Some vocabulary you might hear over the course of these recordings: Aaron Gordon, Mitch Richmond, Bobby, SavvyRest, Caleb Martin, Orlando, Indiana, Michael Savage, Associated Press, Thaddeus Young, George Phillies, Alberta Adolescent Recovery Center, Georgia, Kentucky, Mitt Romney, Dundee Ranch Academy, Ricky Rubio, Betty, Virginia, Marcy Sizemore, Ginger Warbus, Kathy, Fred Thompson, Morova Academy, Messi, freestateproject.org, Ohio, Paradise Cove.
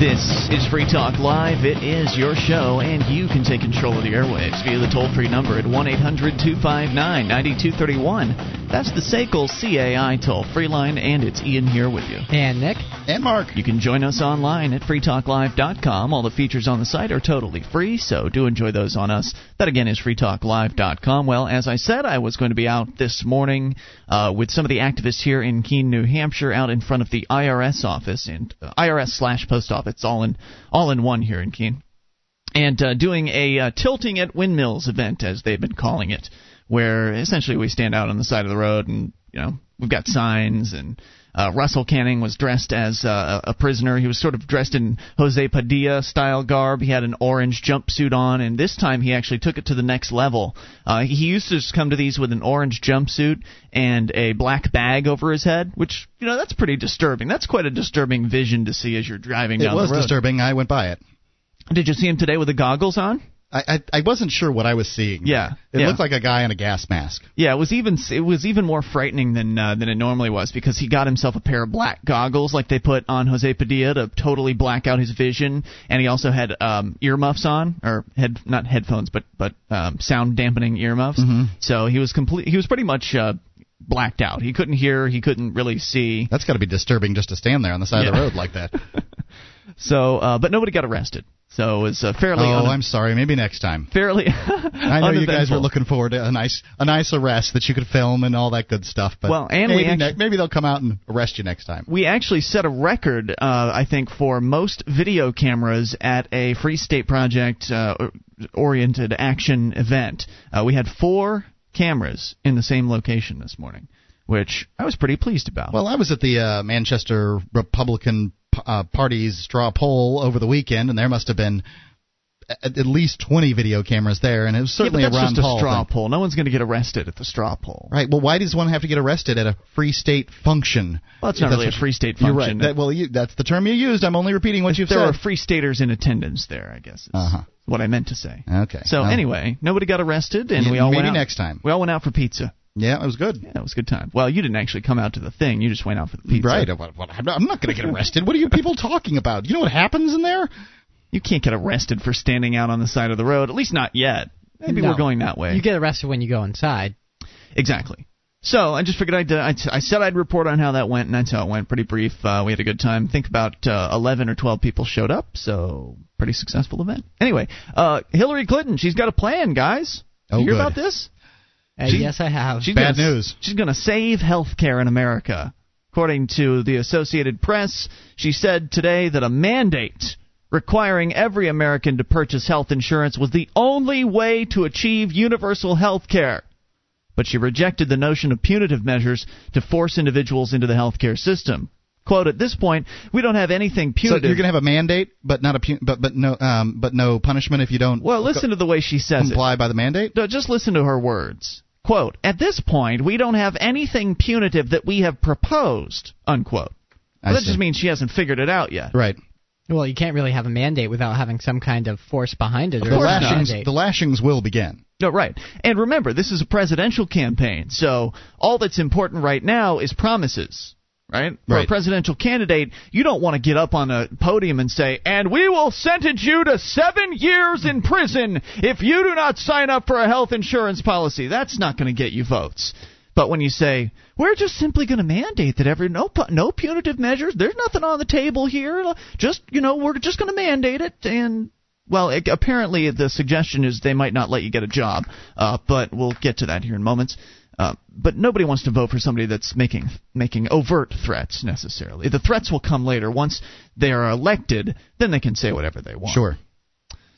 This is Free Talk Live. It is your show, and you can take control of the airwaves via the toll-free number at 1-800-259-9231. That's the SACL CAI toll-free line, and it's Ian here with you. And Nick. And Mark. You can join us online at freetalklive.com. All the features on the site are totally free, so do enjoy those on us. That, again, is freetalklive.com. Well, as I said, I was going to be out this morning with some of the activists here in Keene, New Hampshire, out in front of the IRS office, and IRS/post office. It's all in one here in Keene. And doing a tilting at windmills event, as they've been calling it, where essentially we stand out on the side of the road and, you know, we've got signs. And Russell Canning was dressed as a prisoner. He was sort of dressed in Jose Padilla style garb. He had an orange jumpsuit on, and this time he actually took it to the next level. He used to just come to these with an orange jumpsuit and a black bag over his head, which, you know, that's pretty disturbing. That's quite a disturbing vision to see as you're driving down the road. It was disturbing. I went by it. Did you see him today with the goggles on? I wasn't sure what I was seeing. Yeah, it looked like a guy in a gas mask. Yeah, it was even more frightening than it normally was, because he got himself a pair of black goggles like they put on Jose Padilla to totally black out his vision, and he also had earmuffs on, or not headphones, but sound dampening earmuffs. Mm-hmm. So he was pretty much blacked out. He couldn't hear. He couldn't really see. That's got to be disturbing just to stand there on the side of the road like that. So, but nobody got arrested. So it was fairly. Oh, I'm sorry. Maybe next time. Fairly. I know you guys were looking forward to a nice arrest that you could film and all that good stuff. But well, and maybe they'll come out and arrest you next time. We actually set a record, I think, for most video cameras at a Free State Project oriented action event. We had 4 cameras in the same location this morning, which I was pretty pleased about. Well, I was at the Manchester Republican Party's straw poll over the weekend, and there must have been at least 20 video cameras there, and it was certainly a Ron Paul thing. But that's just a straw poll. No one's going to get arrested at the straw poll. Right. Well, why does one have to get arrested at a free state function? Well, it's not really a free state function. You're right. That's the term you used. I'm only repeating what you've said. There are free staters in attendance there, I guess, is what I meant to say. Okay. So anyway, nobody got arrested, and we all went out. Maybe next time. We all went out for pizza. Yeah, it was good. Yeah, it was a good time. Well, you didn't actually come out to the thing. You just went out for the pizza. Right. I'm not going to get arrested. What are you people talking about? You know what happens in there? You can't get arrested for standing out on the side of the road, at least not yet. Maybe we're going that way. You get arrested when you go inside. Exactly. So I just figured I said I'd report on how that went, and that's how it went. Pretty brief. We had a good time. I think about 11 or 12 people showed up, so pretty successful event. Anyway, Hillary Clinton, she's got a plan, guys. Did you hear about this? Yes, I have. Bad news. She's going to save health care in America. According to the Associated Press, she said today that a mandate requiring every American to purchase health insurance was the only way to achieve universal health care. But she rejected the notion of punitive measures to force individuals into the health care system. Quote, at this point, we don't have anything punitive. So you're going to have a mandate, but not a no punishment if you don't listen to the way she says comply by the mandate? No, just listen to her words. Quote, at this point, we don't have anything punitive that we have proposed, unquote. Well, that just means she hasn't figured it out yet. Right. Well, you can't really have a mandate without having some kind of force behind it. Or the lashings will begin. No, right. And remember, this is a presidential campaign, so all that's important right now is promises. Right? For a presidential candidate, you don't want to get up on a podium and say, and we will sentence you to 7 years in prison if you do not sign up for a health insurance policy. That's not going to get you votes. But when you say, we're just simply going to mandate that no punitive measures, there's nothing on the table here, just, you know, we're just going to mandate it, and, well, apparently the suggestion is they might not let you get a job, but we'll get to that here in moments. But nobody wants to vote for somebody that's making overt threats necessarily. The threats will come later. Once they are elected, then they can say whatever they want. Sure.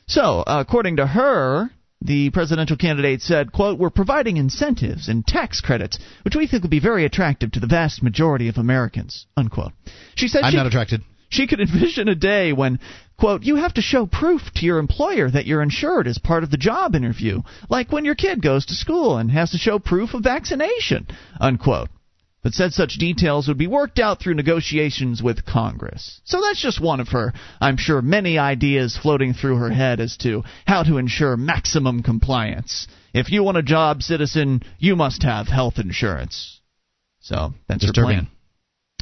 So, according to her, the presidential candidate said, quote, we're providing incentives and tax credits, which we think would be very attractive to the vast majority of Americans, unquote. She said I'm not attracted. She could envision a day when, quote, you have to show proof to your employer that you're insured as part of the job interview, like when your kid goes to school and has to show proof of vaccination, unquote. But said such details would be worked out through negotiations with Congress. So that's just one of her, I'm sure, many ideas floating through her head as to how to ensure maximum compliance. If you want a job, citizen, you must have health insurance. So that's her plan.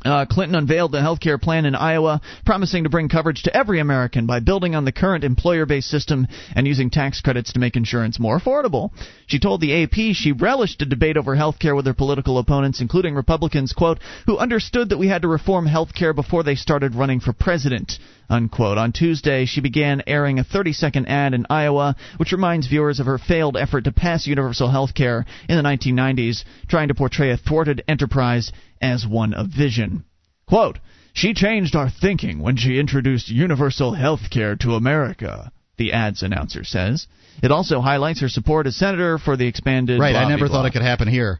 Clinton unveiled the health care plan in Iowa, promising to bring coverage to every American by building on the current employer-based system and using tax credits to make insurance more affordable. She told the AP she relished a debate over health care with her political opponents, including Republicans, quote, who understood that we had to reform health care before they started running for president, unquote. On Tuesday, she began airing a 30-second ad in Iowa, which reminds viewers of her failed effort to pass universal health care in the 1990s, trying to portray a thwarted enterprise as one of vision. Quote, she changed our thinking when she introduced universal health care to America, the ads announcer says. It also highlights her support as senator for the expanded... Right, I never thought it could happen here.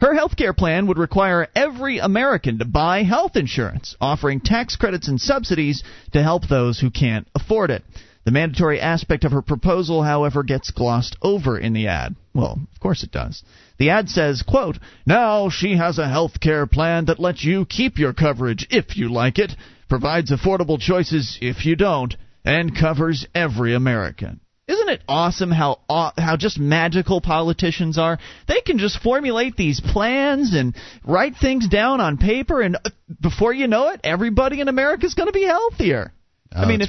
Her health care plan would require every American to buy health insurance, offering tax credits and subsidies to help those who can't afford it. The mandatory aspect of her proposal, however, gets glossed over in the ad. Well, of course it does. The ad says, quote, now she has a health care plan that lets you keep your coverage if you like it, provides affordable choices if you don't, and covers every American. Isn't it awesome how just magical politicians are? They can just formulate these plans and write things down on paper, and before you know it, everybody in America is going to be healthier. Oh, I mean,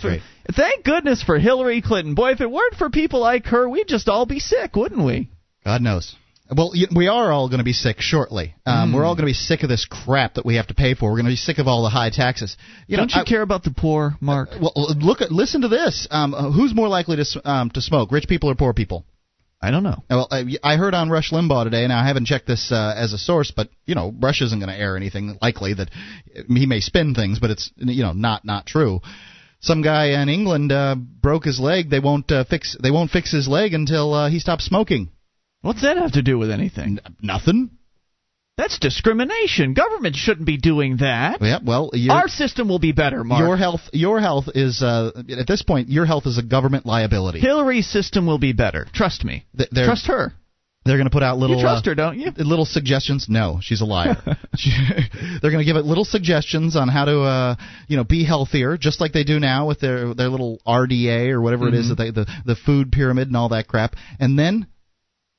thank goodness for Hillary Clinton. Boy, if it weren't for people like her, we'd just all be sick, wouldn't we? God knows. Well, we are all going to be sick shortly. We're all going to be sick of this crap that we have to pay for. We're going to be sick of all the high taxes. Don't you care about the poor, Mark? Well, listen to this. Who's more likely to smoke, rich people or poor people? I don't know. Well, I heard on Rush Limbaugh today, and I haven't checked this as a source, but Rush isn't going to air anything likely that he may spin things, but it's not true. Some guy in England broke his leg. They won't fix his leg until he stops smoking. What's that have to do with anything? Nothing. That's discrimination. Government shouldn't be doing that. Yeah, well, our system will be better, Mark. Your health is at this point, your health is a government liability. Hillary's system will be better. Trust me. Trust her. They're going to put out little. You trust her, don't you? Little suggestions. No, she's a liar. They're going to give it little suggestions on how to, be healthier, just like they do now with their little RDA or whatever it is that the food pyramid and all that crap, and then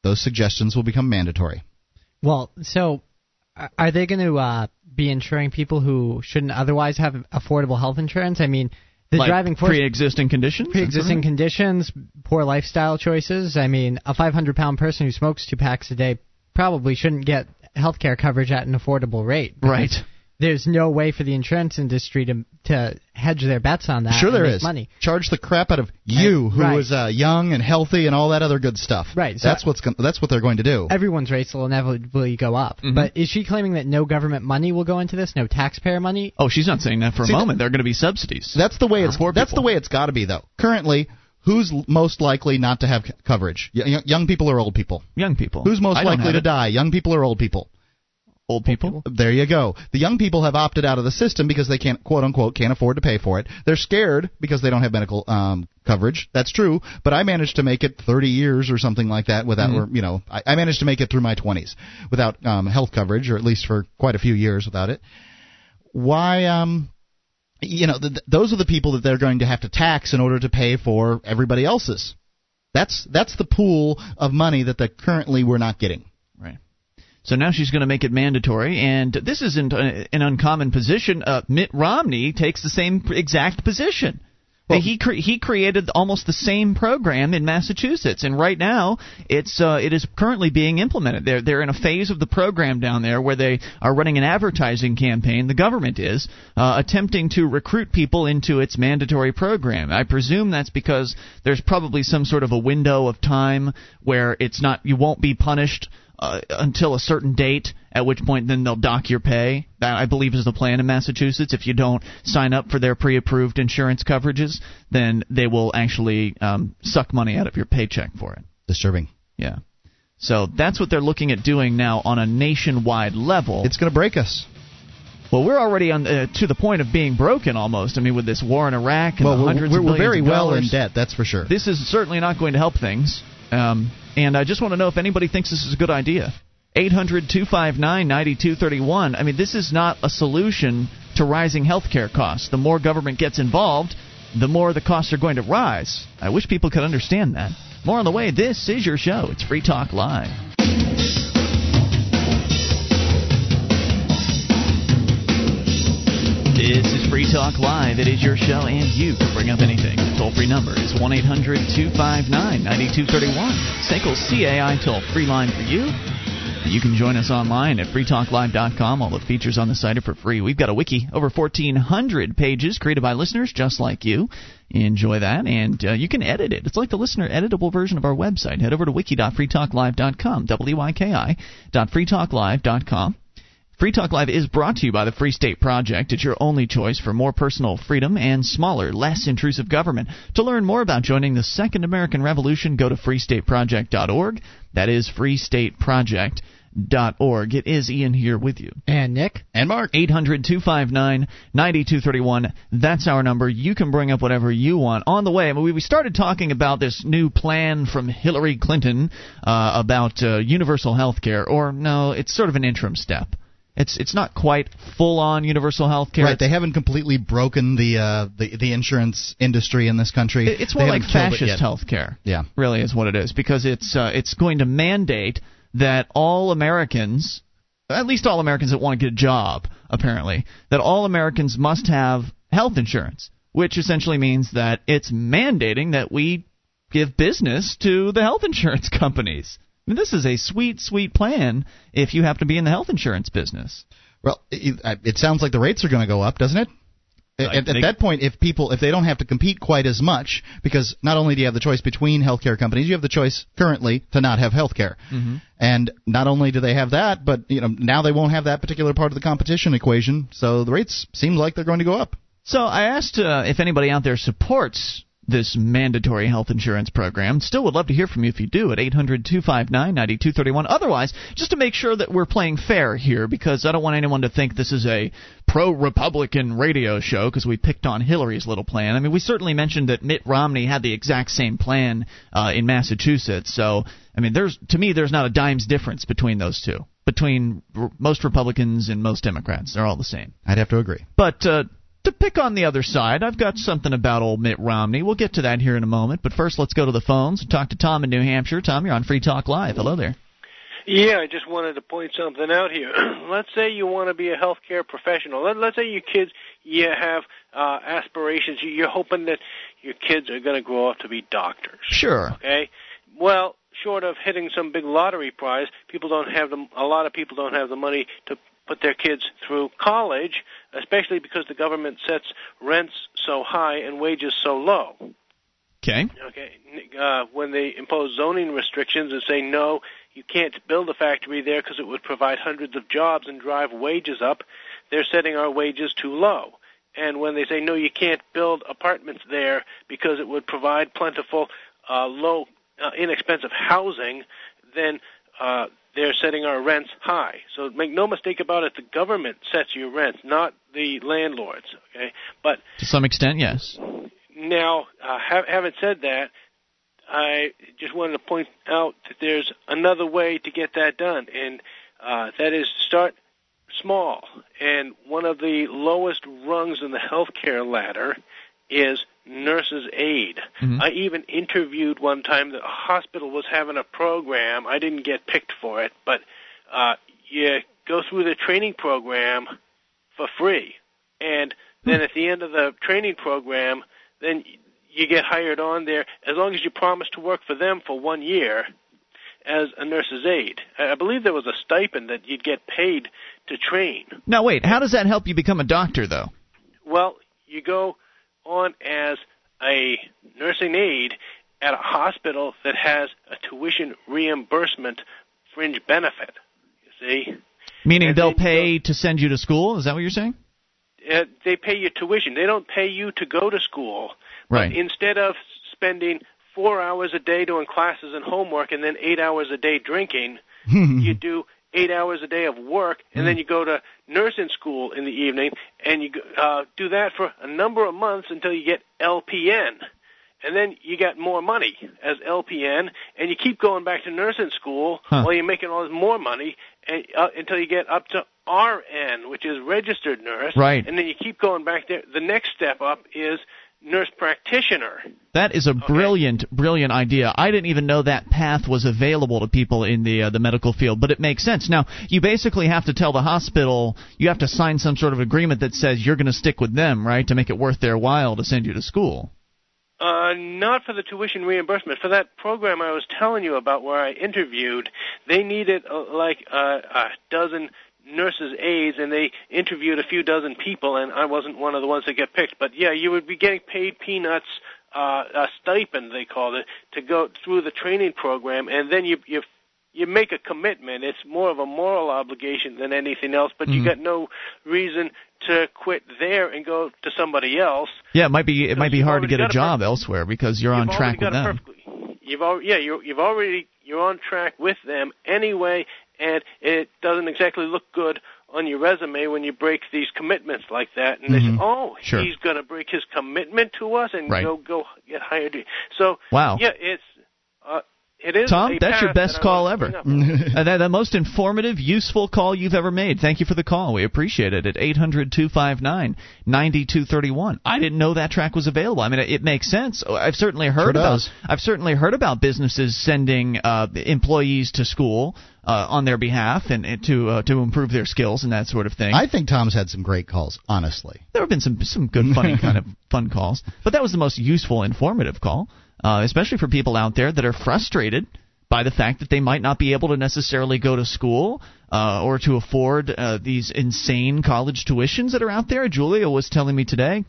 those suggestions will become mandatory. Well, so are they going to be insuring people who shouldn't otherwise have affordable health insurance? I mean, like driving force, pre-existing conditions? Pre-existing conditions, poor lifestyle choices. I mean, a 500-pound person who smokes 2 packs a day probably shouldn't get health care coverage at an affordable rate. Right. There's no way for the insurance industry to hedge their bets on that. Sure there is. Money. Charge the crap out of you, who is young and healthy and all that other good stuff. Right. So that's what they're going to do. Everyone's rates will inevitably go up. Mm-hmm. But is she claiming that no government money will go into this, no taxpayer money? Oh, she's not saying that for a moment. There are going to be subsidies. That's the way it's got to be, though. Currently, who's most likely not to have coverage? Young people or old people? Young people. Who's most likely to die? Young people or old people? Old people? There you go. The young people have opted out of the system because they can't, quote unquote, can't afford to pay for it. They're scared because they don't have medical coverage. That's true, but I managed to make it 30 years or something like that without, I managed to make it through my 20s without health coverage, or at least for quite a few years without it. Why, those are the people that they're going to have to tax in order to pay for everybody else's. That's the pool of money that currently we're not getting. Right. So now she's going to make it mandatory, and this isn't an uncommon position. Mitt Romney takes the same exact position. Well, he created almost the same program in Massachusetts, and right now it is currently being implemented. They're in a phase of the program down there where they are running an advertising campaign. The government is attempting to recruit people into its mandatory program. I presume that's because there's probably some sort of a window of time where you won't be punished until a certain date, at which point then they'll dock your pay. That, I believe, is the plan in Massachusetts. If you don't sign up for their pre-approved insurance coverages, then they will actually suck money out of your paycheck for it. Disturbing. Yeah. So that's what they're looking at doing now on a nationwide level. It's going to break us. Well, we're already to the point of being broken almost. I mean, with this war in Iraq and we're very well in debt, that's for sure. This is certainly not going to help things. And I just want to know if anybody thinks this is a good idea. 800-259-9231. I mean, this is not a solution to rising health care costs. The more government gets involved, the more the costs are going to rise. I wish people could understand that. More on the way. This is your show. It's Free Talk Live. Talk Live. It is your show, and you can bring up anything. The toll-free number is 1-800-259-9231. SACL CAI toll-free line for you. You can join us online at freetalklive.com. All the features on the site are for free. We've got a wiki, over 1,400 pages created by listeners just like you. Enjoy that, and you can edit it. It's like the listener editable version of our website. Head over to wiki.freetalklive.com, wiki.freetalklive.com. Free Talk Live is brought to you by the Free State Project. It's your only choice for more personal freedom and smaller, less intrusive government. To learn more about joining the Second American Revolution, go to freestateproject.org. That is freestateproject.org. It is Ian here with you. And Nick. And Mark. 800-259-9231. That's our number. You can bring up whatever you want. On the way, I mean, we started talking about this new plan from Hillary Clinton about universal health care. Or, no, it's sort of an interim step. It's not quite full-on universal health care. Right, they haven't completely broken the insurance industry in this country. It's more like fascist health care. Yeah. Really is what it is, because it's going to mandate that all Americans, at least all Americans that want to get a job, apparently, that all Americans must have health insurance, which essentially means that it's mandating that we give business to the health insurance companies. I mean, this is a sweet, sweet plan if you happen to be in the health insurance business. Well, it sounds like the rates are going to go up, doesn't it? At that point, if they don't have to compete quite as much, because not only do you have the choice between healthcare companies, you have the choice currently to not have healthcare. Mm-hmm. And not only do they have that, but now they won't have that particular part of the competition equation, so the rates seem like they're going to go up. So I asked if anybody out there supports this mandatory health insurance program. Still would love to hear from you if you do at 800-259-9231. Otherwise, just to make sure that we're playing fair here, because I don't want anyone to think this is a pro-Republican radio show because we picked on Hillary's little plan. I mean, we certainly mentioned that Mitt Romney had the exact same plan in Massachusetts. So, I mean, to me, there's not a dime's difference between those two, between most Republicans and most Democrats. They're all the same. I'd have to agree. But to pick on the other side, I've got something about old Mitt Romney. We'll get to that here in a moment. But first, let's go to the phones and talk to Tom in New Hampshire. Tom, you're on Free Talk Live. Hello there. Yeah, I just wanted to point something out here. Let's say you want to be a healthcare professional. Let's say your kids, you have aspirations. You're hoping that your kids are going to grow up to be doctors. Sure. Okay? Well, short of hitting some big lottery prize, a lot of people don't have the money to put their kids through college, especially because the government sets rents so high and wages so low. Okay. When they impose zoning restrictions and say, no, you can't build a factory there because it would provide hundreds of jobs and drive wages up, they're setting our wages too low. And when they say, no, you can't build apartments there because it would provide plentiful, low, inexpensive housing, then they're setting our rents high. So make no mistake about it, the government sets your rents, not the landlords. Okay, but to some extent, yes. Now, having said that, I just wanted to point out that there's another way to get that done, and that is start small. And one of the lowest rungs in the healthcare ladder is nurses' aid. Mm-hmm. I even interviewed one time that a hospital was having a program. I didn't get picked for it, but you go through the training program for free. And then at the end of the training program, then you get hired on there as long as you promise to work for them for 1 year as a nurse's aide. I believe there was a stipend that you'd get paid to train. Now, wait, how does that help you become a doctor, though? Well, you go on as a nursing aide at a hospital that has a tuition reimbursement fringe benefit, you see. Meaning and they'll pay to send you to school? Is that what you're saying? They pay your tuition. They don't pay you to go to school. Right. But instead of spending 4 hours a day doing classes and homework and then 8 hours a day drinking, you do 8 hours a day of work, and then you go to nursing school in the evening, and you do that for a number of months until you get LPN. And then you got more money as LPN, and you keep going back to nursing school while you're making all this more money until you get up to RN, which is registered nurse. Right. And then you keep going back there. The next step up is nurse practitioner. That is a brilliant, brilliant idea. I didn't even know that path was available to people in the medical field, but it makes sense. Now, you basically have to tell the hospital, you have to sign some sort of agreement that says you're going to stick with them, right, to make it worth their while to send you to school. Not for the tuition reimbursement. For that program I was telling you about where I interviewed, they needed a dozen nurses' aides, and they interviewed a few dozen people, and I wasn't one of the ones that get picked. But, yeah, you would be getting paid peanuts, a stipend, they called it, to go through the training program, and then you make a commitment. It's more of a moral obligation than anything else, but you got no reason to quit there and go to somebody else. Yeah, it might be hard to get a job elsewhere because you're on track with them. You're on track with them anyway, and it doesn't exactly look good on your resume when you break these commitments like that. And they say, he's going to break his commitment to us and go get hired. So, it's... Tom, that's your best call ever. The most informative, useful call you've ever made. Thank you for the call. We appreciate it at 800-259-9231. I didn't know that track was available. I mean, it makes sense. I've certainly heard about businesses sending employees to school on their behalf and to improve their skills and that sort of thing. I think Tom's had some great calls, honestly. There have been some good, funny kind of fun calls, but that was the most useful, informative call. Especially for people out there that are frustrated by the fact that they might not be able to necessarily go to school or to afford these insane college tuitions that are out there. Julia was telling me today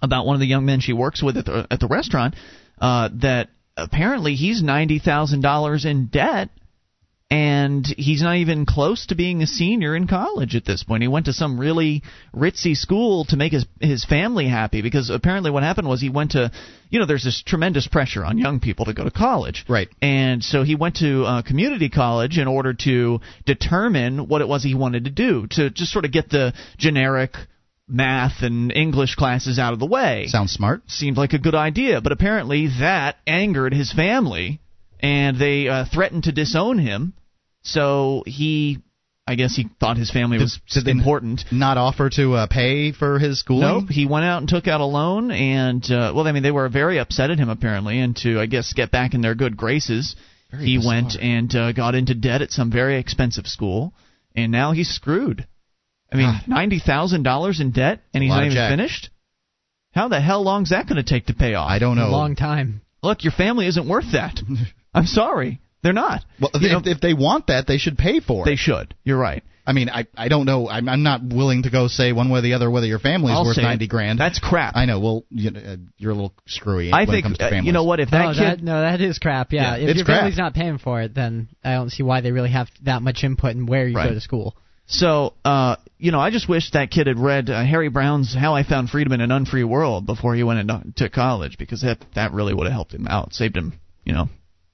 about one of the young men she works with at the restaurant that apparently he's $90,000 in debt, and he's not even close to being a senior in college at this point. He went to some really ritzy school to make his family happy, because apparently what happened was he went to, there's this tremendous pressure on young people to go to college. Right. And so he went to community college in order to determine what it was he wanted to do, to just sort of get the generic math and English classes out of the way. Sounds smart. Seemed like a good idea, but apparently that angered his family. And they threatened to disown him, so I guess he thought his family was important. Not offer to pay for his schooling? Nope. He went out and took out a loan, and, they were very upset at him, apparently, and to, I guess, get back in their good graces, went and got into debt at some very expensive school, and now he's screwed. I mean, $90,000 in debt, and he's not even finished? How the hell long is that going to take to pay off? I don't know. A long time. Look, your family isn't worth that. I'm sorry. They're not. Well, if they want that, they should pay for it. They should. You're right. I mean, I don't know. I'm not willing to go say one way or the other whether your family's worth $90,000. That's crap. I know. Well, you're a little screwy when it comes to families. You know what? If that kid... that is crap, yeah. If your family's not paying for it, then I don't see why they really have that much input in where you go to school. So, I just wish that kid had read Harry Brown's How I Found Freedom in an Unfree World before he went into college, because that really would have helped him out, saved him,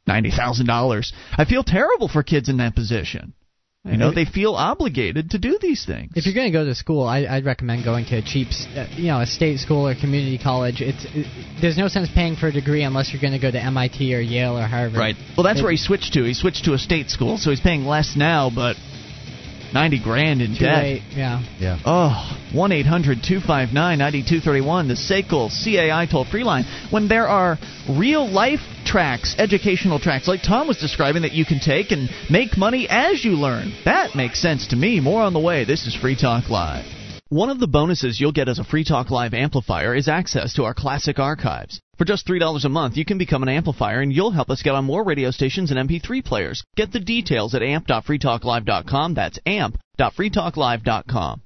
$90,000. I feel terrible for kids in that position. They feel obligated to do these things. If you're going to go to school, I'd recommend going to a cheap, a state school or community college. There's no sense paying for a degree unless you're going to go to MIT or Yale or Harvard. Right. Well, that's where he switched to. He switched to a state school, so he's paying less now, but... $90,000 in debt. Late. Yeah. Oh, 1-800-259-9231, the SACL CAI toll-free line. When there are real-life tracks, educational tracks, like Tom was describing, that you can take and make money as you learn. That makes sense to me. More on the way. This is Free Talk Live. One of the bonuses you'll get as a Free Talk Live amplifier is access to our classic archives. For just $3 a month, you can become an amplifier, and you'll help us get on more radio stations and MP3 players. Get the details at amp.freetalklive.com. That's amp.freetalklive.com.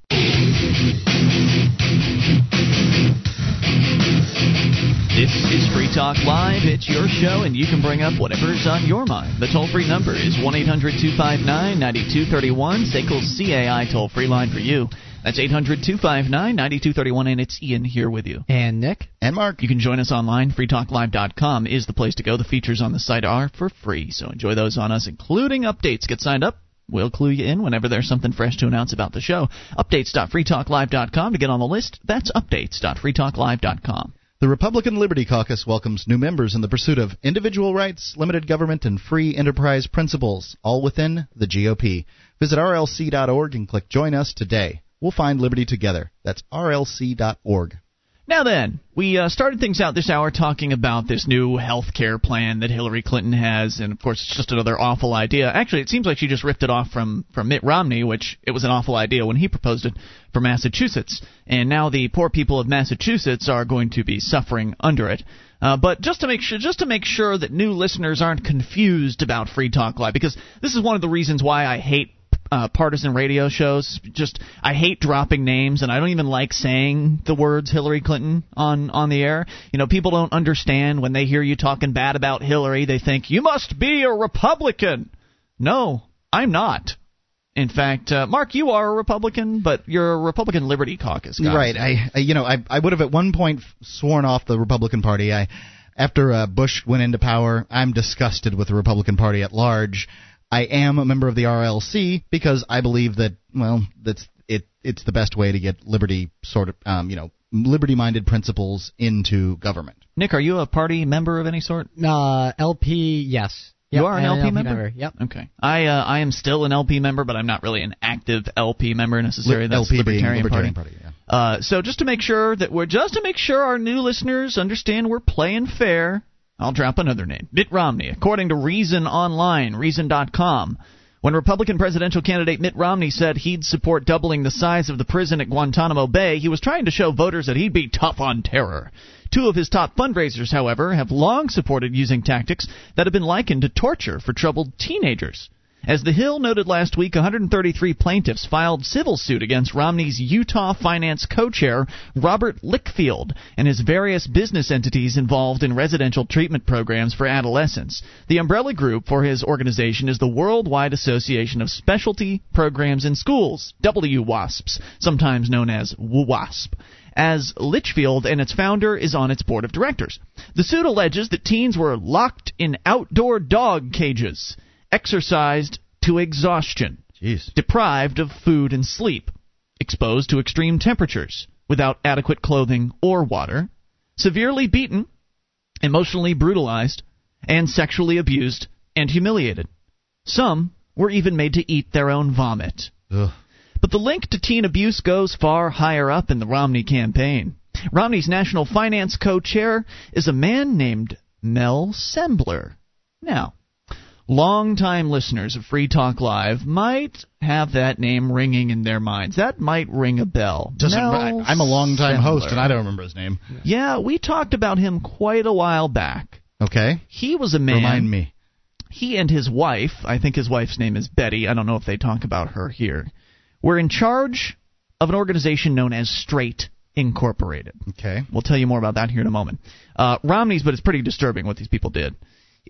This is Free Talk Live. It's your show, and you can bring up whatever's on your mind. The toll-free number is 1-800-259-9231. SACL's CAI toll-free line for you. That's 800-259-9231, and it's Ian here with you. And Nick. And Mark. You can join us online. freetalklive.com is the place to go. The features on the site are for free, so enjoy those on us, including updates. Get signed up. We'll clue you in whenever there's something fresh to announce about the show. Updates.freetalklive.com to get on the list. That's updates.freetalklive.com. The Republican Liberty Caucus welcomes new members in the pursuit of individual rights, limited government, and free enterprise principles, all within the GOP. Visit RLC.org and click Join Us today. We'll find liberty together. That's RLC.org. Now then, we started things out this hour talking about this new health care plan that Hillary Clinton has, and of course it's just another awful idea. Actually, it seems like she just ripped it off from Mitt Romney, which it was an awful idea when he proposed it for Massachusetts. And now the poor people of Massachusetts are going to be suffering under it. But just to make sure that new listeners aren't confused about Free Talk Live, because this is one of the reasons why I hate partisan radio shows. I hate dropping names, and I don't even like saying the words Hillary Clinton on the air. You know, people don't understand when they hear you talking bad about Hillary. They think, you must be a Republican. No, I'm not. In fact, Mark, you are a Republican, but you're a Republican Liberty Caucus guy. Right. I would have at one point sworn off the Republican Party. After Bush went into power, I'm disgusted with the Republican Party at large. I am a member of the RLC because I believe that, well, it's the best way to get liberty sort of, liberty-minded principles into government. Nick, are you a party member of any sort? LP, yes. Yep, you are an LP member? Yep. Okay. I am still an LP member, but I'm not really an active LP member necessarily. That's Libertarian Party. Yeah. So just to make sure our new listeners understand we're playing fair, I'll drop another name. Mitt Romney, according to Reason Online, Reason.com. When Republican presidential candidate Mitt Romney said he'd support doubling the size of the prison at Guantanamo Bay, he was trying to show voters that he'd be tough on terror. Two of his top fundraisers, however, have long supported using tactics that have been likened to torture for troubled teenagers. As The Hill noted last week, 133 plaintiffs filed civil suit against Romney's Utah finance co-chair, Robert Lichfield, and his various business entities involved in residential treatment programs for adolescents. The umbrella group for his organization is the Worldwide Association of Specialty Programs in Schools, WWASPs, sometimes known as WWASP, as Lichfield and its founder is on its board of directors. The suit alleges that teens were locked in outdoor dog cages, exercised to exhaustion, deprived of food and sleep, exposed to extreme temperatures, without adequate clothing or water, severely beaten, emotionally brutalized, and sexually abused and humiliated. Some were even made to eat their own vomit. Ugh. But the link to teen abuse goes far higher up in the Romney campaign. Romney's national finance co-chair is a man named Mel Sembler. Now, long-time listeners of Free Talk Live might have that name ringing in their minds. That might ring a bell. I'm a long-time host, and I don't remember his name. Yeah, we talked about him quite a while back. Okay. He was a man. Remind me. He and his wife, I think his wife's name is Betty, I don't know if they talk about her here, were in charge of an organization known as Straight Incorporated. Okay. We'll tell you more about that here in a moment. Romney's, but it's pretty disturbing what these people did.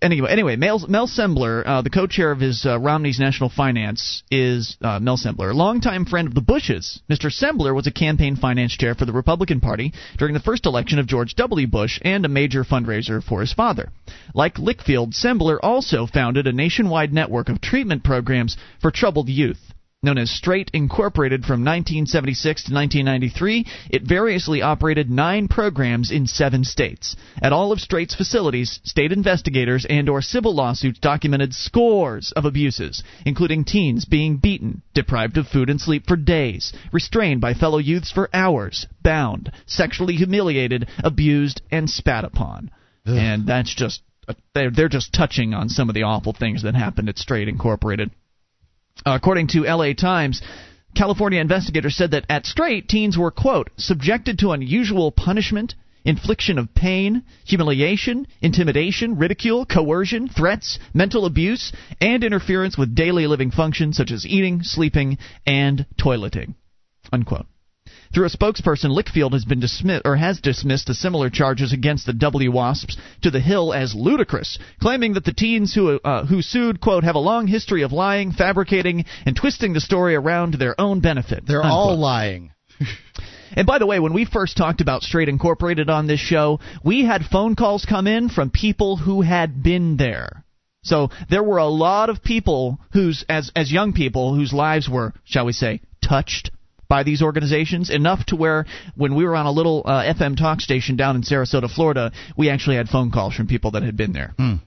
Anyway, Mel Sembler, the co-chair of his Romney's National Finance, is Mel Sembler, a longtime friend of the Bushes. Mr. Sembler was a campaign finance chair for the Republican Party during the first election of George W. Bush and a major fundraiser for his father. Like Lichfield, Sembler also founded a nationwide network of treatment programs for troubled youth, known as Straight Incorporated. From 1976 to 1993, it variously operated 9 programs in 7 states. At all of Straight's facilities, state investigators and/or civil lawsuits documented scores of abuses, including teens being beaten, deprived of food and sleep for days, restrained by fellow youths for hours, bound, sexually humiliated, abused, and spat upon. Ugh. And that's just they're just touching on some of the awful things that happened at Straight Incorporated. According to LA Times, California investigators said that at Straight, teens were, quote, subjected to unusual punishment, infliction of pain, humiliation, intimidation, ridicule, coercion, threats, mental abuse, and interference with daily living functions such as eating, sleeping, and toileting, unquote. Through a spokesperson, Lichfield has dismissed the similar charges against the WWASPs to The Hill as ludicrous, claiming that the teens who sued, quote, have a long history of lying, fabricating, and twisting the story around to their own benefit. They're unquote. All lying. And by the way, when we first talked about Straight Incorporated on this show, we had phone calls come in from people who had been there. So there were a lot of people as young people, whose lives were, shall we say, touched by these organizations, enough to where when we were on a little FM talk station down in Sarasota, Florida, we actually had phone calls from people that had been there. Mm.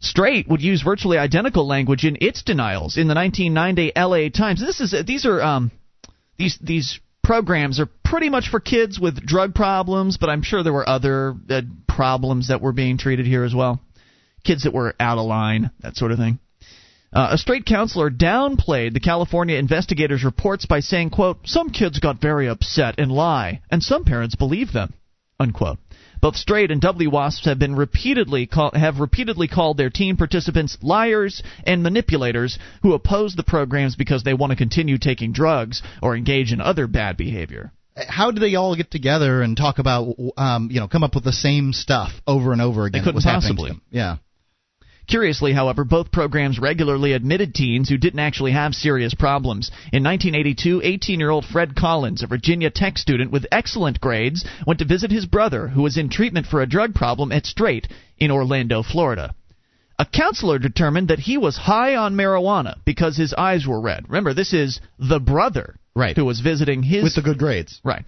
Straight would use virtually identical language in its denials in the 1990 LA Times. These programs are pretty much for kids with drug problems, but I'm sure there were other problems that were being treated here as well. Kids that were out of line, that sort of thing. A straight counselor downplayed the California investigators' reports by saying, quote, some kids got very upset and lie, and some parents believe them, unquote. Both straight and WWASPs have been repeatedly called their teen participants liars and manipulators who oppose the programs because they want to continue taking drugs or engage in other bad behavior. How do they all get together and talk about, come up with the same stuff over and over again? They couldn't possibly. Yeah. Curiously, however, both programs regularly admitted teens who didn't actually have serious problems. In 1982, 18-year-old Fred Collins, a Virginia Tech student with excellent grades, went to visit his brother, who was in treatment for a drug problem at Straight in Orlando, Florida. A counselor determined that he was high on marijuana because his eyes were red. Remember, this is the brother. Right. Who was visiting his... With the good grades. Right.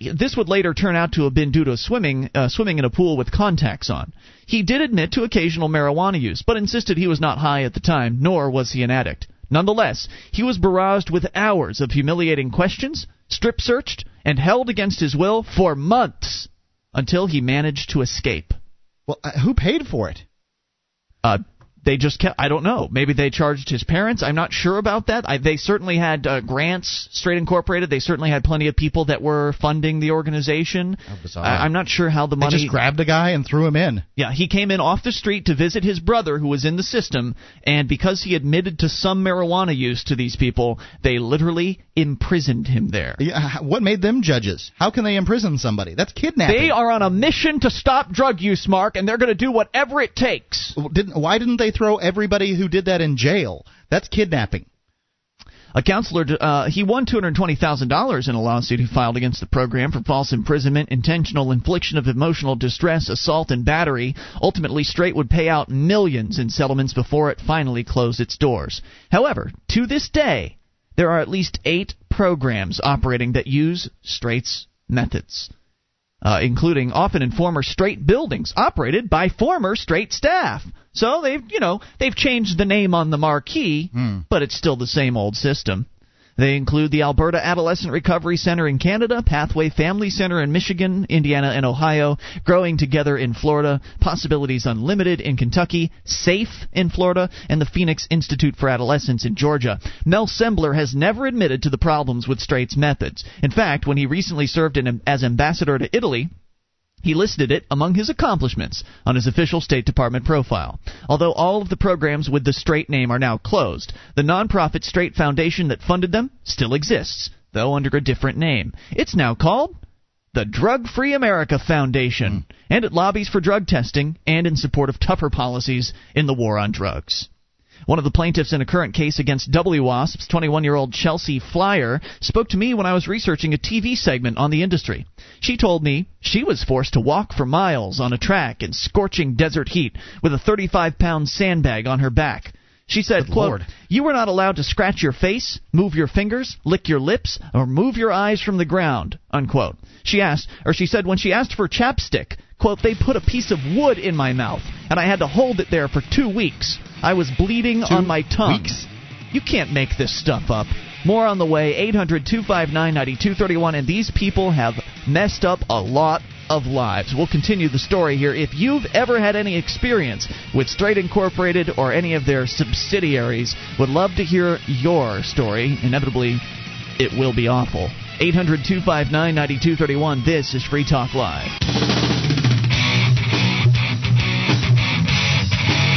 This would later turn out to have been due to swimming in a pool with contacts on. He did admit to occasional marijuana use, but insisted he was not high at the time, nor was he an addict. Nonetheless, he was barraged with hours of humiliating questions, strip-searched, and held against his will for months until he managed to escape. Well, who paid for it? They just kept, I don't know. Maybe they charged his parents. I'm not sure about that. They certainly had grants, Straight Incorporated. They certainly had plenty of people that were funding the organization. I'm not sure how the money... They just grabbed a guy and threw him in. Yeah, he came in off the street to visit his brother who was in the system, and because he admitted to some marijuana use to these people, they literally imprisoned him there. Yeah, what made them judges? How can they imprison somebody? That's kidnapping. They are on a mission to stop drug use, Mark, and they're going to do whatever it takes. Why didn't they throw everybody who did that in jail? That's kidnapping. A counselor, he won $220,000 in a lawsuit he filed against the program for false imprisonment, intentional infliction of emotional distress, assault, and battery. Ultimately, Straight would pay out millions in settlements before it finally closed its doors. However, to this day, there are at least 8 programs operating that use Straight's methods, including often in former Straight buildings operated by former Straight staff. So they've changed the name on the marquee, but it's still the same old system. They include the Alberta Adolescent Recovery Center in Canada, Pathway Family Center in Michigan, Indiana, and Ohio, Growing Together in Florida, Possibilities Unlimited in Kentucky, SAFE in Florida, and the Phoenix Institute for Adolescents in Georgia. Mel Sembler has never admitted to the problems with Straight's methods. In fact, when he recently served as ambassador to Italy, he listed it among his accomplishments on his official State Department profile. Although all of the programs with the Straight name are now closed, the nonprofit Straight Foundation that funded them still exists, though under a different name. It's now called the Drug-Free America Foundation, and it lobbies for drug testing and in support of tougher policies in the war on drugs. One of the plaintiffs in a current case against WWASP's 21-year-old Chelsea Flyer spoke to me when I was researching a TV segment on the industry. She told me she was forced to walk for miles on a track in scorching desert heat with a 35-pound sandbag on her back. She said, good quote, Lord. You were not allowed to scratch your face, move your fingers, lick your lips, or move your eyes from the ground, unquote. She said when she asked for chapstick, quote, they put a piece of wood in my mouth, and I had to hold it there for 2 weeks. I was bleeding on my tongue. You can't make this stuff up. More on the way, 800-259-9231, and these people have messed up a lot of lives. We'll continue the story here. If you've ever had any experience with Straight Incorporated or any of their subsidiaries, would love to hear your story. Inevitably, it will be awful. 800-259-9231, this is Free Talk Live.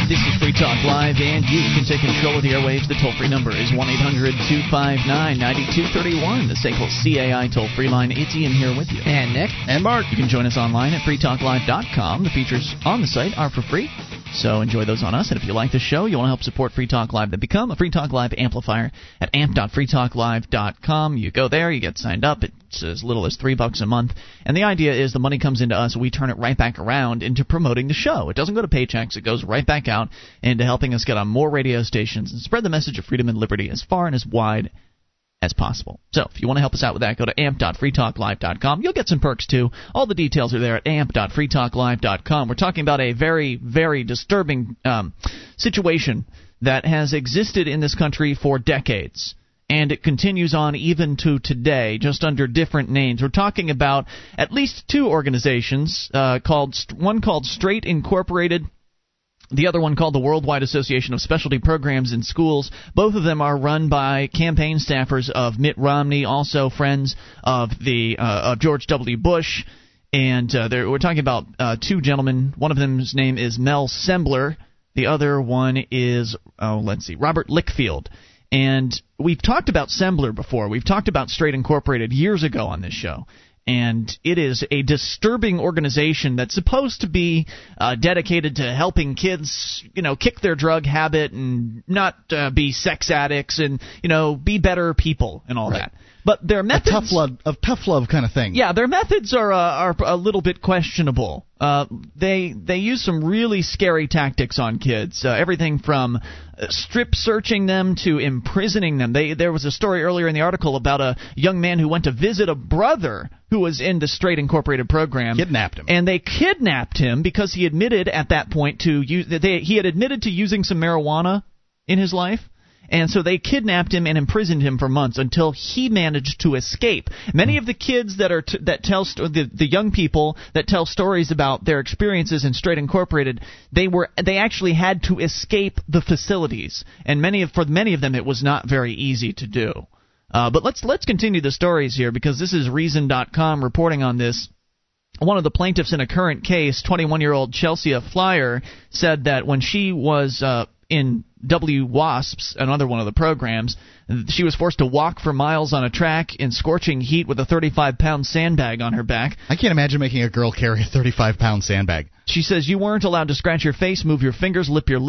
This is Free Talk Live, and you can take control of the airwaves. The toll-free number is 1-800-259-9231. The SACL CAI toll-free line. It's Ian here with you. And Nick. And Mark. You can join us online at freetalklive.com. The features on the site are for free, so enjoy those on us. And if you like the show, you want to help support Free Talk Live, then become a Free Talk Live amplifier at amp.freetalklive.com. You go there, you get signed up. It's as little as $3 a month. And the idea is the money comes into us, we turn it right back around into promoting the show. It doesn't go to paychecks. It goes right back out into helping us get on more radio stations and spread the message of freedom and liberty as far and as wide as possible. So if you want to help us out with that, go to amp.freetalklive.com. You'll get some perks, too. All the details are there at amp.freetalklive.com. We're talking about a very, very disturbing situation that has existed in this country for decades. and it continues on even to today, just under different names. We're talking about at least two organizations, one called Straight Incorporated, the other one called the Worldwide Association of Specialty Programs in Schools. Both of them are run by campaign staffers of Mitt Romney, also friends of of George W. Bush. And we're talking about two gentlemen. One of them's name is Mel Sembler. The other one is, Robert Lichfield. And we've talked about Sembler before. We've talked about Straight Incorporated years ago on this show. And it is a disturbing organization that's supposed to be dedicated to helping kids, kick their drug habit and not be sex addicts and, be better people and all that. But their methods, tough love kind of thing. Yeah, their methods are a little bit questionable. They use some really scary tactics on kids. Everything from strip searching them to imprisoning them. There was a story earlier in the article about a young man who went to visit a brother who was in the Straight Incorporated program. Kidnapped him. And they kidnapped him because he admitted at that point he had admitted to using some marijuana in his life. And so they kidnapped him and imprisoned him for months until he managed to escape. Many of the kids that tell the young people that tell stories about their experiences in Straight Incorporated, they actually had to escape the facilities, and for many of them it was not very easy to do. But let's continue the stories here, because this is Reason.com reporting on this. One of the plaintiffs in a current case, 21-year-old Chelsea Flyer, said that when she was in WASPs, another one of the programs, she was forced to walk for miles on a track in scorching heat with a 35-pound sandbag on her back. I can't imagine making a girl carry a 35-pound sandbag. She says, you weren't allowed to scratch your face, move your fingers, lick your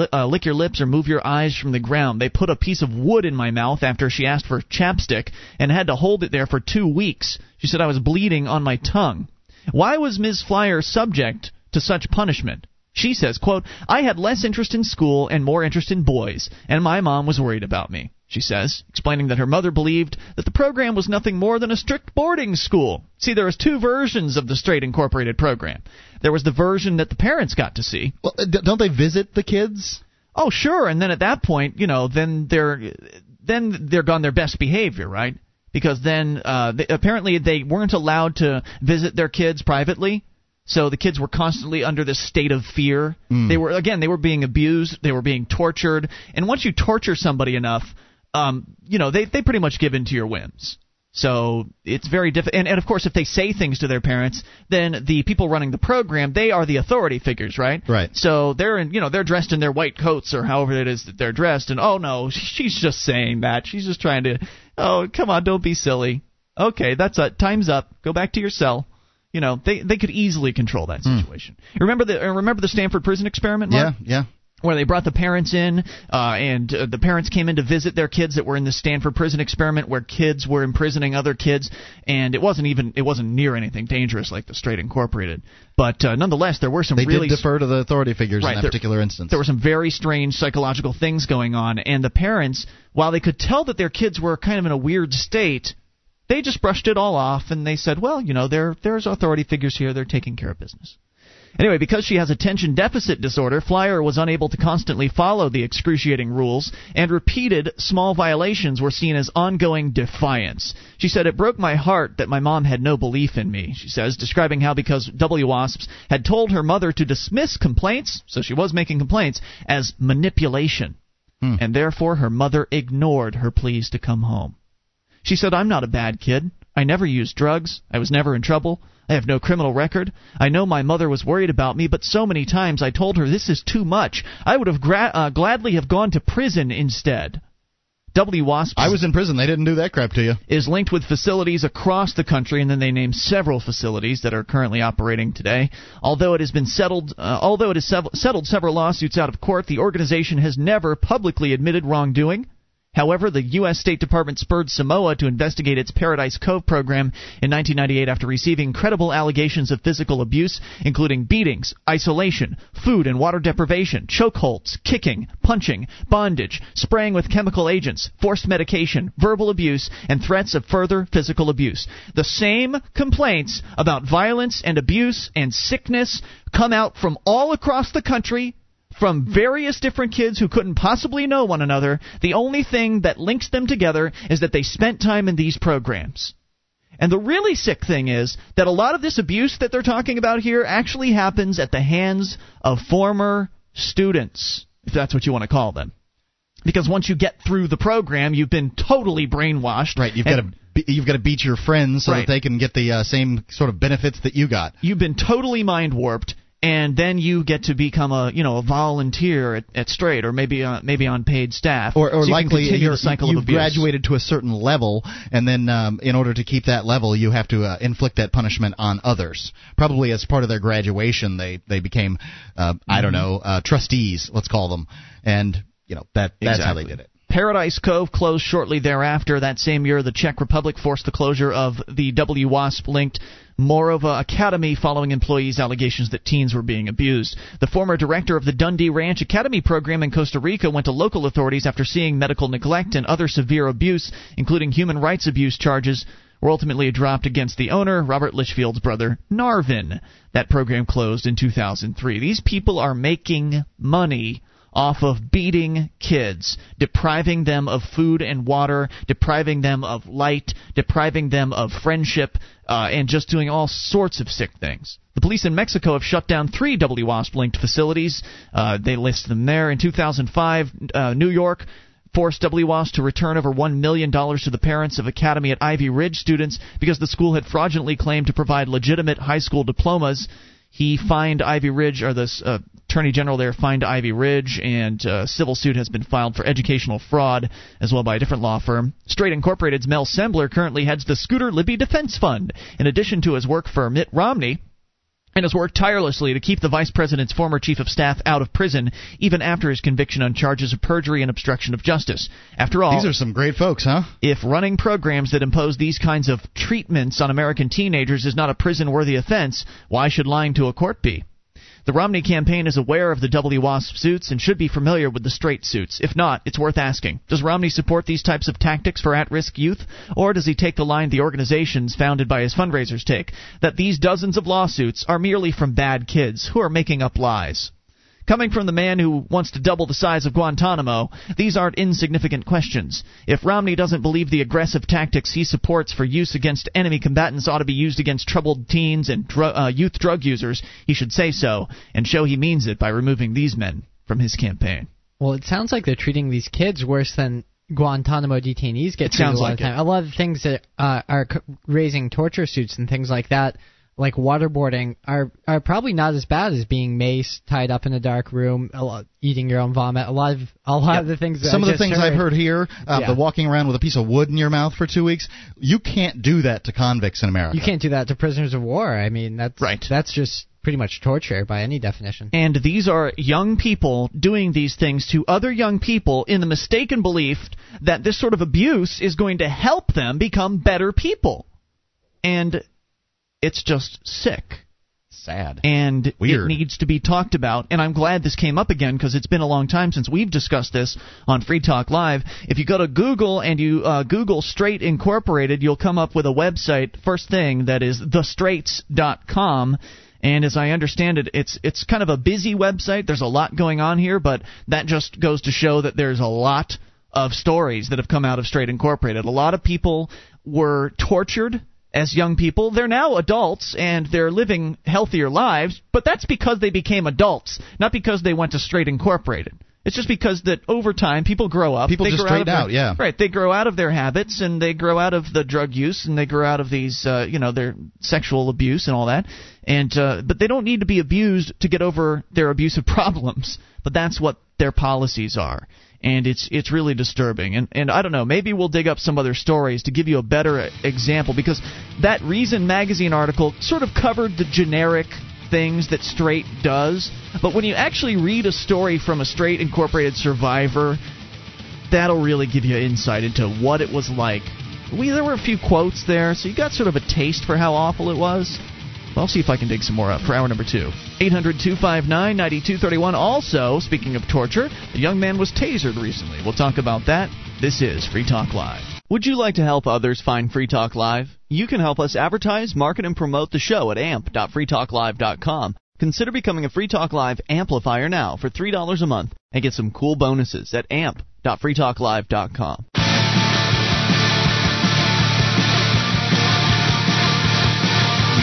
lips, or move your eyes from the ground. They put a piece of wood in my mouth after she asked for chapstick and had to hold it there for 2 weeks. She said, I was bleeding on my tongue. Why was Ms. Flyer subject to such punishment? She says, quote, I had less interest in school and more interest in boys, and my mom was worried about me, she says, explaining that her mother believed that the program was nothing more than a strict boarding school. See, there was two versions of the Straight Incorporated program. There was the version that the parents got to see. Well, don't they visit the kids? Oh, sure, and then at that point, they're on their best behavior, right? Because then apparently they weren't allowed to visit their kids privately. So the kids were constantly under this state of fear. They were being abused. They were being tortured. And once you torture somebody enough, they pretty much give in to your whims. So it's very difficult. And of course, if they say things to their parents, then the people running the program, they are the authority figures, right? Right. So they're dressed in their white coats or however it is that they're dressed. And, oh, no, she's just saying that. She's just trying to, oh, come on, don't be silly. Okay, that's it. Time's up. Go back to your cell. They could easily control that situation. Remember the Stanford prison experiment, Mark? Yeah. Where they brought the parents in, and the parents came in to visit their kids that were in the Stanford prison experiment, where kids were imprisoning other kids, and it wasn't near anything dangerous like the Straight Incorporated. But nonetheless, there were some. They really did defer to the authority figures in that particular instance. There were some very strange psychological things going on, and the parents, while they could tell that their kids were kind of in a weird state, they just brushed it all off, and they said, well, there's authority figures here. They're taking care of business. Anyway, because she has attention deficit disorder, Flyer was unable to constantly follow the excruciating rules, and repeated small violations were seen as ongoing defiance. She said, it broke my heart that my mom had no belief in me, she says, describing how because WASPs had told her mother to dismiss complaints, so she was making complaints, as manipulation, and therefore her mother ignored her pleas to come home. She said, I'm not a bad kid. I never used drugs. I was never in trouble. I have no criminal record. I know my mother was worried about me, but so many times I told her this is too much. I would have gladly have gone to prison instead. WASP. I was in prison. They didn't do that crap to you. Is linked with facilities across the country, and then they named several facilities that are currently operating today. Although it has settled several lawsuits out of court, the organization has never publicly admitted wrongdoing. However, the U.S. State Department spurred Samoa to investigate its Paradise Cove program in 1998 after receiving credible allegations of physical abuse, including beatings, isolation, food and water deprivation, chokeholds, kicking, punching, bondage, spraying with chemical agents, forced medication, verbal abuse, and threats of further physical abuse. The same complaints about violence and abuse and sickness come out from all across the country from various different kids who couldn't possibly know one another. The only thing that links them together is that they spent time in these programs. And the really sick thing is that a lot of this abuse that they're talking about here actually happens at the hands of former students, if that's what you want to call them. Because once you get through the program, you've been totally brainwashed. Right, you've got to beat your friends so that they can get the same sort of benefits that you got. You've been totally mind warped, and then you get to become a volunteer at Straight, or maybe on paid staff, or so likely you've graduated to a certain level, and then in order to keep that level, you have to inflict that punishment on others. Probably as part of their graduation, they became trustees, let's call them, and. You know, that's how they did it. Paradise Cove closed shortly thereafter. That same year, the Czech Republic forced the closure of the WASP-linked Morova Academy following employees' allegations that teens were being abused. The former director of the Dundee Ranch Academy program in Costa Rica went to local authorities after seeing medical neglect and other severe abuse, including human rights abuse charges, were ultimately dropped against the owner, Robert Lichfield's brother, Narvin. That program closed in 2003. These people are making money off of beating kids, depriving them of food and water, depriving them of light, depriving them of friendship, and just doing all sorts of sick things. The police in Mexico have shut down 3 WASP-linked facilities. They list them there. In 2005, New York forced WASP to return over $1 million to the parents of Academy at Ivy Ridge students because the school had fraudulently claimed to provide legitimate high school diplomas. He fined Ivy Ridge, or the attorney general there fined Ivy Ridge, and a civil suit has been filed for educational fraud as well by a different law firm. Straight Incorporated's Mel Sembler currently heads the Scooter Libby Defense Fund, in addition to his work for Mitt Romney, and has worked tirelessly to keep the vice president's former chief of staff out of prison, even after his conviction on charges of perjury and obstruction of justice. After all, these are some great folks, huh? If running programs that impose these kinds of treatments on American teenagers is not a prison-worthy offense, why should lying to a court be? The Romney campaign is aware of the WASP suits and should be familiar with the Straight suits. If not, it's worth asking. Does Romney support these types of tactics for at-risk youth, or does he take the line the organizations founded by his fundraisers take, that these dozens of lawsuits are merely from bad kids who are making up lies? Coming from the man who wants to double the size of Guantanamo, these aren't insignificant questions. If Romney doesn't believe the aggressive tactics he supports for use against enemy combatants ought to be used against troubled teens and youth drug users, he should say so and show he means it by removing these men from his campaign. Well, it sounds like they're treating these kids worse than Guantanamo detainees get treated a lot of the time. A lot of things that are raising torture suits and things like that, like waterboarding, are probably not as bad as being maced, tied up in a dark room, eating your own vomit. A lot of the things that I've heard here, the walking around with a piece of wood in your mouth for 2 weeks, you can't do that to convicts in America. You can't do that to prisoners of war. I mean, that's just pretty much torture by any definition. And these are young people doing these things to other young people in the mistaken belief that this sort of abuse is going to help them become better people. And it's just sick. Sad. And weird. It needs to be talked about. And I'm glad this came up again because it's been a long time since we've discussed this on Free Talk Live. If you go to Google and you Google Straight Incorporated, you'll come up with a website, first thing, that is thestraights.com. And as I understand it, it's kind of a busy website. There's a lot going on here, but that just goes to show that there's a lot of stories that have come out of Straight Incorporated. A lot of people were tortured as young people. They're now adults, and they're living healthier lives, but that's because they became adults, not because they went to Straight Incorporated. It's just because that over time, people grow up. People just straighten out, yeah. Right, they grow out of their habits, and they grow out of the drug use, and they grow out of these, their sexual abuse and all that. And but they don't need to be abused to get over their abusive problems, but that's what their policies are. And it's really disturbing. And I don't know, maybe we'll dig up some other stories to give you a better example, because that Reason magazine article sort of covered the generic things that Straight does. But when you actually read a story from a Straight Incorporated survivor, that'll really give you insight into what it was like. There were a few quotes there, so you got sort of a taste for how awful it was. I'll see if I can dig some more up for hour number 2. 800-259-9231. Also, speaking of torture, a young man was tasered recently. We'll talk about that. This is Free Talk Live. Would you like to help others find Free Talk Live? You can help us advertise, market, and promote the show at amp.freetalklive.com. Consider becoming a Free Talk Live amplifier now for $3 a month and get some cool bonuses at amp.freetalklive.com.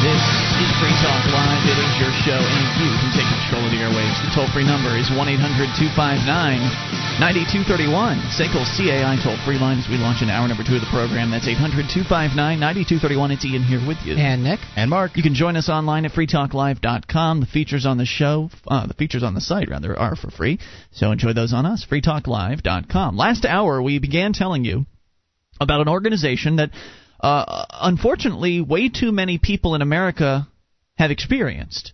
This is Free Talk Live. It is your show, and you can take control of the airwaves. The toll-free number is 1-800-259-9231. SACL CAI toll-free line as we launch in hour number 2 of the program. That's 800-259-9231. It's Ian here with you. And Nick. And Mark. You can join us online at freetalklive.com. The features on the show, the features on the site, rather, are for free. So enjoy those on us, freetalklive.com. Last hour, we began telling you about an organization that unfortunately, way too many people in America have experienced.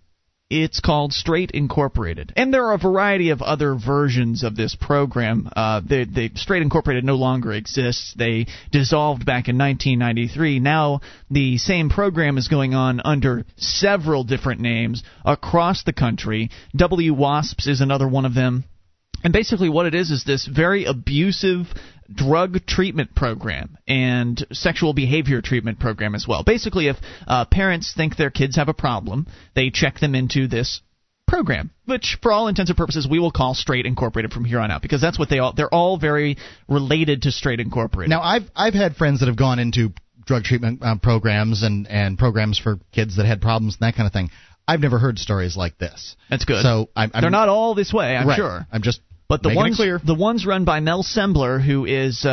It's called Straight Incorporated. And there are a variety of other versions of this program. The Straight Incorporated no longer exists. They dissolved back in 1993. Now the same program is going on under several different names across the country. WWASPS is another one of them. And basically what it is this very abusive drug treatment program and sexual behavior treatment program as well. Basically, if parents think their kids have a problem, they check them into this program, which for all intents and purposes we will call Straight Incorporated from here on out, because that's what they're all very related to Straight Incorporated. Now, I've had friends that have gone into drug treatment programs and programs for kids that had problems and that kind of thing. I've never heard stories like this. That's good. So they're not all this way, I'm sure. I'm just But the ones run by Mel Sembler, who is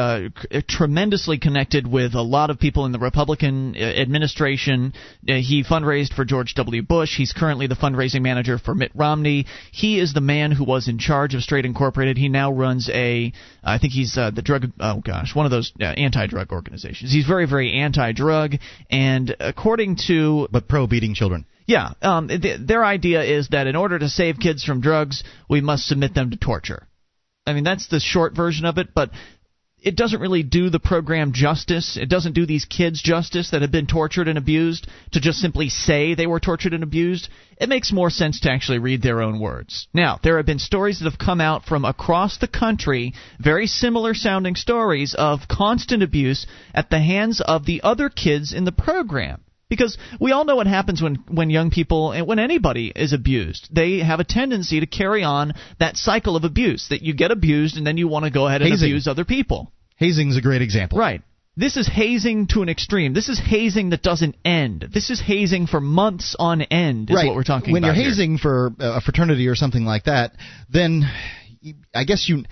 tremendously connected with a lot of people in the Republican administration. He fundraised for George W. Bush. He's currently the fundraising manager for Mitt Romney. He is the man who was in charge of Straight Incorporated. He now runs I think he's the drug, one of those anti-drug organizations. He's very, very anti-drug, and according to... But pro-beating children. Yeah, their idea is that in order to save kids from drugs, we must submit them to torture. I mean, that's the short version of it, but it doesn't really do the program justice. It doesn't do these kids justice that have been tortured and abused to just simply say they were tortured and abused. It makes more sense to actually read their own words. Now, there have been stories that have come out from across the country, very similar sounding stories of constant abuse at the hands of the other kids in the program. Because we all know what happens when young people and when anybody is abused. They have a tendency to carry on that cycle of abuse, that you get abused and then you want to go ahead and abuse other people. Hazing's a great example. Right. This is hazing to an extreme. This is hazing that doesn't end. This is hazing for months on end is what we're talking about. When you're hazing for a fraternity or something like that, then I guess you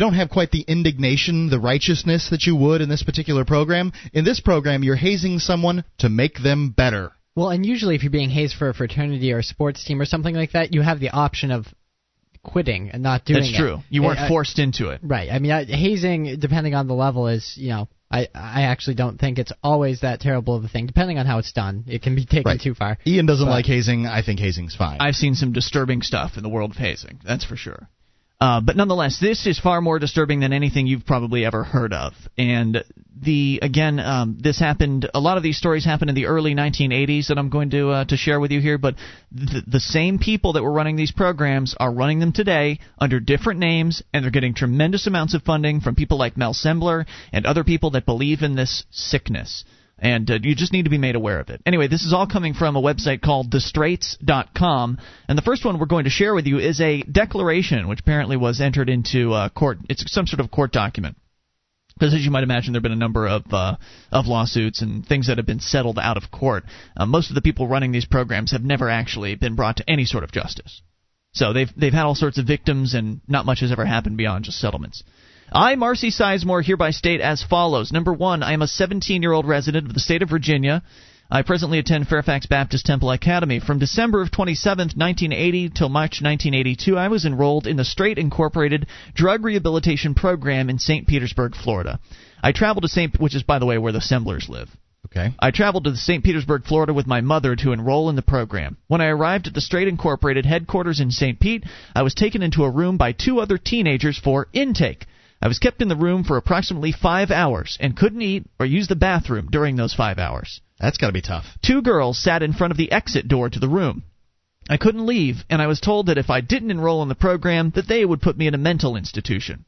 don't have quite the indignation, the righteousness that you would in this particular program. In this program, you're hazing someone to make them better. Well, and usually if you're being hazed for a fraternity or a sports team or something like that, you have the option of quitting and not doing it. That's true. You weren't forced into it. Right. I mean, hazing, depending on the level, is, you know, I actually don't think it's always that terrible of a thing. Depending on how it's done, it can be taken too far. Ian doesn't like hazing. I think hazing's fine. I've seen some disturbing stuff in the world of hazing. That's for sure. But nonetheless, this is far more disturbing than anything you've probably ever heard of. And this happened. A lot of these stories happened in the early 1980s that I'm going to share with you here. But the same people that were running these programs are running them today under different names, and they're getting tremendous amounts of funding from people like Mel Sembler and other people that believe in this sickness. And you just need to be made aware of it. Anyway, this is all coming from a website called thestraights.com. And the first one we're going to share with you is a declaration, which apparently was entered into court. It's some sort of court document. Because as you might imagine, there have been a number of lawsuits and things that have been settled out of court. Most of the people running these programs have never actually been brought to any sort of justice. So they've had all sorts of victims, and not much has ever happened beyond just settlements. I, Marcy Sizemore, hereby state as follows. Number one, I am a 17-year-old resident of the state of Virginia. I presently attend Fairfax Baptist Temple Academy. From December of 27, 1980 till March 1982, I was enrolled in the Straight Incorporated Drug Rehabilitation Program in St. Petersburg, Florida. I traveled to St., which is, by the way, where the Semblers live. Okay. I traveled to St. Petersburg, Florida with my mother to enroll in the program. When I arrived at the Straight Incorporated headquarters in St. Pete, I was taken into a room by two other teenagers for intake. I was kept in the room for approximately 5 hours and couldn't eat or use the bathroom during those 5 hours. That's got to be tough. Two girls sat in front of the exit door to the room. I couldn't leave, and I was told that if I didn't enroll in the program, that they would put me in a mental institution.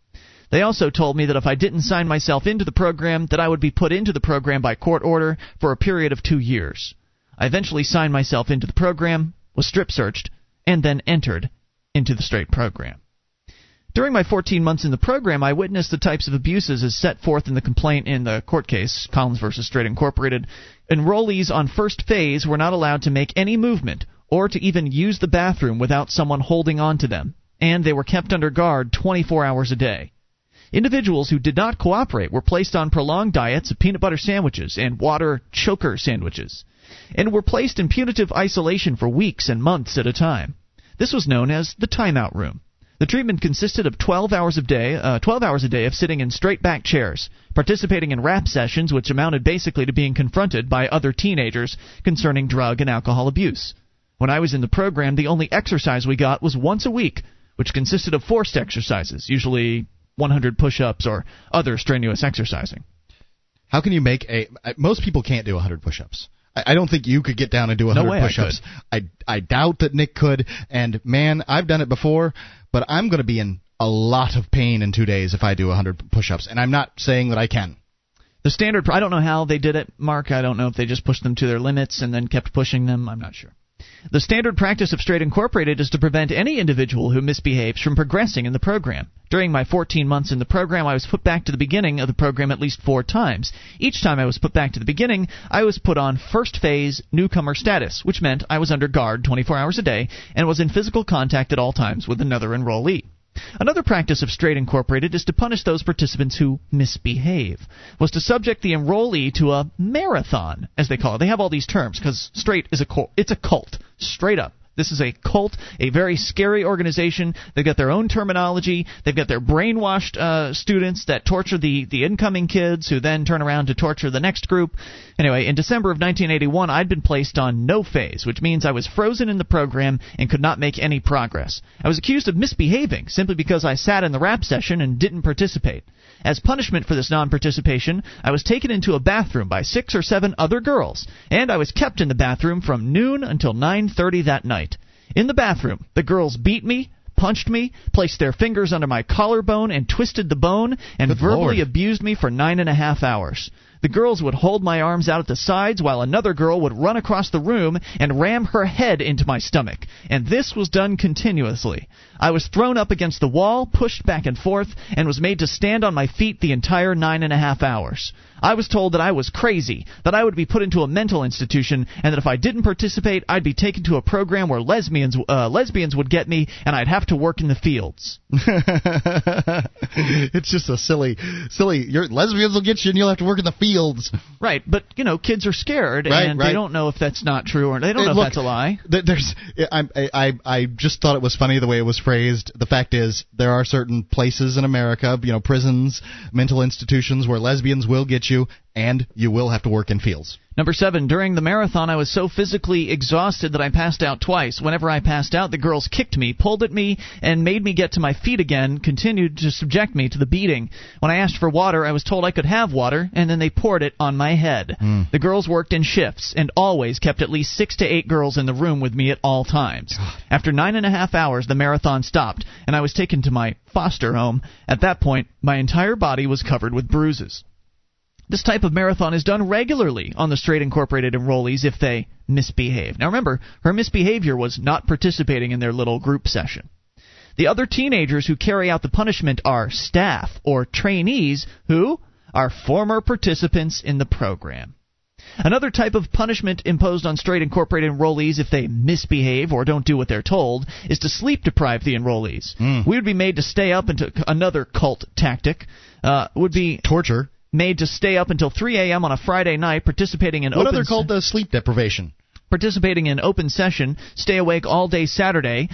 They also told me that if I didn't sign myself into the program, that I would be put into the program by court order for a period of 2 years. I eventually signed myself into the program, was strip searched, and then entered into the straight program. During my 14 months in the program, I witnessed the types of abuses as set forth in the complaint in the court case, Collins v. Straight Incorporated. Enrollees on first phase were not allowed to make any movement or to even use the bathroom without someone holding on to them, and they were kept under guard 24 hours a day. Individuals who did not cooperate were placed on prolonged diets of peanut butter sandwiches and water choker sandwiches, and were placed in punitive isolation for weeks and months at a time. This was known as the timeout room. The treatment consisted of 12 hours a day of sitting in straight-back chairs, participating in rap sessions which amounted basically to being confronted by other teenagers concerning drug and alcohol abuse. When I was in the program, the only exercise we got was once a week, which consisted of forced exercises, usually 100 push-ups or other strenuous exercising. How can you make a... Most people can't do 100 push-ups. I don't think you could get down and do 100 push-ups. I doubt that Nick could, and man, I've done it before, but I'm going to be in a lot of pain in 2 days if I do 100 push-ups, and I'm not saying that I can. The standard... I don't know how they did it, Mark. I don't know if they just pushed them to their limits and then kept pushing them. I'm not sure. The standard practice of Straight Incorporated is to prevent any individual who misbehaves from progressing in the program. During my 14 months in the program, I was put back to the beginning of the program at least 4 times. Each time I was put back to the beginning, I was put on first phase newcomer status, which meant I was under guard 24 hours a day and was in physical contact at all times with another enrollee. Another practice of Straight Incorporated is to punish those participants who misbehave, was to subject the enrollee to a marathon, as they call it. They have all these terms because Straight is a cult. It's a cult, straight up. This is a cult, a very scary organization. They've got their own terminology. They've got their brainwashed students that torture the incoming kids who then turn around to torture the next group. Anyway, in December of 1981, I'd been placed on no phase, which means I was frozen in the program and could not make any progress. I was accused of misbehaving simply because I sat in the rap session and didn't participate. As punishment for this non-participation, I was taken into a bathroom by 6 or 7 other girls, and I was kept in the bathroom from noon until 9:30 that night. In the bathroom, the girls beat me, punched me, placed their fingers under my collarbone and twisted the bone, and verbally abused me for 9.5 hours. The girls would hold my arms out at the sides while another girl would run across the room and ram her head into my stomach. And this was done continuously. I was thrown up against the wall, pushed back and forth, and was made to stand on my feet the entire 9.5 hours. I was told that I was crazy, that I would be put into a mental institution, and that if I didn't participate, I'd be taken to a program where lesbians would get me, and I'd have to work in the fields. It's just a silly. Lesbians will get you, and you'll have to work in the fields. Right, but kids are scared, and they don't know if that's not true, or they don't know if that's a lie. I just thought it was funny the way it was phrased. The fact is, there are certain places in America, prisons, mental institutions, where lesbians will get you, and you will have to work in fields. Number 7, during the marathon, I was so physically exhausted that I passed out twice. Whenever I passed out, the girls kicked me, pulled at me, and made me get to my feet again, continued to subject me to the beating. When I asked for water, I was told I could have water, and then they poured it on my head. The girls worked in shifts and always kept at least 6 to 8 girls in the room with me at all times. After 9.5 hours, the marathon stopped, and I was taken to my foster home. At that point, my entire body was covered with bruises. This type of marathon is done regularly on the Straight Incorporated enrollees if they misbehave. Now remember, her misbehavior was not participating in their little group session. The other teenagers who carry out the punishment are staff or trainees who are former participants in the program. Another type of punishment imposed on Straight Incorporated enrollees if they misbehave or don't do what they're told is to sleep deprive the enrollees. We would be made to stay up until another cult tactic would be torture. Made to stay up until 3 a.m. on a Friday night, participating in other cult does sleep deprivation? Participating in open session, stay awake all day Saturday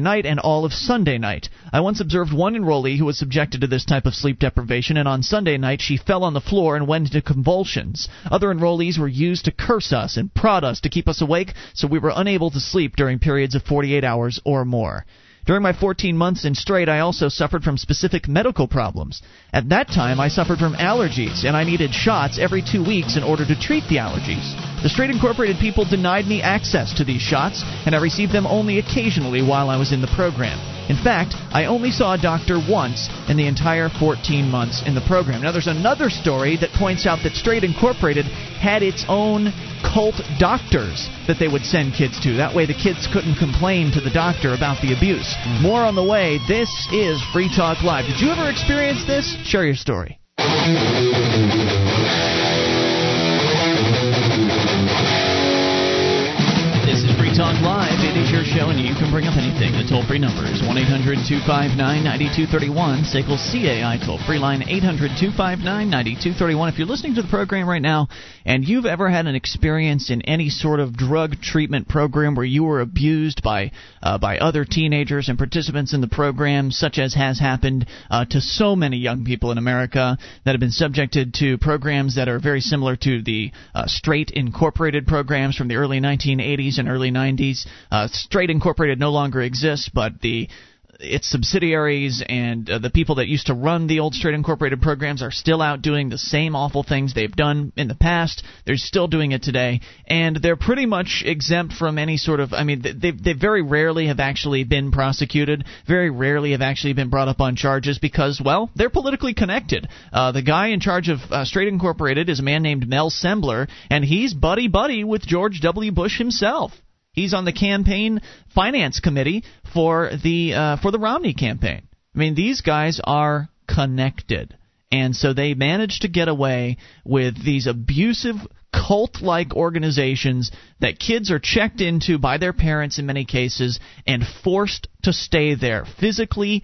night, and all of Sunday night. I once observed one enrollee who was subjected to this type of sleep deprivation, and on Sunday night she fell on the floor and went into convulsions. Other enrollees were used to curse us and prod us to keep us awake, so we were unable to sleep during periods of 48 hours or more. During my 14 months in Straight, I also suffered from specific medical problems. At that time, I suffered from allergies, and I needed shots every 2 weeks in order to treat the allergies. The Straight Incorporated people denied me access to these shots, and I received them only occasionally while I was in the program. In fact, I only saw a doctor once in the entire 14 months in the program. Now, there's another story that points out that Straight Incorporated had its own cult doctors that they would send kids to. That way the kids couldn't complain to the doctor about the abuse. More on the way. This is Free Talk Live. Did you ever experience this? Share your story. Talk Live, it is your show, and you can bring up anything. The toll-free number is 1-800-259-9231, SACL CAI toll-free line, 800-259-9231. If you're listening to the program right now, and you've ever had an experience in any sort of drug treatment program where you were abused by other teenagers and participants in the program, such as has happened to so many young people in America that have been subjected to programs that are very similar to the Straight Incorporated programs from the early 1980s and early 90s. Straight Incorporated no longer exists, but its subsidiaries and the people that used to run the old Straight Incorporated programs are still out doing the same awful things they've done in the past. They're still doing it today, and they're pretty much exempt from any sort of – I mean, they very rarely have actually been prosecuted, very rarely have actually been brought up on charges because, well, they're politically connected. The guy in charge of Straight Incorporated is a man named Mel Sembler, and he's buddy-buddy with George W. Bush himself. He's on the campaign finance committee for the Romney campaign. I mean, these guys are connected, and so they managed to get away with these abusive cult-like organizations that kids are checked into by their parents in many cases and forced to stay there, physically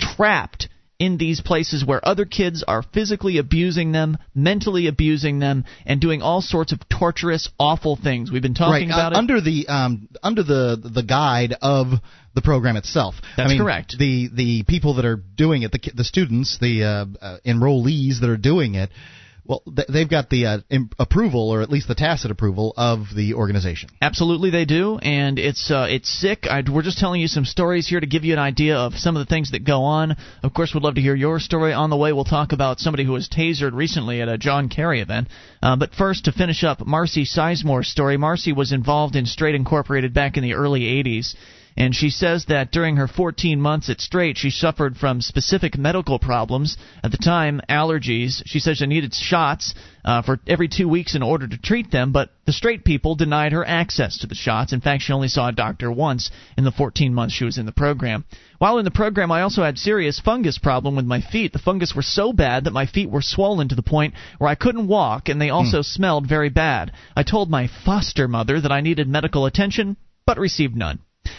trapped in these places where other kids are physically abusing them, mentally abusing them, and doing all sorts of torturous, awful things. We've been talking about it under the guide of the program itself. That's correct. The people that are doing it, the students, the enrollees that are doing it, well, they've got the approval, or at least the tacit approval, of the organization. Absolutely, they do, and it's sick. We're just telling you some stories here to give you an idea of some of the things that go on. Of course, we'd love to hear your story. On the way, we'll talk about somebody who was tasered recently at a John Kerry event. But first, to finish up, Marcy Sizemore's story. Marcy was involved in Straight Incorporated back in the early 80s. And she says that during her 14 months at Straight, she suffered from specific medical problems. At the time, allergies. She says she needed shots for every 2 weeks in order to treat them, but the Straight people denied her access to the shots. In fact, she only saw a doctor once in the 14 months she was in the program. While in the program, I also had serious fungus problem with my feet. The fungus were so bad that my feet were swollen to the point where I couldn't walk, and they also smelled very bad. I told my foster mother that I needed medical attention, but received none.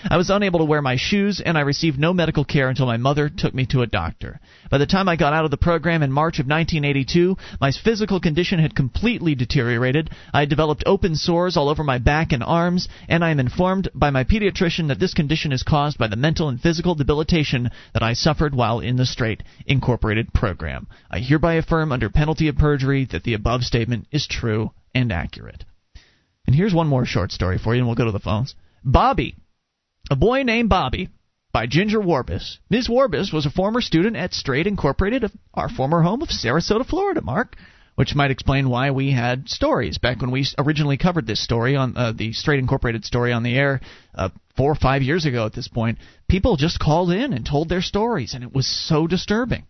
I was unable to wear my shoes, and I received no medical care until my mother took me to a doctor. By the time I got out of the program in March of 1982, my physical condition had completely deteriorated. I had developed open sores all over my back and arms, and I am informed by my pediatrician that this condition is caused by the mental and physical debilitation that I suffered while in the Straight Incorporated program. I hereby affirm under penalty of perjury that the above statement is true and accurate. And here's one more short story for you, and we'll go to the phones. Bobby. A boy named Bobby, by Ginger Warbus. Ms. Warbus was a former student at Straight Incorporated, our former home of Sarasota, Florida, Mark, which might explain why we had stories back when we originally covered this story, on the Straight Incorporated story on the air 4 or 5 years ago at this point. People just called in and told their stories, and it was so disturbing.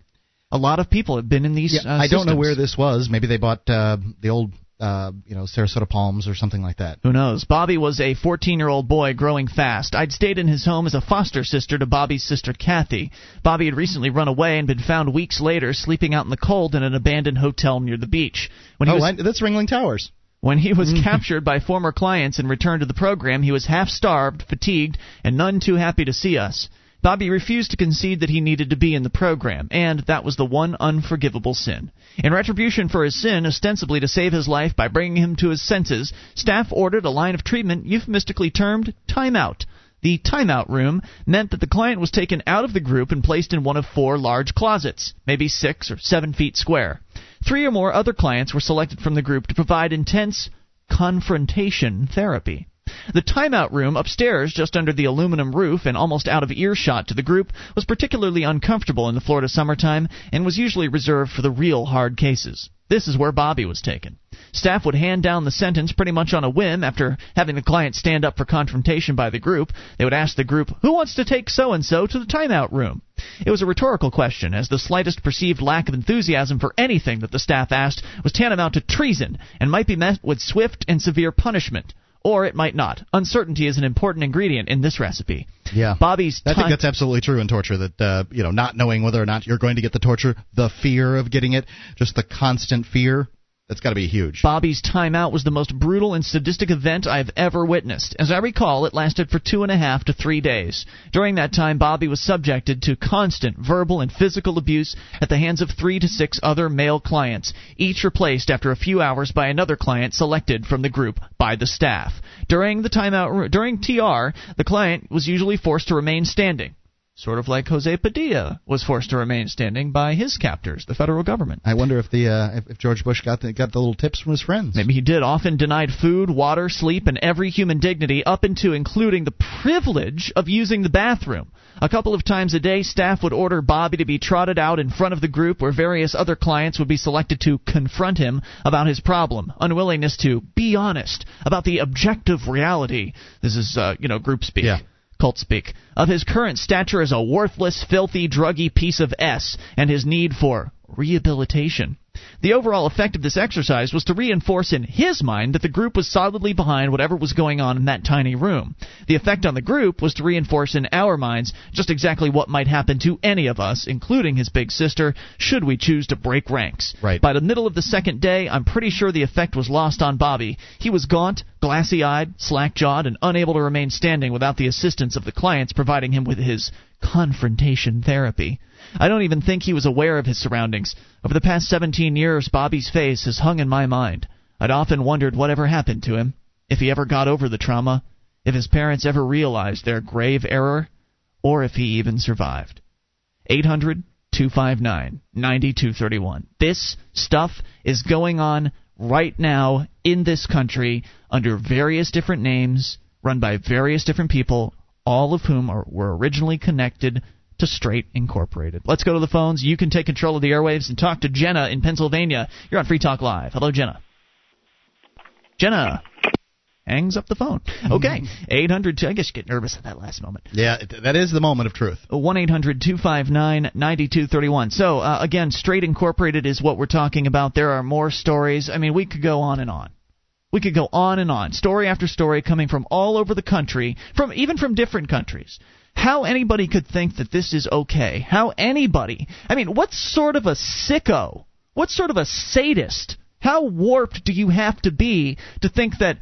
A lot of people have been in these I don't know where this was. Maybe they bought the old... Sarasota Palms or something like that. Who knows? Bobby was a 14-year-old boy growing fast. I'd stayed in his home as a foster sister to Bobby's sister, Kathy. Bobby had recently run away and been found weeks later sleeping out in the cold in an abandoned hotel near the beach. When he that's Ringling Towers. When he was captured by former clients and returned to the program, he was half-starved, fatigued, and none too happy to see us. Bobby refused to concede that he needed to be in the program, and that was the one unforgivable sin. In retribution for his sin, ostensibly to save his life by bringing him to his senses, staff ordered a line of treatment euphemistically termed timeout. The timeout room meant that the client was taken out of the group and placed in one of 4 large closets, maybe 6 or 7 feet square. 3 or more other clients were selected from the group to provide intense confrontation therapy. The timeout room upstairs, just under the aluminum roof and almost out of earshot to the group, was particularly uncomfortable in the Florida summertime and was usually reserved for the real hard cases. This is where Bobby was taken. Staff would hand down the sentence pretty much on a whim after having the client stand up for confrontation by the group. They would ask the group, "Who wants to take so-and-so to the timeout room?" It was a rhetorical question, as the slightest perceived lack of enthusiasm for anything that the staff asked was tantamount to treason and might be met with swift and severe punishment. Or it might not. Uncertainty is an important ingredient in this recipe. Yeah, I think that's absolutely true in torture. That not knowing whether or not you're going to get the torture, the fear of getting it, just the constant fear. That's got to be huge. Bobby's timeout was the most brutal and sadistic event I've ever witnessed. As I recall, it lasted for 2.5 to 3 days. During that time, Bobby was subjected to constant verbal and physical abuse at the hands of 3 to 6 other male clients, each replaced after a few hours by another client selected from the group by the staff. During TR, the client was usually forced to remain standing. Sort of like Jose Padilla was forced to remain standing by his captors, the federal government. I wonder if if George Bush got the little tips from his friends. Maybe he did. Often denied food, water, sleep, and every human dignity, up into including the privilege of using the bathroom. A couple of times a day, staff would order Bobby to be trotted out in front of the group, where various other clients would be selected to confront him about his problem, unwillingness to be honest about the objective reality. This is group speak. Yeah. Cult speak, of his current stature as a worthless, filthy, druggy piece of S, and his need for rehabilitation. The overall effect of this exercise was to reinforce in his mind that the group was solidly behind whatever was going on in that tiny room. The effect on the group was to reinforce in our minds just exactly what might happen to any of us, including his big sister, should we choose to break ranks. Right. By the middle of the second day, I'm pretty sure the effect was lost on Bobby. He was gaunt, glassy-eyed, slack-jawed, and unable to remain standing without the assistance of the clients providing him with his confrontation therapy. I don't even think he was aware of his surroundings. Over the past 17 years, Bobby's face has hung in my mind. I'd often wondered whatever happened to him, if he ever got over the trauma, if his parents ever realized their grave error, or if he even survived. 800-259-9231. This stuff is going on right now in this country under various different names, run by various different people, all of whom were originally connected to Straight Incorporated. Let's go to the phones. You can take control of the airwaves and talk to Jenna in Pennsylvania. You're on Free Talk Live. Hello, Jenna. Jenna hangs up the phone. Okay. 800, I guess you get nervous at that last moment. Yeah, that is the moment of truth. 1-800-259-9231. So, again, Straight Incorporated is what we're talking about. There are more stories. I mean, we could go on and on. We could go on and on, story after story, coming from all over the country, even from different countries. How anybody could think that this is okay. What sort of a sicko, what sort of a sadist, how warped do you have to be to think that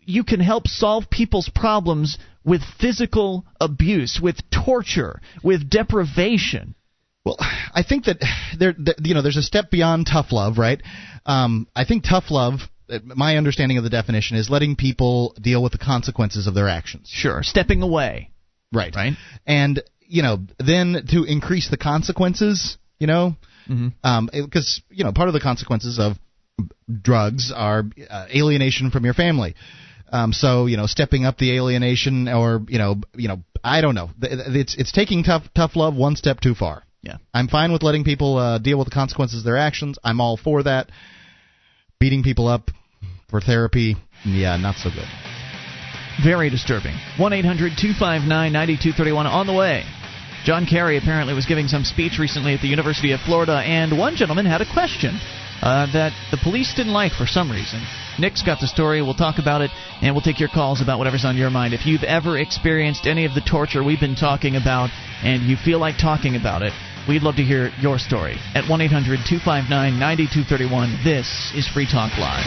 you can help solve people's problems with physical abuse, with torture, with deprivation? Well, I think that there's a step beyond tough love, right? I think tough love, my understanding of the definition, is letting people deal with the consequences of their actions. Sure, stepping away. Right. And, then to increase the consequences, because, part of the consequences of drugs are alienation from your family. So, stepping up the alienation or, I don't know. It's taking tough love one step too far. Yeah. I'm fine with letting people deal with the consequences of their actions. I'm all for that. Beating people up for therapy, yeah, not so good. Very disturbing. 1-800-259-9231. On the way, John Kerry apparently was giving some speech recently at the University of Florida, and one gentleman had a question that the police didn't like for some reason. Nick's got the story. We'll talk about it, and we'll take your calls about whatever's on your mind. If you've ever experienced any of the torture we've been talking about and you feel like talking about it, we'd love to hear your story at 1-800-259-9231. This is Free Talk Live.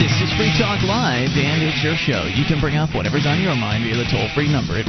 This is Free Talk Live, and it's your show. You can bring up whatever's on your mind via the toll-free number at 1-800-259-9231.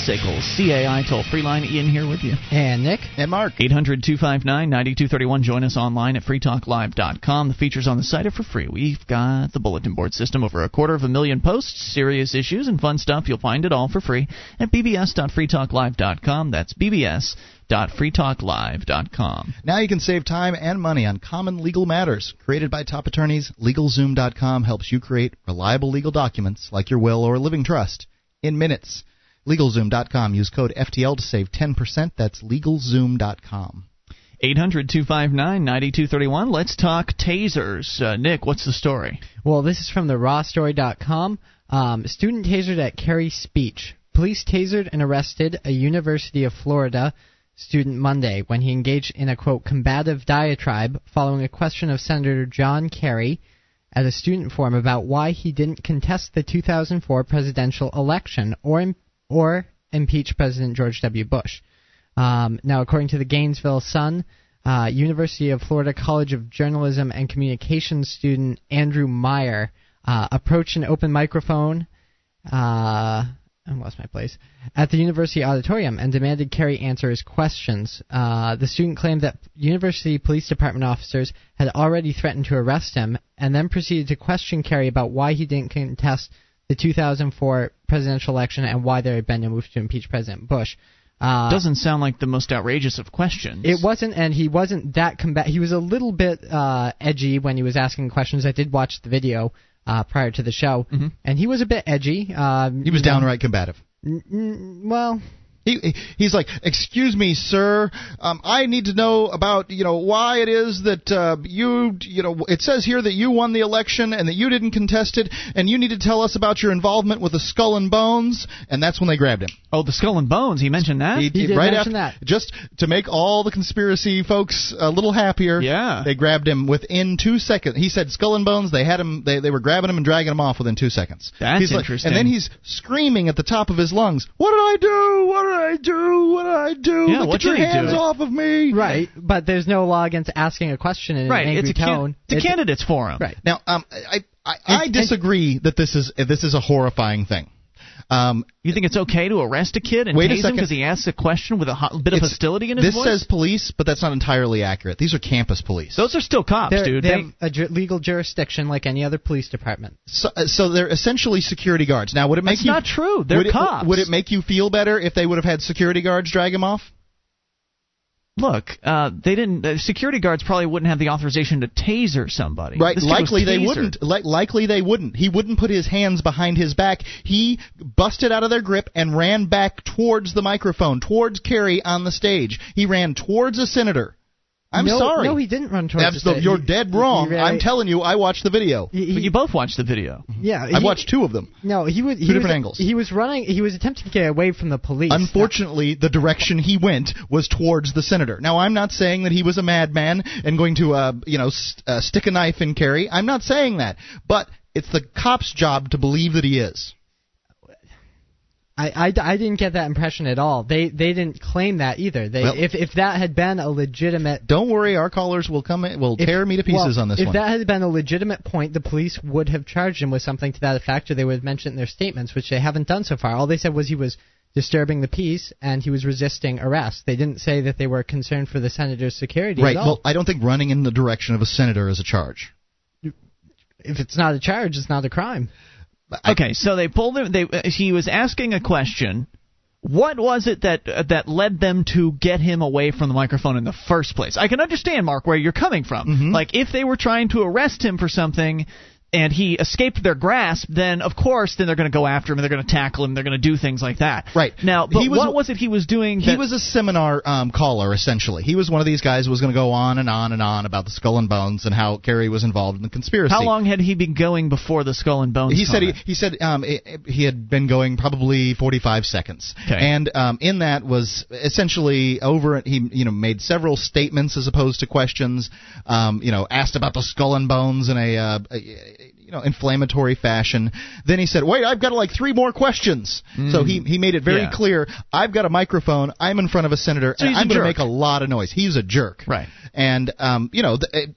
SACL CAI toll-free line. Ian here with you. And Nick. And Mark. 800-259-9231. Join us online at freetalklive.com. The features on the site are for free. We've got the bulletin board system, over 250,000 posts, serious issues, and fun stuff. You'll find it all for free at bbs.freetalklive.com. That's bbs.freetalklive.com. Now you can save time and money on common legal matters. Created by top attorneys, LegalZoom.com helps you create reliable legal documents like your will or living trust in minutes. LegalZoom.com. Use code FTL to save 10%. That's LegalZoom.com. 800-259-9231. Let's talk tasers. Nick, what's the story? Well, this is from the rawstory.com. Student tasered at Carey Speech. Police tasered and arrested a University of Florida student Monday when he engaged in a, quote, combative diatribe following a question of Senator John Kerry at a student forum about why he didn't contest the 2004 presidential election or impeach President George W. Bush. Now, according to the Gainesville Sun, University of Florida College of Journalism and Communications student Andrew Meyer approached an open microphone at the university auditorium and demanded Kerry answer his questions. The student claimed that university police department officers had already threatened to arrest him and then proceeded to question Kerry about why he didn't contest the 2004 presidential election and why there had been a move to impeach President Bush. Doesn't sound like the most outrageous of questions. It wasn't, and he wasn't that combative. He was a little bit edgy when he was asking questions. I did watch the video prior to the show, mm-hmm. and he was a bit edgy. He was downright combative. Well, he's like, "Excuse me, sir, I need to know about why it is that it says here that you won the election and that you didn't contest it, and you need to tell us about your involvement with the Skull and Bones." And that's when they grabbed him. Oh, the Skull and Bones. He mentioned that. He did mention that. Just to make all the conspiracy folks a little happier. Yeah. They grabbed him within 2 seconds. He said Skull and Bones. They had him. They were grabbing him and dragging him off within 2 seconds. That's interesting. Like, and then he's screaming at the top of his lungs, "What did I do? What did I do? What did I do? Yeah, what did I do? Get your hands off of me!" Right. But there's no law against asking a question in an angry tone. It's a candidate's forum. Right. Now, I disagree that this is a horrifying thing. You think it's okay to arrest a kid and tase him because he asks a question with a bit of hostility in his voice? This says police, but that's not entirely accurate. These are campus police. Those are still cops, dude. They have a legal jurisdiction like any other police department. So they're essentially security guards. Now, would it make you... That's not true. They're cops. Would it make you feel better if they would have had security guards drag him off? Look, they didn't. The security guards probably wouldn't have the authorization to taser somebody. Right? Likely they wouldn't. Likely they wouldn't. He wouldn't put his hands behind his back. He busted out of their grip and ran back towards the microphone, towards Kerry on the stage. He ran towards a senator. I'm sorry. No, he didn't run towards the stage. You're dead wrong. I'm telling you, I watched the video. But you both watched the video. Yeah, I watched two of them. No, two different angles. He was running. He was attempting to get away from the police. Unfortunately, the direction he went was towards the senator. Now, I'm not saying that he was a madman and going to, stick a knife in Kerry. I'm not saying that. But it's the cop's job to believe that he is. I didn't get that impression at all. They didn't claim that either. If that had been a legitimate... Don't worry, our callers will come in, tear me to pieces on this one. If that had been a legitimate point, the police would have charged him with something to that effect, or they would have mentioned it in their statements, which they haven't done so far. All they said was he was disturbing the peace and he was resisting arrest. They didn't say that they were concerned for the senator's security at all. Well, I don't think running in the direction of a senator is a charge. If it's not a charge, it's not a crime. Okay, so they pulled him. He was asking a question. What was it that led them to get him away from the microphone in the first place? I can understand, Mark, where you're coming from. Mm-hmm. Like, if they were trying to arrest him for something and he escaped their grasp, then, of course, they're going to go after him, and they're going to tackle him, and they're going to do things like that. Right. Now, but what was it he was doing? He was a seminar caller, essentially. He was one of these guys who was going to go on and on and on about the Skull and Bones and how Kerry was involved in the conspiracy. How long had he been going before the Skull and Bones comment? He had been going probably 45 seconds. Okay. And in that was essentially over – he made several statements as opposed to questions, asked about the Skull and Bones in a – inflammatory fashion. Then he said, wait, I've got like three more questions. So he made it very clear, I've got a microphone, I'm in front of a senator, so and I'm going to make a lot of noise. He's a jerk. Right. And,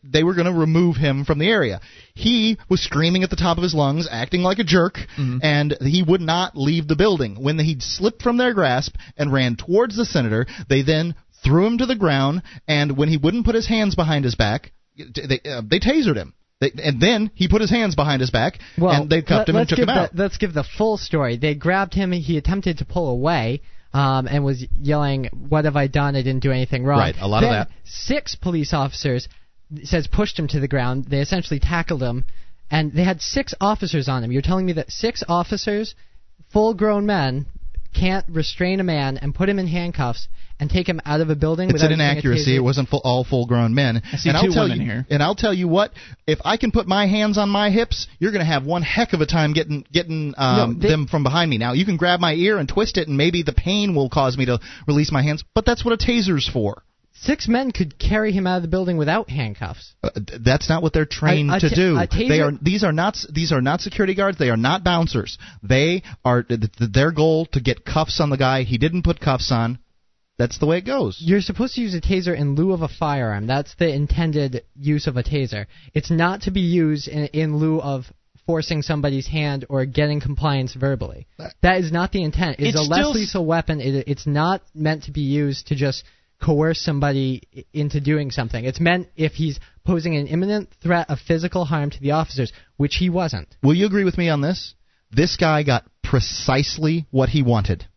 they were going to remove him from the area. He was screaming at the top of his lungs, acting like a jerk, and he would not leave the building. When he'd slipped from their grasp and ran towards the senator, they then threw him to the ground, and when he wouldn't put his hands behind his back, they tasered him. And then he put his hands behind his back, and they cuffed him and took him out. Let's give the full story. They grabbed him. He attempted to pull away and was yelling, "What have I done? I didn't do anything wrong." Right, a lot of that. 6 police officers, it says, pushed him to the ground. They essentially tackled him, and they had 6 officers on him. You're telling me that 6 officers, full-grown men, can't restrain a man and put him in handcuffs and take him out of a building? It's an inaccuracy. It wasn't all full-grown men. I see two women here. And I'll tell you what, if I can put my hands on my hips, you're going to have one heck of a time getting them from behind me. Now, you can grab my ear and twist it, and maybe the pain will cause me to release my hands, but that's what a taser's for. 6 men could carry him out of the building without handcuffs. That's not what they're trained to do. These are not security guards. They are not bouncers. They are their goal to get cuffs on the guy. He didn't put cuffs on. That's the way it goes. You're supposed to use a taser in lieu of a firearm. That's the intended use of a taser. It's not to be used in lieu of forcing somebody's hand or getting compliance verbally. That is not the intent. It's a less lethal weapon. It's not meant to be used to just coerce somebody into doing something. It's meant if he's posing an imminent threat of physical harm to the officers, which he wasn't. Will you agree with me on this? This guy got precisely what he wanted.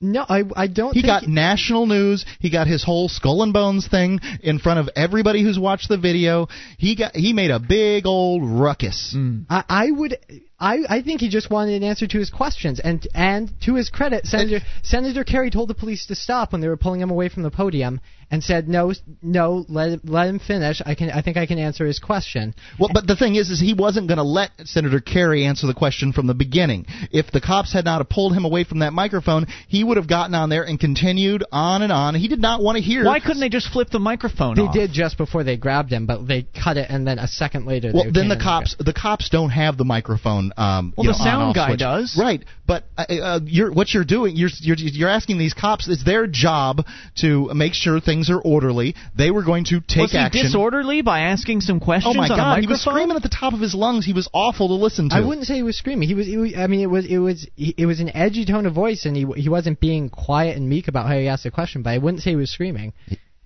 No, I don't think... He got national news. He got his whole Skull and Bones thing in front of everybody who's watched the video. He made a big old ruckus. I think he just wanted an answer to his questions. And to his credit, Senator Kerry told the police to stop when they were pulling him away from the podium and said, no, let him finish. I think I can answer his question. Well, but the thing is he wasn't going to let Senator Kerry answer the question from the beginning. If the cops had not pulled him away from that microphone, he would have gotten on there and continued on and on. He did not want to hear. Why couldn't they just flip the microphone off? They did just before they grabbed him, but they cut it, and then a second later... Well, then the cops don't have the microphone. The sound guy does, right? But what you're doing, you're asking these cops. It's their job to make sure things are orderly. They were going to take action. Was he disorderly by asking some questions? Oh my God! He was screaming at the top of his lungs. He was awful to listen to. I wouldn't say he was screaming. It was an edgy tone of voice, and he wasn't being quiet and meek about how he asked the question. But I wouldn't say he was screaming.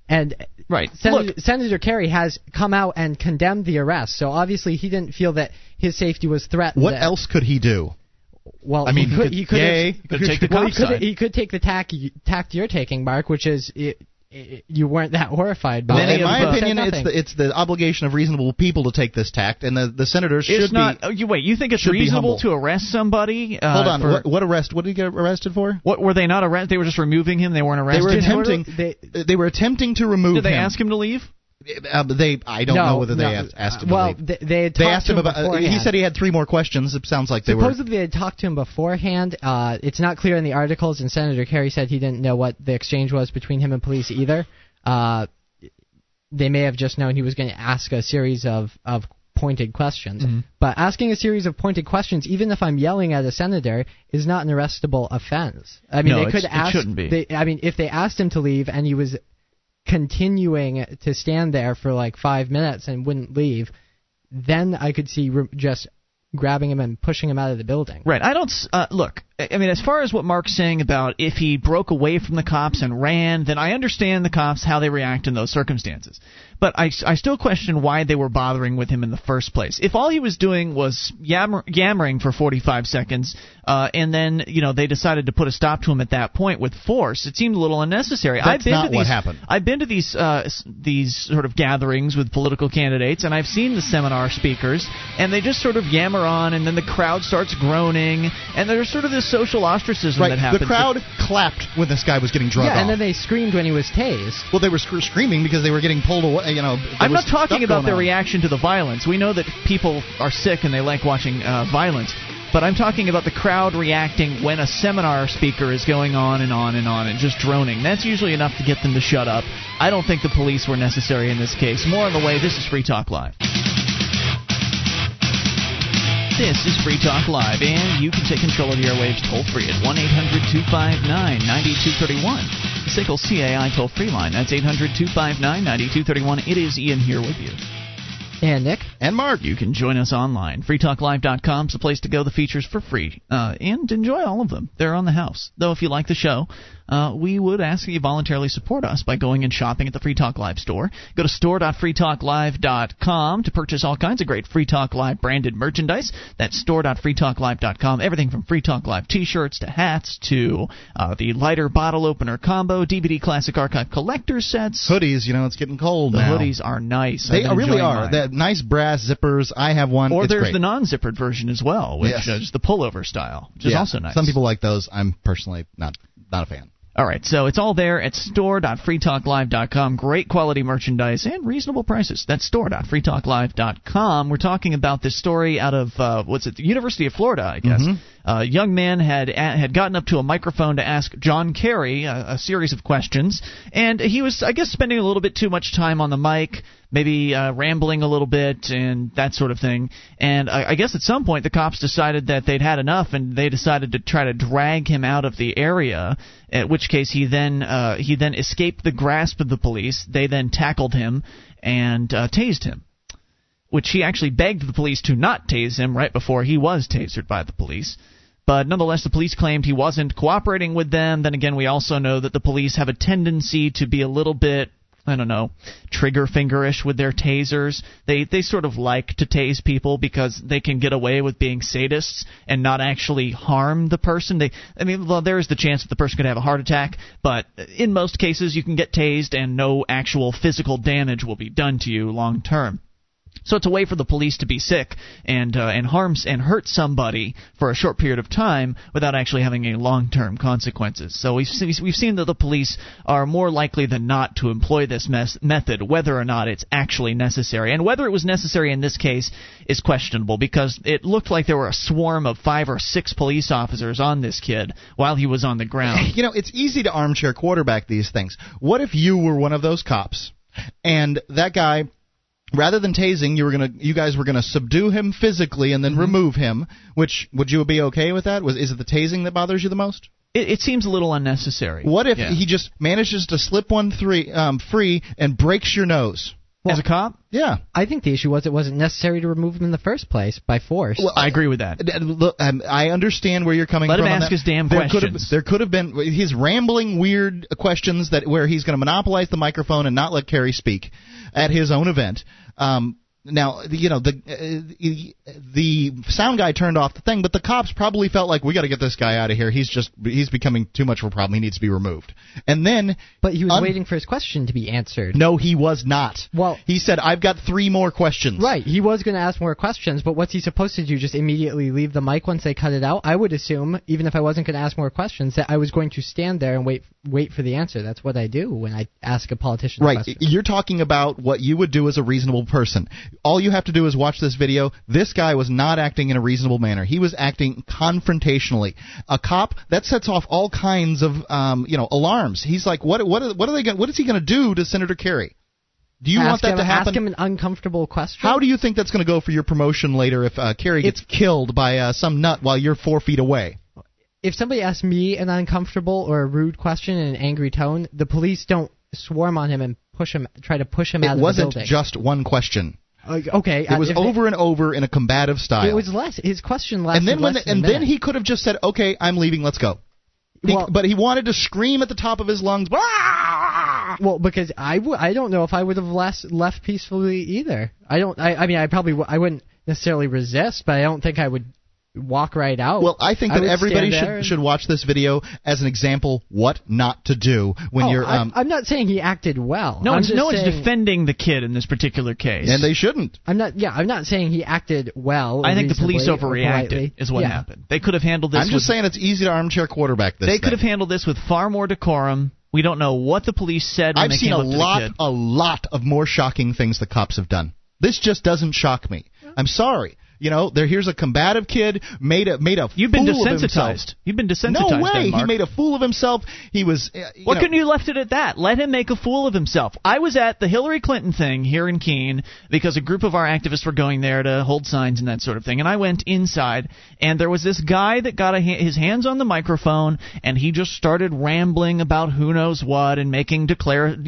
And right. Senator Kerry has come out and condemned the arrest, so obviously he didn't feel that his safety was threatened. What else could he do? Well, I mean, he could take the tack you're taking, Mark, which is you weren't that horrified by it. In my opinion, it's the obligation of reasonable people to take this tact, and the senators should it's not, be. You think it's reasonable to arrest somebody? Hold on, what arrest? What did he get arrested for? What were they not arrested? They were just removing him. They weren't arrested. They were attempting to remove him. Did they ask him to leave? I don't know whether they asked him about. He said he had 3 more questions. It sounds like supposedly they had talked to him beforehand. It's not clear in the articles, and Senator Kerry said he didn't know what the exchange was between him and police either. They may have just known he was going to ask a series of pointed questions. But asking a series of pointed questions, even if I'm yelling at a senator, is not an arrestable offense. I mean, it shouldn't be. If they asked him to leave and he was continuing to stand there for like 5 minutes and wouldn't leave, then I could see just grabbing him and pushing him out of the building. Right. I don't look. I mean, as far as what Mark's saying about if he broke away from the cops and ran, then I understand the cops, how they react in those circumstances. But I still question why they were bothering with him in the first place. If all he was doing was yammering for 45 seconds, and then they decided to put a stop to him at that point with force, it seemed a little unnecessary. That's not what happened. I've been to these sort of gatherings with political candidates, and I've seen the seminar speakers, and they just sort of yammer on, and then the crowd starts groaning, and there's sort of this social ostracism that happens. The crowd clapped when this guy was getting drugged off. And then they screamed when he was tased. Well, they were screaming because they were getting pulled away. I'm not talking about their reaction to the violence. We know that people are sick and they like watching violence. But I'm talking about the crowd reacting when a seminar speaker is going on and on and on and just droning. That's usually enough to get them to shut up. I don't think the police were necessary in this case. More on the way. This is Free Talk Live. This is Free Talk Live, and you can take control of the airwaves toll-free at 1-800-259-9231. The SACL CAI toll-free line, that's 800-259-9231. It is Ian here with you. And Nick. And Mark. You can join us online. freetalklive.com is the place to go. The features for free. And enjoy all of them. They're on the house. Though if you like the show, we would ask that you voluntarily support us by going and shopping at the Free Talk Live store. Go to store.freetalklive.com to purchase all kinds of great Free Talk Live branded merchandise. That's store.freetalklive.com. Everything from Free Talk Live t-shirts to hats to the lighter bottle opener combo, DVD classic archive collector sets. Hoodies, you know, it's getting cold now. The hoodies are nice. They really are. That nice brass zippers. I have one. Or there's the non-zippered version as well, which is the pullover style, which is also nice. Some people like those. I'm personally not a fan. All right, so it's all there at store.freetalklive.com. Great quality merchandise and reasonable prices. That's store.freetalklive.com. We're talking about this story out of, the University of Florida, I guess. Mm-hmm. A young man had gotten up to a microphone to ask John Kerry a series of questions, and he was, I guess, spending a little bit too much time on the mic, maybe rambling a little bit and that sort of thing. And I guess at some point the cops decided that they'd had enough, and they decided to try to drag him out of the area, at which case he then escaped the grasp of the police. They then tackled him and tased him, which he actually begged the police to not tase him right before he was tasered by the police. But nonetheless, the police claimed he wasn't cooperating with them. Then again, we also know that the police have a tendency to be a little bit, I don't know, trigger finger-ish with their tasers. They sort of like to tase people because they can get away with being sadists and not actually harm the person. There is the chance that the person could have a heart attack, but in most cases you can get tased and no actual physical damage will be done to you long term. So it's a way for the police to be sick and harm and hurt somebody for a short period of time without actually having any long-term consequences. So we've seen that the police are more likely than not to employ this method, whether or not it's actually necessary. And whether it was necessary in this case is questionable, because it looked like there were a swarm of 5 or 6 police officers on this kid while he was on the ground. You know, it's easy to armchair quarterback these things. What if you were one of those cops and that guy, rather than tasing, you guys were gonna subdue him physically and then remove him? Which, would you be okay with that? Is it the tasing that bothers you the most? It seems a little unnecessary. What if he just manages to slip one free and breaks your nose? As a cop? Yeah. I think the issue was it wasn't necessary to remove him in the first place by force. Well, I agree with that. Look, I understand where you're coming from. Let him ask his damn questions. There could have been his rambling, weird questions where he's going to monopolize the microphone and not let Kerry speak at his own event. Now, you know, the sound guy turned off the thing, but the cops probably felt like, we got to get this guy out of here. He's becoming too much of a problem. He needs to be removed. And then, but he was waiting for his question to be answered. No, he was not. Well, he said, I've got 3 more questions. Right. He was going to ask more questions, but what's he supposed to do? Just immediately leave the mic once they cut it out? I would assume, even if I wasn't going to ask more questions, that I was going to stand there and wait for the answer. That's what I do when I ask a politician a question. Right. You're talking about what you would do as a reasonable person. All you have to do is watch this video. This guy was not acting in a reasonable manner. He was acting confrontationally. A cop, that sets off all kinds of alarms. He's like, what is he going to do to Senator Kerry? Do you want that to happen? Ask him an uncomfortable question. How do you think that's going to go for your promotion later if Kerry gets killed by some nut while you're 4 feet away? If somebody asks me an uncomfortable or a rude question in an angry tone, the police don't swarm on him and try to push him out of the building. It wasn't just one question. Okay, it was over and over in a combative style. It was less. His question lasted less than a minute. And then he could have just said, "Okay, I'm leaving. Let's go." But he wanted to scream at the top of his lungs. Bah! Well, because I don't know if I would have left peacefully either. I wouldn't necessarily resist, but I don't think I would walk right out. Well, I think that everybody should watch this video as an example what not to do when you're... I'm not saying he acted well. No one's defending the kid in this particular case. And they shouldn't. I'm not saying he acted well. I think the police overreacted is what happened. They could have handled this... I'm just saying it's easy to armchair quarterback this thing. They could have handled this with far more decorum. We don't know what the police said when they came up to the kid. I've seen a lot of more shocking things the cops have done. This just doesn't shock me. I'm sorry. You know, here's a combative kid, made a fool of himself. You've been desensitized. No way. He made a fool of himself. He was. Why couldn't you left it at that? Let him make a fool of himself. I was at the Hillary Clinton thing here in Keene because a group of our activists were going there to hold signs and that sort of thing. And I went inside, and there was this guy that got his hands on the microphone, and he just started rambling about who knows what and making declarative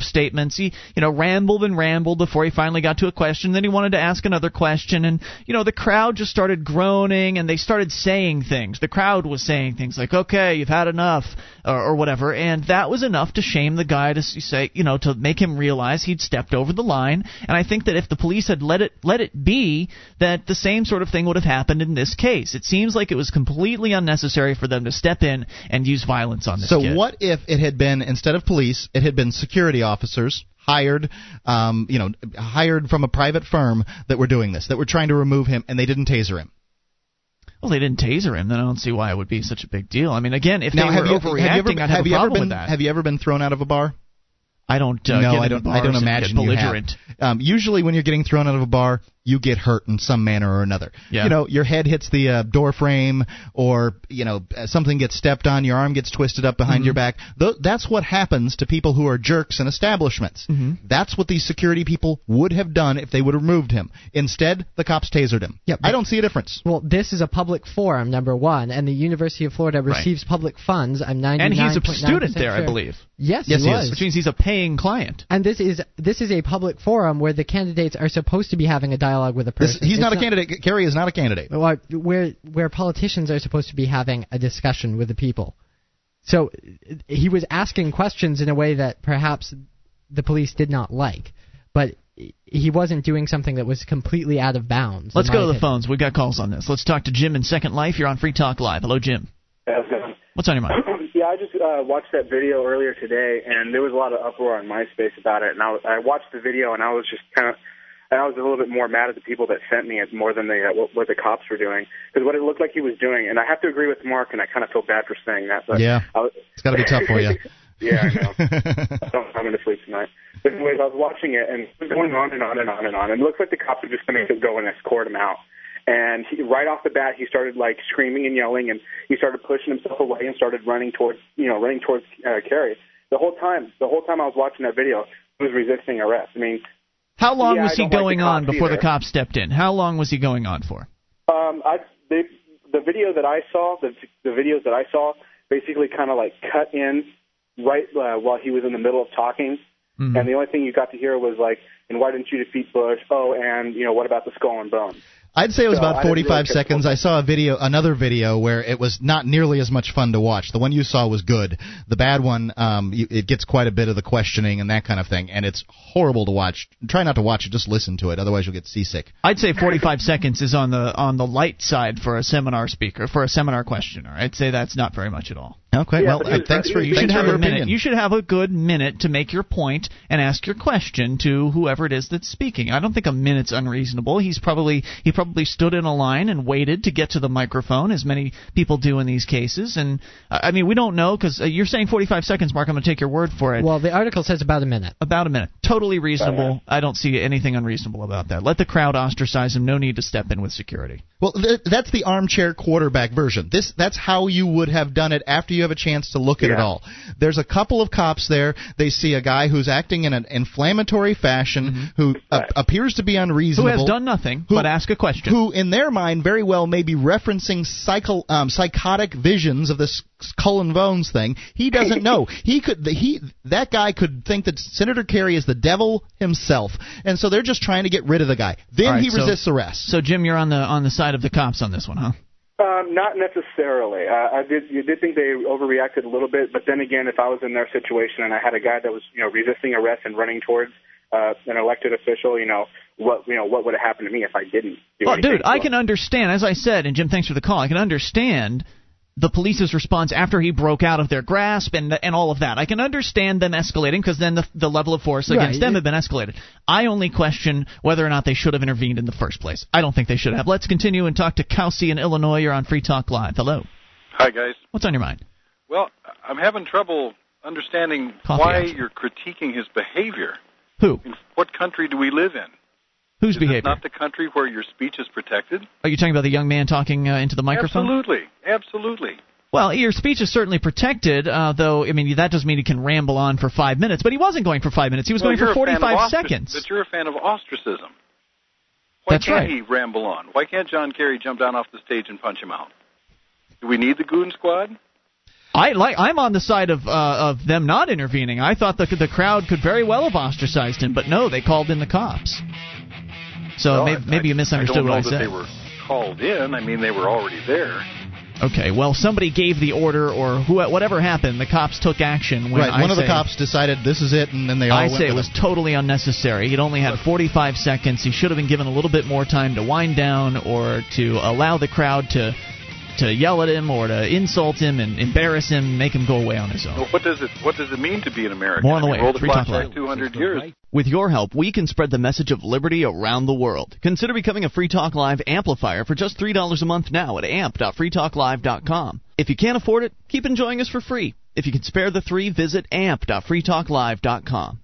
statements. He rambled and rambled before he finally got to a question. Then he wanted to ask another question, and the crowd just started groaning, and they started saying things. The crowd was saying things like, okay, you've had enough, or whatever. And that was enough to shame the guy, to say, to make him realize he'd stepped over the line. And I think that if the police had let it be, that the same sort of thing would have happened in this case. It seems like it was completely unnecessary for them to step in and use violence on this kid. So what if it had been, instead of police, it had been security officers hired from a private firm that were doing this, that were trying to remove him, and they didn't taser him? Well, they didn't taser him. Then I don't see why it would be such a big deal. I mean, again, if now, they were overreacting, I'd have a problem with that. Have you ever been thrown out of a bar? I don't. I don't imagine you have. Usually, when you're getting thrown out of a bar, you get hurt in some manner or another. Yeah. Your head hits the door frame, or something gets stepped on. Your arm gets twisted up behind your back. That's what happens to people who are jerks in establishments. Mm-hmm. That's what these security people would have done if they would have removed him. Instead, the cops tasered him. Yep. I don't see a difference. Well, this is a public forum, number one, and the University of Florida receives public funds. I'm 99.9% And he's a student there, sure. I believe. Yes, he is. Which means he's a paying client. And this is a public forum where the candidates are supposed to be having a dialogue with a person. He's not a candidate. Kerry is not a candidate. Where politicians are supposed to be having a discussion with the people. So he was asking questions in a way that perhaps the police did not like, but he wasn't doing something that was completely out of bounds. Let's go to the phones. We've got calls on this. Let's talk to Jim in Second Life. You're on Free Talk Live. Hello, Jim. How's it going? What's on your mind? Yeah, I just watched that video earlier today, and there was a lot of uproar on MySpace about it. And I watched the video, and I was just I was a little bit more mad at the people that sent me, as more than what the cops were doing, because what it looked like he was doing. And I have to agree with Mark, and I kind of feel bad for saying that. But yeah, it's got to be tough for you. Yeah, I know. I'm going to sleep tonight. But anyways, I was watching it, and it was going on and on and on and on. And it looked like the cops were just going to go and escort him out. And right off the bat, he started screaming and yelling, and he started pushing himself away and started running towards Kerry. The whole time I was watching that video, he was resisting arrest. I mean, how long was he going on before the cops stepped in? How long was he going on for? The videos that I saw, basically kind of cut in right while he was in the middle of talking. Mm-hmm. And the only thing you got to hear was and why didn't you defeat Bush? Oh, and what about the skull and bone? I'd say it was about 45 seconds. I saw another video where it was not nearly as much fun to watch. The one you saw was good. The bad one, it gets quite a bit of the questioning and that kind of thing, and it's horrible to watch. Try not to watch it, just listen to it, otherwise you'll get seasick. I'd say 45 seconds is on the light side for a seminar speaker, for a seminar questioner. I'd say that's not very much at all. Okay, yeah, well, thanks for your opinion. You should have a good minute to make your point and ask your question to whoever it is that's speaking. I don't think a minute's unreasonable. He probably stood in a line and waited to get to the microphone, as many people do in these cases. And, I mean, we don't know, because you're saying 45 seconds, Mark. I'm going to take your word for it. Well, the article says about a minute. Totally reasonable. I don't see anything unreasonable about that. Let the crowd ostracize him. No need to step in with security. Well, that's the armchair quarterback version. That's how you would have done it after you have a chance to look at it all. There's a couple of cops there. They see a guy who's acting in an inflammatory fashion, who appears to be unreasonable. Who has done nothing but ask a question. Who, in their mind, very well may be referencing psychotic visions of this skull and bones thing. He doesn't know. That guy could think that Senator Kerry is the devil himself, and so they're just trying to get rid of the guy. Then he resists arrest. So, Jim, you're on the side of the cops on this one, huh? Not necessarily. I did think they overreacted a little bit, but then again, if I was in their situation and I had a guy that was, resisting arrest and running towards an elected official, what would have happened to me if I didn't do anything? Well, dude, I can understand. As I said, and Jim, thanks for the call. I can understand the police's response after he broke out of their grasp and all of that. I can understand them escalating, because then the level of force against them had been escalated. I only question whether or not they should have intervened in the first place. I don't think they should have. Let's continue and talk to Kelsey in Illinois. You're on Free Talk Live. Hello. Hi, guys. What's on your mind? Well, I'm having trouble understanding why you're critiquing his behavior. Who? In what country do we live in? Whose behavior? Is this not the country where your speech is protected? Are you talking about the young man talking into the microphone? Absolutely. Absolutely. Well, your speech is certainly protected, though, I mean, that doesn't mean he can ramble on for 5 minutes. But he wasn't going for 5 minutes. He was going for 45 seconds. But you're a fan of ostracism. Why can't he ramble on? Why can't John Kerry jump down off the stage and punch him out? Do we need the goon squad? I'm on the side of them not intervening. I thought the crowd could very well have ostracized him, but no, they called in the cops. So well, maybe you misunderstood what I said. I don't know that they were called in. I mean, they were already there. Okay, well, somebody gave the order, or whatever happened, the cops took action. When right, one of the cops decided this is it, and then they all went with it. I say it was totally unnecessary. He'd only had 45 seconds. He should have been given a little bit more time to wind down or to allow the crowd to yell at him or to insult him and embarrass him, make him go away on his own. Well, what does it mean to be an American? More on the way. Roll the clock back 200 years. With your help, we can spread the message of liberty around the world. Consider becoming a Free Talk Live amplifier for just $3 a month now at amp.freetalklive.com. If you can't afford it, keep enjoying us for free. If you can spare the $3, visit amp.freetalklive.com.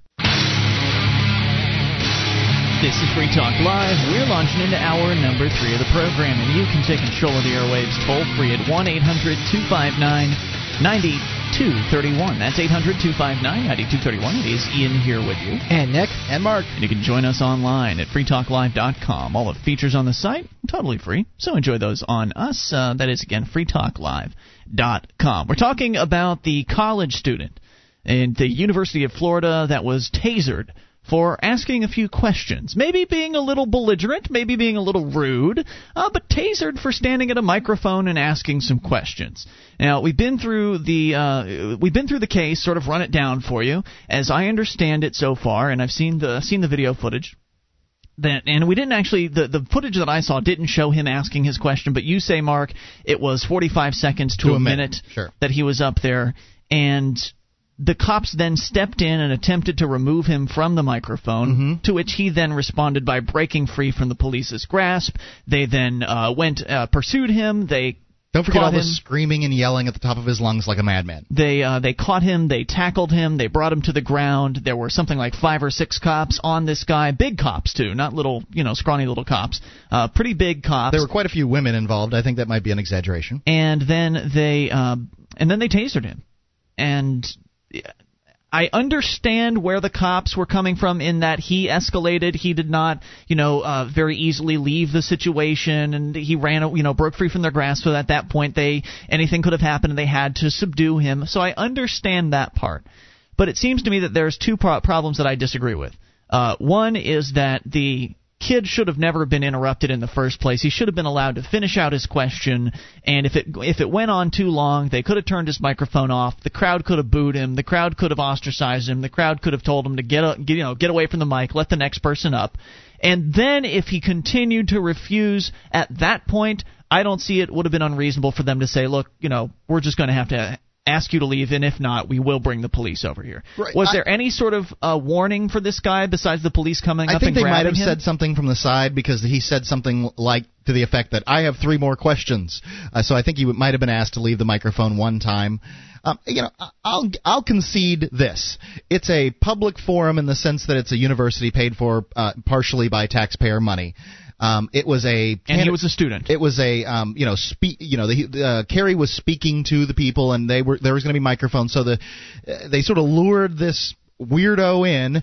This is Free Talk Live. We're launching into hour number 3 of the program, and you can take control of the airwaves toll-free at 1-800-259-9231. That's 800-259-9231. It is Ian here with you. And Nick. And Mark. And you can join us online at freetalklive.com. All the features on the site, totally free, so enjoy those on us. That is, again, freetalklive.com. We're talking about the college student in the University of Florida that was tasered for asking a few questions, maybe being a little belligerent, maybe being a little rude, but tasered for standing at a microphone and asking some questions. Now, we've been through the case, sort of run it down for you, as I understand it so far, and I've seen the video footage. And we didn't actually, the footage that I saw didn't show him asking his question, but you say, Mark, it was 45 seconds to a minute. Sure. That he was up there, and the cops then stepped in and attempted to remove him from the microphone, mm-hmm. to which he then responded by breaking free from the police's grasp. They then pursued him. They don't forget all the screaming and yelling at the top of his lungs like a madman. They caught him. They tackled him. They brought him to the ground. There were something like 5 or 6 cops on this guy. Big cops, too, not little, scrawny little cops. Pretty big cops. There were quite a few women involved. I think that might be an exaggeration. And then they tasered him. And I understand where the cops were coming from in that he escalated. He did not, very easily leave the situation, and he ran, broke free from their grasp. So at that point, anything could have happened, and they had to subdue him. So I understand that part. But it seems to me that there's two problems that I disagree with. One is that the kid should have never been interrupted in the first place. He should have been allowed to finish out his question, and if it went on too long, they could have turned his microphone off. The crowd could have booed him. The crowd could have ostracized him. The crowd could have told him to get away from the mic, let the next person up. And then if he continued to refuse at that point, I don't see it would have been unreasonable for them to say, look, we're just going to have to ask you to leave, and if not, we will bring the police over here. Right. Was there any sort of warning for this guy besides the police coming up and grabbing him? I think they might have said something from the side, because he said something like to the effect that, I have 3 more questions. So I think he might have been asked to leave the microphone one time. I'll concede this. It's a public forum in the sense that it's a university paid for partially by taxpayer money. It was a... And he was a student. It was a, Kerry was speaking to the people, and there was going to be microphones, so they sort of lured this weirdo in,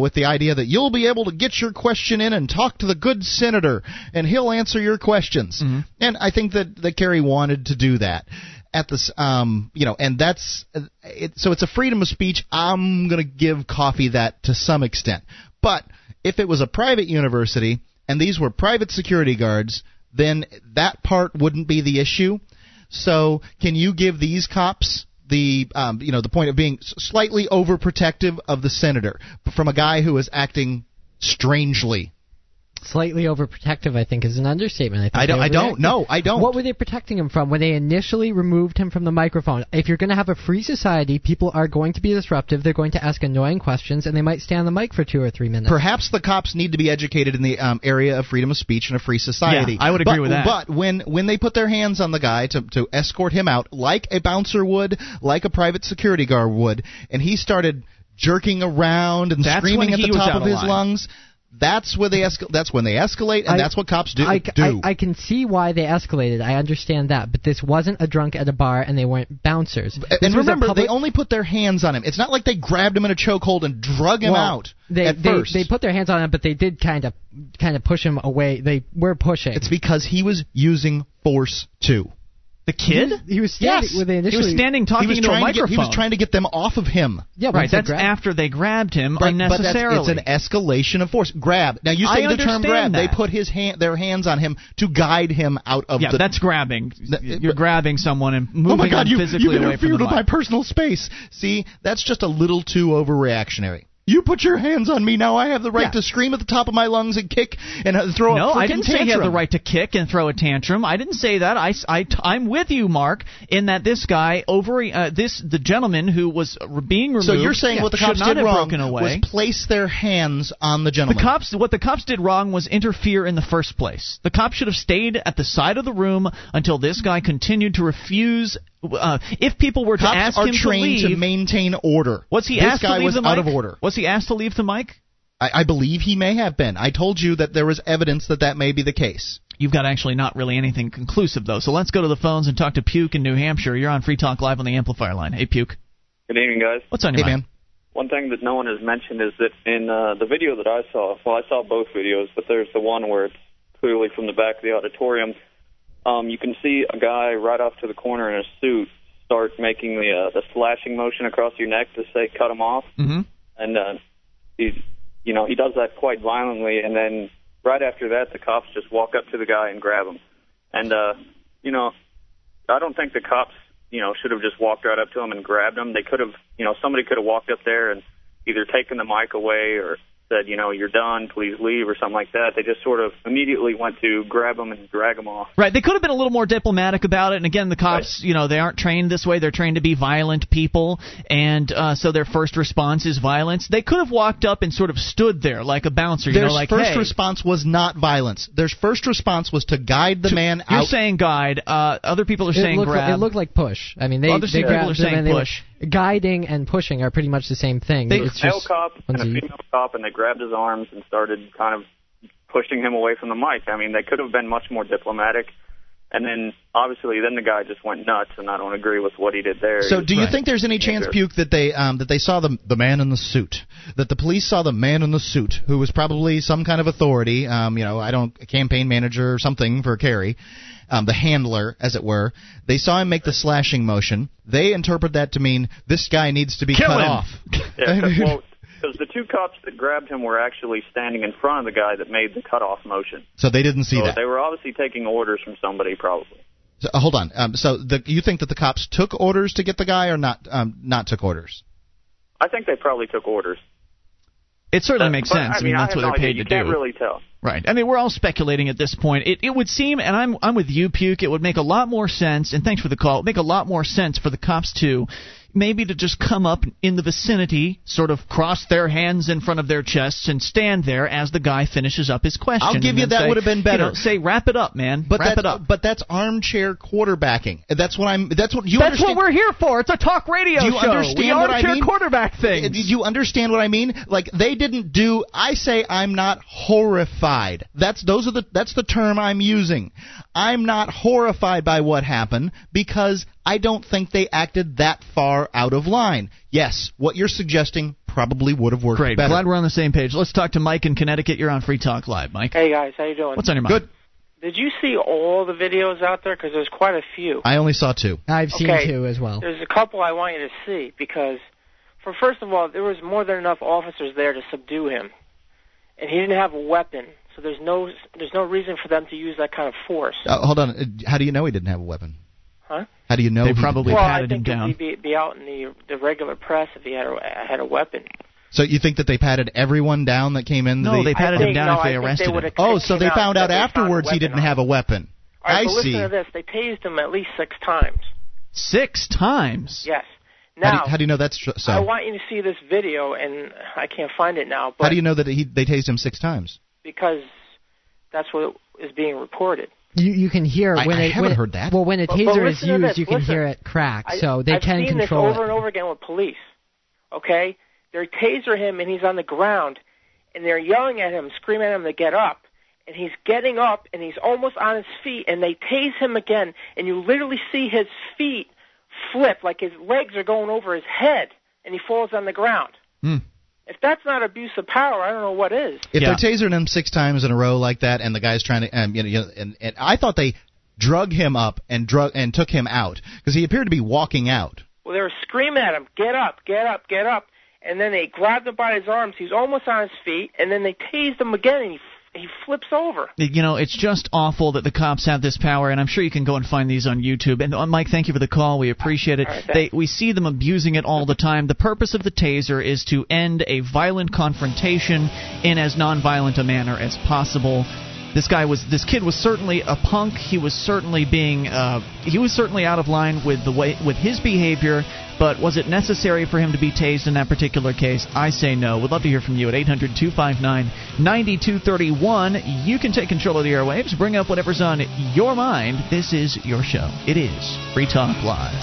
with the idea that you'll be able to get your question in and talk to the good senator, and he'll answer your questions. Mm-hmm. And I think that Kerry wanted to do that. At this, and that's it, so it's a freedom of speech. I'm going to give coffee that to some extent. But if it was a private university, and these were private security guards, then that part wouldn't be the issue. So can you give these cops the point of being slightly overprotective of the senator from a guy who is acting strangely? Slightly overprotective, I think, is an understatement. I don't know. What were they protecting him from when they initially removed him from the microphone? If you're going to have a free society, people are going to be disruptive. They're going to ask annoying questions, and they might stay on the mic for 2 or 3 minutes. Perhaps the cops need to be educated in the area of freedom of speech in a free society. Yeah, I would agree with that. But when they put their hands on the guy to escort him out, like a bouncer would, like a private security guard would, and he started jerking around and screaming at the top of his lungs... That's where they escalate, and that's what cops do. I can see why they escalated. I understand that, but this wasn't a drunk at a bar, and they weren't bouncers. And remember, they only put their hands on him. It's not like they grabbed him in a chokehold and drug him out. They put their hands on him, but they did kind of push him away. They were pushing. It's because he was using force too. The kid? He was standing talking into a microphone. He was trying to get them off of him. Yeah, right. That's after they grabbed him unnecessarily. But it's an escalation of force. Grab. Now, you say the term grab. That. They put their hands on him to guide him out of the... Yeah, that's grabbing. You're grabbing someone and moving him physically away from the... Oh, my God, you've interfered with my personal space. See, that's just a little too overreactionary. You put your hands on me now. I have the right to scream at the top of my lungs and kick and throw a tantrum. No, I didn't say he had the right to kick and throw a tantrum. I didn't say that. I'm with you, Mark, in that this guy the gentleman who was being removed. So you're saying what the cops did wrong was place their hands on the gentleman. What the cops did wrong was interfere in the first place. The cops should have stayed at the side of the room until this guy continued to refuse. If people were to ask him to leave... Cops are trained to maintain order. Was he asked to leave the mic? This guy was out of order. Was he asked to leave the mic? I believe he may have been. I told you that there was evidence that may be the case. You've got actually not really anything conclusive, though. So let's go to the phones and talk to Puke in New Hampshire. You're on Free Talk Live on the Amplifier line. Hey, Puke. Good evening, guys. What's on your mind? Man. One thing that no one has mentioned is that in the video that I saw... Well, I saw both videos, but there's the one where it's clearly from the back of the auditorium... you can see a guy right off to the corner in a suit start making the slashing motion across your neck to say cut him off, and he does that quite violently. And then right after that, the cops just walk up to the guy and grab him. And I don't think the cops should have just walked right up to him and grabbed him. They could have somebody could have walked up there and either taken the mic away or said you're done, please leave, or something like that. They just sort of immediately went to grab him and drag him off. Right. They could have been a little more diplomatic about it. And again, the cops, they aren't trained this way. They're trained to be violent people, and so their first response is violence. They could have walked up and sort of stood there like a bouncer. Their first response was not violence. Their first response was to guide the man out. You're saying guide. Other people are saying grab. It looked like push. I mean, they people are saying push. Guiding and pushing are pretty much the same thing. They male cop and a female cop, and they grabbed his arms and started kind of pushing him away from the mic. I mean, they could have been much more diplomatic. And then, obviously, the guy just went nuts, and I don't agree with what he did there. So do you think there's any chance, Puke, that they saw the man in the suit, that the police saw the man in the suit, who was probably some kind of authority, a campaign manager or something for Kerry, the handler, as it were. They saw him make the slashing motion. They interpret that to mean this guy needs to be cut off. Yeah, because the two cops that grabbed him were actually standing in front of the guy that made the cutoff motion. So they didn't see that. They were obviously taking orders from somebody, probably. So, hold on. So you think that the cops took orders to get the guy or not took orders? I think they probably took orders. It certainly makes sense. I mean, that's what they're paid to do. You can't really tell. Right. I mean, we're all speculating at this point. It would seem, and I'm with you, Puke, it would make a lot more sense, and thanks for the call, it would make a lot more sense for the cops to... maybe to just come up in the vicinity, sort of cross their hands in front of their chests and stand there as the guy finishes up his question. I'll give you that would have been better. Say, wrap it up, man. But that's armchair quarterbacking. That's what I'm. That's what you. That's understand? What we're here for. It's a talk radio show. Do you understand what I mean? Armchair quarterback thing. Do you understand what I mean? Like they didn't do. I say I'm not horrified. That's the term I'm using. I'm not horrified by what happened because I don't think they acted that far out of line. Yes, what you're suggesting probably would have worked better. Glad we're on the same page. Let's talk to Mike in Connecticut. You're on Free Talk Live, Mike. Hey, guys. How you doing? What's on your mind? Good. Did you see all the videos out there? Because there's quite a few. I only saw two. I've seen two as well. There's a couple I want you to see because, first of all, there was more than enough officers there to subdue him. And he didn't have a weapon, so there's no reason for them to use that kind of force. Hold on. How do you know he didn't have a weapon? Huh? How do you know? They probably patted him down. Well, I think he'd be out in the regular press if he had a weapon. So you think that they patted everyone down that came in? No, they patted him down if they arrested him. Oh, so they found out afterwards he didn't have a weapon. I see. All right, but listen to this. They tased him at least 6 times. 6 times? Yes. Now, how do you know that's so? I want you to see this video, and I can't find it now. But how do you know that they tased him 6 times? Because that's what is being reported. You can hear when I haven't heard that. Well, when a taser is used, you can hear it crack. So they can control it. I've seen this over and over again with police. Okay, they taser him and he's on the ground, and they're yelling at him, screaming at him to get up. And he's getting up, and he's almost on his feet, and they tase him again, and you literally see his feet flip, like his legs are going over his head, and he falls on the ground. Mm. If that's not abuse of power, I don't know what is. If they're tasering him 6 times in a row like that, and the guy's trying to, and I thought they drug him up and took him out because he appeared to be walking out. Well, they were screaming at him, "Get up, get up, get up!" And then they grabbed him by his arms. He's almost on his feet, and then they tased him again, and he flips over. You know, it's just awful that the cops have this power, and I'm sure you can go and find these on YouTube. And Mike, thank you for the call. We appreciate it. Right, we see them abusing it all the time. The purpose of the taser is to end a violent confrontation in as nonviolent a manner as possible. This kid was certainly a punk. He was certainly certainly out of line with his behavior. But was it necessary for him to be tased in that particular case? I say no. We'd love to hear from you at 800-259-9231. You can take control of the airwaves. Bring up whatever's on your mind. This is your show. It is Free Talk Live.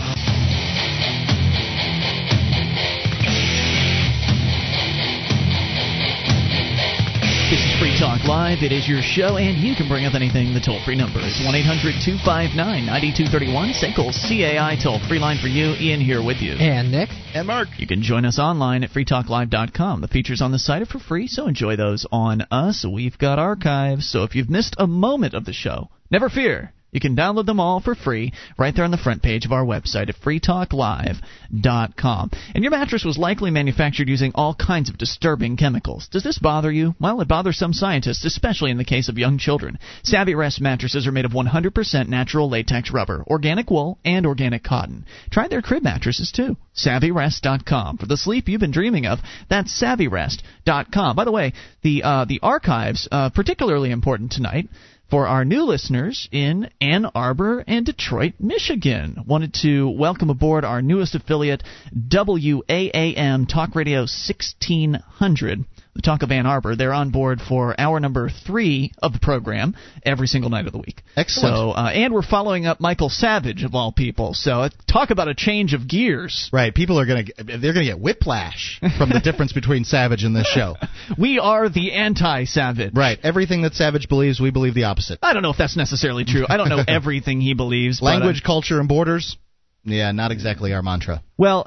This is Free Talk Live. It is your show, and you can bring up anything. The toll-free number is 1-800-259-9231. SACL CAI toll-free line for you. Ian here with you. And Nick. And Mark. You can join us online at freetalklive.com. The features on the site are for free, so enjoy those on us. We've got archives, so if you've missed a moment of the show, never fear. You can download them all for free right there on the front page of our website at freetalklive.com. And your mattress was likely manufactured using all kinds of disturbing chemicals. Does this bother you? Well, it bothers some scientists, especially in the case of young children. Savvy Rest mattresses are made of 100% natural latex rubber, organic wool, and organic cotton. Try their crib mattresses, too. SavvyRest.com. For the sleep you've been dreaming of, that's SavvyRest.com. By the way, the archives, particularly important tonight, for our new listeners in Ann Arbor and Detroit, Michigan. Wanted to welcome aboard our newest affiliate, WAAM Talk Radio 1600, the Talk of Ann Arbor. They're on board for hour number 3 of the program every single night of the week. Excellent. So, and we're following up Michael Savage, of all people. So talk about a change of gears. Right. People are they're gonna get whiplash from the difference between Savage and this show. We are the anti-Savage. Right. Everything that Savage believes, we believe the opposite. I don't know if that's necessarily true. I don't know everything he believes. Language, culture, and borders? Yeah, not exactly our mantra. Well,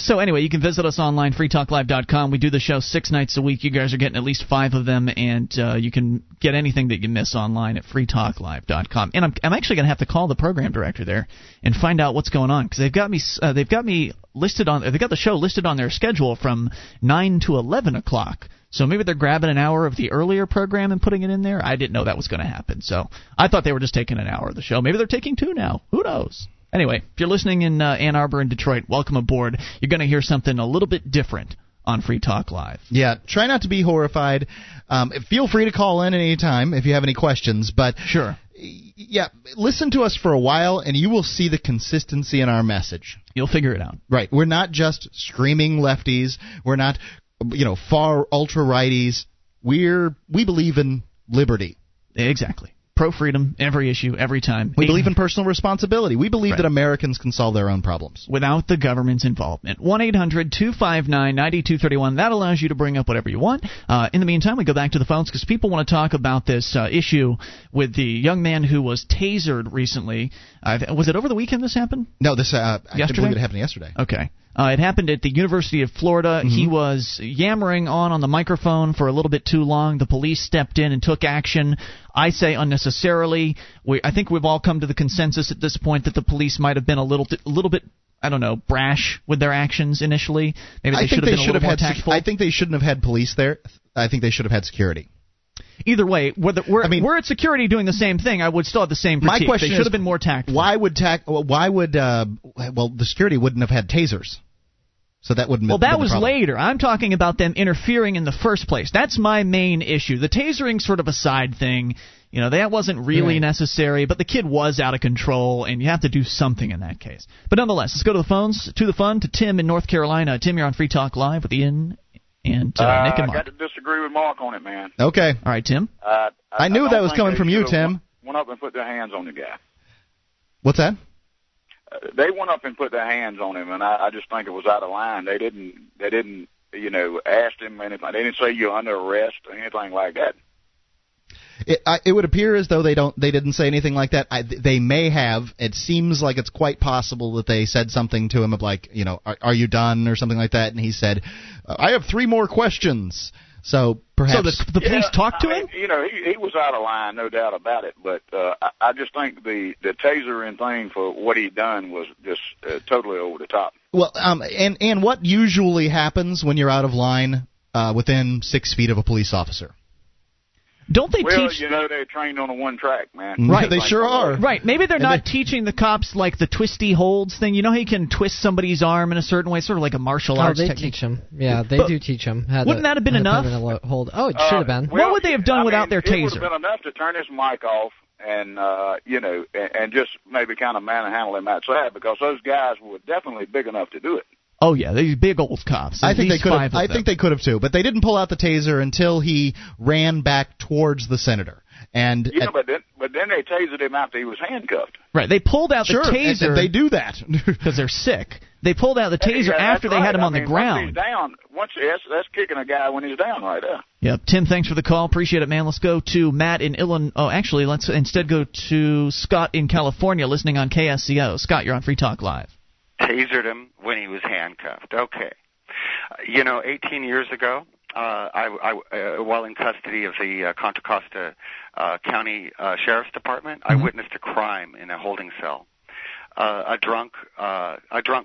so anyway, you can visit us online, freetalklive.com. We do the show 6 nights a week. You guys are getting at least 5 of them, and you can get anything that you miss online at freetalklive.com. And I'm actually going to have to call the program director there and find out what's going on, because they've got the show listed on their schedule from 9 to 11 o'clock. So maybe they're grabbing an hour of the earlier program and putting it in there. I didn't know that was going to happen. So I thought they were just taking an hour of the show. Maybe they're taking 2 now. Who knows? Anyway, if you're listening in Ann Arbor and Detroit, welcome aboard. You're going to hear something a little bit different on Free Talk Live. Yeah, try not to be horrified. Feel free to call in at any time if you have any questions. But sure. Yeah, listen to us for a while, and you will see the consistency in our message. You'll figure it out. Right. We're not just screaming lefties. We're not... far ultra-righties. We believe in liberty. Exactly. Pro-freedom, every issue, every time. We believe in personal responsibility. We believe that Americans can solve their own problems. Without the government's involvement. 1-800-259-9231. That allows you to bring up whatever you want. In the meantime, we go back to the phones because people want to talk about this issue with the young man who was tasered recently. Was it over the weekend this happened? No, I can't believe it happened yesterday. Okay. It happened at the University of Florida. Mm-hmm. He was yammering on the microphone for a little bit too long. The police stepped in and took action. I say unnecessarily. I think we've all come to the consensus at this point that the police might have been a little bit, I don't know, brash with their actions initially. Maybe they should have been a little more tactful. I think they shouldn't have had police there. I think they should have had security. Either way, we're at security doing the same thing. I would still have the same critique. My question should have been more tactful. Why would the security wouldn't have had tasers. So that wouldn't. Well, that was later. I'm talking about them interfering in the first place. That's my main issue. The tasering sort of a side thing. That wasn't really necessary, but the kid was out of control, and you have to do something in that case. But nonetheless, let's go to the phones, to the fun, to Tim in North Carolina. Tim, you're on Free Talk Live with Ian and Nick and Mark. I got to disagree with Mark on it, man. Okay. All right, Tim. I knew that was coming from you, Tim. Went up and put their hands on the guy. What's that? They went up and put their hands on him, and I just think it was out of line. They didn't you know, asked him anything. They didn't say you're under arrest or anything like that. It would appear as though they didn't say anything like that. They may have. It seems like it's quite possible that they said something to him of like, you know, are you done or something like that? And he said, I have three more questions. So perhaps the police talked to him? You know, he was out of line, no doubt about it. But I just think the tasering thing for what he done was just totally over the top. Well, and what usually happens when you're out of line within 6 feet of a police officer? Don't they teach? Well, you know, they're trained on a one track, man. Right, they sure are. Right, maybe they're not teaching the cops like the twisty holds thing. You know how you can twist somebody's arm in a certain way, sort of like a martial arts technique? They teach them. Yeah, they do teach them. Wouldn't that have been enough? Hold. Oh, it should have been. Well, what would they have done without their taser? It would have been enough to turn his mic off and, you know, and just maybe kind of manhandle him outside because those guys were definitely big enough to do it. Oh yeah, these big old cops. I think they could have too, but they didn't pull out the taser until he ran back towards the senator. And yeah, but then they tasered him after he was handcuffed. Right, they pulled out the taser. Sure, they do that because they're sick. They pulled out the taser after they had him on the ground. Once he's down, that's kicking a guy when he's down right there. Yep. Tim, thanks for the call. Appreciate it, man. Let's go to Matt in Illinois. Oh, actually, let's instead go to Scott in California, listening on KSCO. Scott, you're on Free Talk Live. Tasered him when he was handcuffed. Okay. You know, 18 years ago, I while in custody of the Contra Costa County Sheriff's Department, I witnessed a crime in a holding cell. A drunk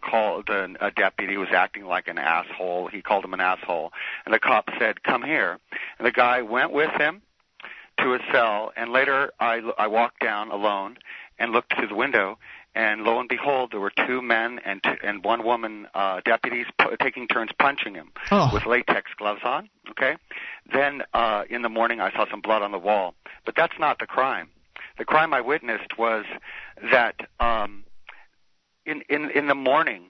called a deputy who was acting like an asshole. He called him an asshole. And the cop said, come here. And the guy went with him to a cell. And later I walked down alone and looked through the window. And lo and behold, there were two men and one woman deputies taking turns punching him with latex gloves on. Okay. Then in the morning, I saw some blood on the wall. But that's not the crime. The crime I witnessed was that in the morning,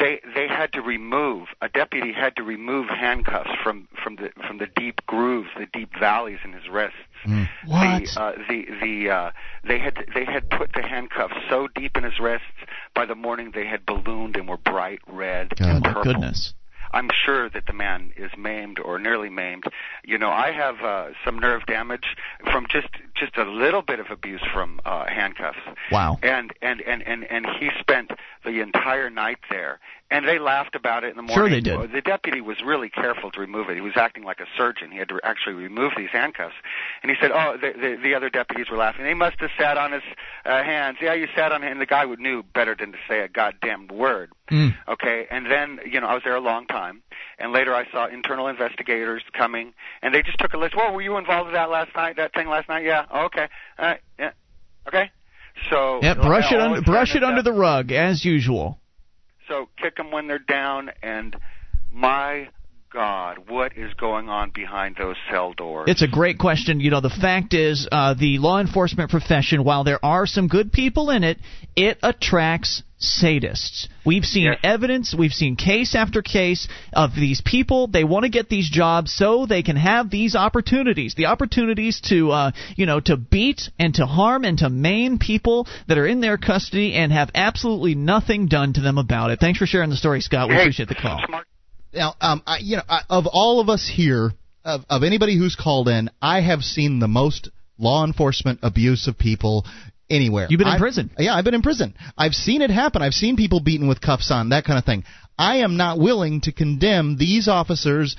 they had to remove handcuffs from the deep grooves, the deep valleys in his wrists. What? They had put the handcuffs so deep in his wrists. By the morning, they had ballooned and were bright red and purple. My goodness. I'm sure that the man is maimed or nearly maimed. You know, I have some nerve damage from just a little bit of abuse from handcuffs. Wow. And he spent the entire night there. And they laughed about it in the morning. Sure they did. The deputy was really careful to remove it. He was acting like a surgeon. He had to actually remove these handcuffs. And he said, the other deputies were laughing. They must have sat on his hands. Yeah, you sat on him. And the guy knew better than to say a goddamn word. Mm. Okay, and then, you know, I was there a long time. And later I saw internal investigators coming. And they just took a list. Whoa, were you involved with that last night, that thing last night? Yeah, oh, okay. All right, yeah, okay. So yeah, brush it under the rug, as usual. So kick them when they're down, and my God, what is going on behind those cell doors? It's a great question. You know, the fact is the law enforcement profession, while there are some good people in it, it attracts sadists. We've seen evidence, we've seen case after case of these people. They want to get these jobs so they can have these opportunities, the opportunities to, you know, to beat and to harm and to maim people that are in their custody and have absolutely nothing done to them about it. Thanks for sharing the story, Scott. We appreciate the call. Now, of all of us here, of anybody who's called in, I have seen the most law enforcement abuse of people anywhere. You've been in prison. Yeah, I've been in prison. I've seen it happen. I've seen people beaten with cuffs on, that kind of thing. I am not willing to condemn these officers